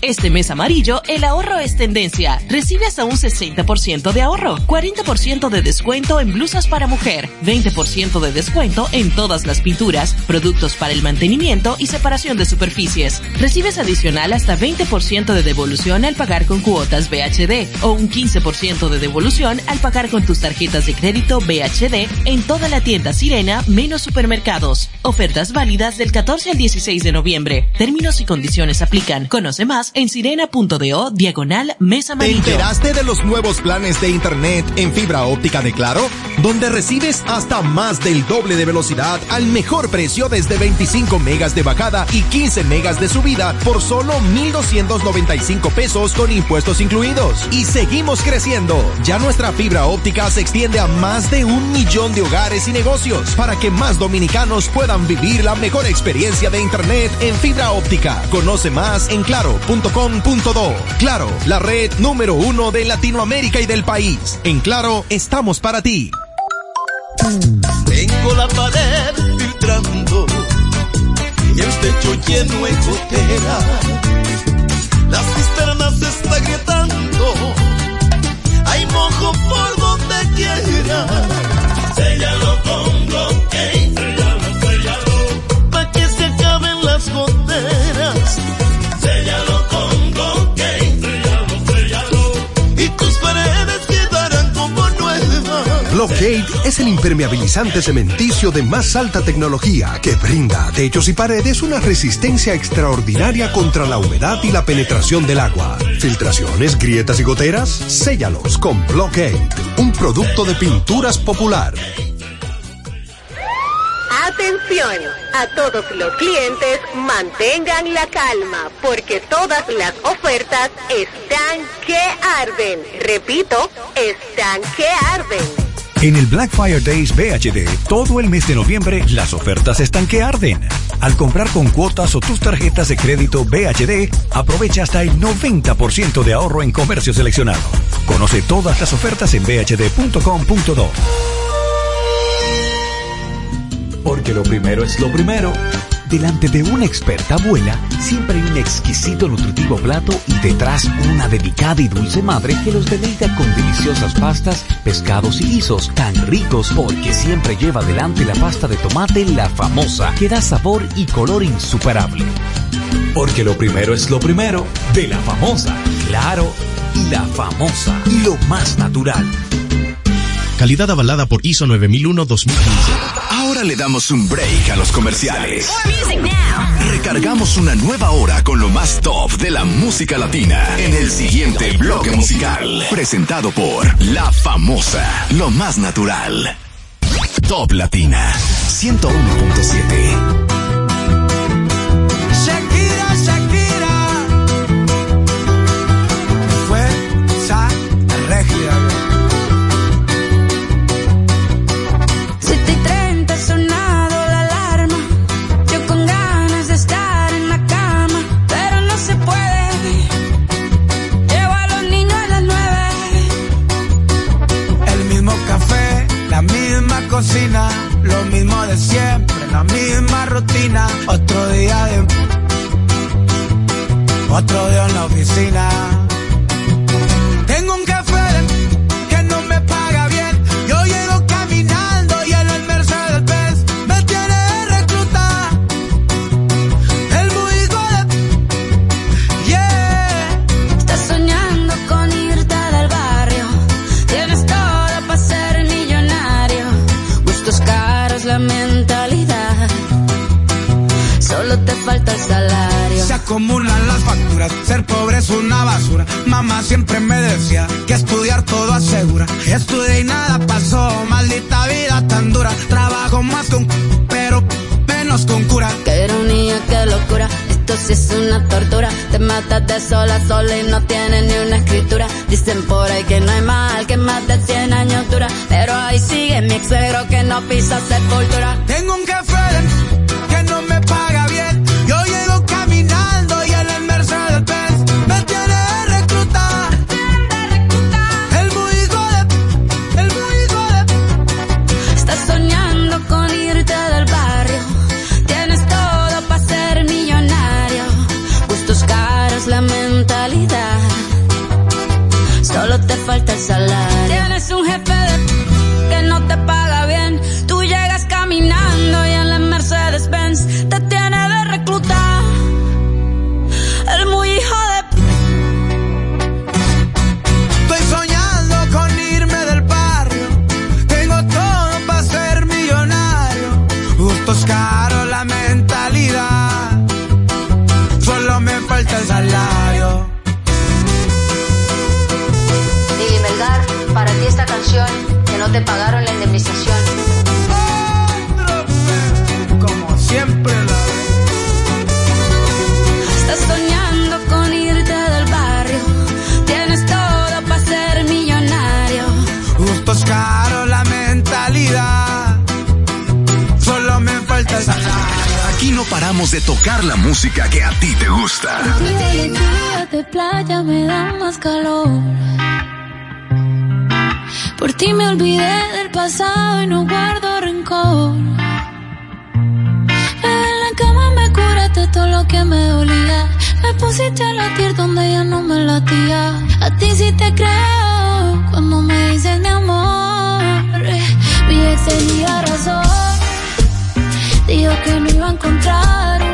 Este mes amarillo, el ahorro es tendencia. Recibe hasta un 60% de ahorro, 40% de descuento en blusas para mujer, 20% de descuento en todas las pinturas, productos para el mantenimiento y separación de superficies. Recibes adicional hasta 20% de devolución al pagar con cuotas BHD o un 15% de devolución al pagar con tus tarjetas de crédito BHD en toda la tienda Sirena menos supermercados. Ofertas válidas del 14 al 16 de noviembre. Términos y condiciones aplican. Conoce más en sirena.do/mesaamarillo. ¿Te enteraste de los nuevos planes de internet en fibra óptica de Claro? Donde recibes hasta más del doble de velocidad al mejor precio, desde 25 megas de bajada y 15 megas de subida por solo $1,295 con impuestos incluidos. Y seguimos creciendo. Ya nuestra fibra óptica se extiende a más de 1 millón de hogares y negocios, para que más dominicanos puedan vivir la mejor experiencia de internet en fibra óptica. Conoce más en claro.com.do. Claro, la red número 1 de Latinoamérica y del país. En Claro, estamos para ti. Tengo la pared filtrando y el techo lleno de gotera. Las cisternas se está gritando, hay mojo por donde quiera. Séllalo con bloque. Lofgate es el impermeabilizante cementicio de más alta tecnología que brinda a techos y paredes una resistencia extraordinaria contra la humedad y la penetración del agua. Filtraciones, grietas y goteras, séllalos con Lofgate, un producto de Pinturas Popular. Atención, a todos los clientes, mantengan la calma, porque todas las ofertas están que arden. Repito, están que arden. En el Black Fire Days BHD, todo el mes de noviembre, las ofertas están que arden. Al comprar con cuotas o tus tarjetas de crédito BHD, aprovecha hasta el 90% de ahorro en comercio seleccionado. Conoce todas las ofertas en bhd.com.do. Porque lo primero es lo primero. Delante de una experta abuela, siempre hay un exquisito nutritivo plato y detrás una delicada y dulce madre que los deleita con deliciosas pastas, pescados y guisos tan ricos, porque siempre lleva delante la pasta de tomate, la famosa, que da sabor y color insuperable. Porque lo primero es lo primero, de la famosa. Claro, la famosa, lo más natural. Calidad avalada por ISO 9001-2015. Ahora le damos un break a los comerciales. Recargamos una nueva hora con lo más top de la música latina en el siguiente bloque musical, presentado por La Famosa, lo más natural. Top Latina 101.7. Cocina, lo mismo de siempre, la misma rutina. Otro día de... otro día en la oficina. Tengo un café que no me paga bien. Yo llego caminando y en el Mercedes-Benz me tiene de recluta. El Buigolet, yeah. Estás soñando con irte del barrio. Tienes todo para ser millonario. Tus caros, la mentalidad, solo te falta el salario. Se acumulan las facturas, ser pobre es una basura. Mamá siempre me decía que estudiar todo asegura. Estudié y nada pasó, maldita vida tan dura. Trabajo más con pero menos con cura. Qué ironía, qué locura, esto sí es una tortura. Te matas de sola a sola y no tienes ni una escritura. Dicen por ahí que no hay mal que más de 100 años dura, pero ahí sigue mi ex suegro que no pisa sepultura. Tengo un jefe que no me paga bien. Yo llego caminando y en el Mercedes-Benz me tiene de recluta. El Buigolet. Estás soñando con irte del barrio. Tienes todo para ser millonario. Gustos caros, la mentalidad. Solo te falta el salario. Tienes un jefe que no te paga bien. Tú llegas caminando y en la Mercedes-Benz te tiene de recluta. El muy hijo de... Estoy soñando con irme del barrio. Tengo todo para ser millonario. Gustos caros, la mentalidad. Solo me falta el salario. Para ti esta canción, que no te pagaron la indemnización. Como siempre la... Estás soñando con irte del barrio. Tienes todo para ser millonario. Gustos caros, la mentalidad. Solo me falta el salario. Aquí no paramos de tocar la música que a ti te gusta. El día de playa me da más calor. Por ti me olvidé del pasado y no guardo rencor. Bebé, en la cama me curaste todo lo que me dolía. Me pusiste a latir donde ya no me latía. A ti sí te creo cuando me dices mi amor. Mi ex tenía razón, dijo que no iba a encontrar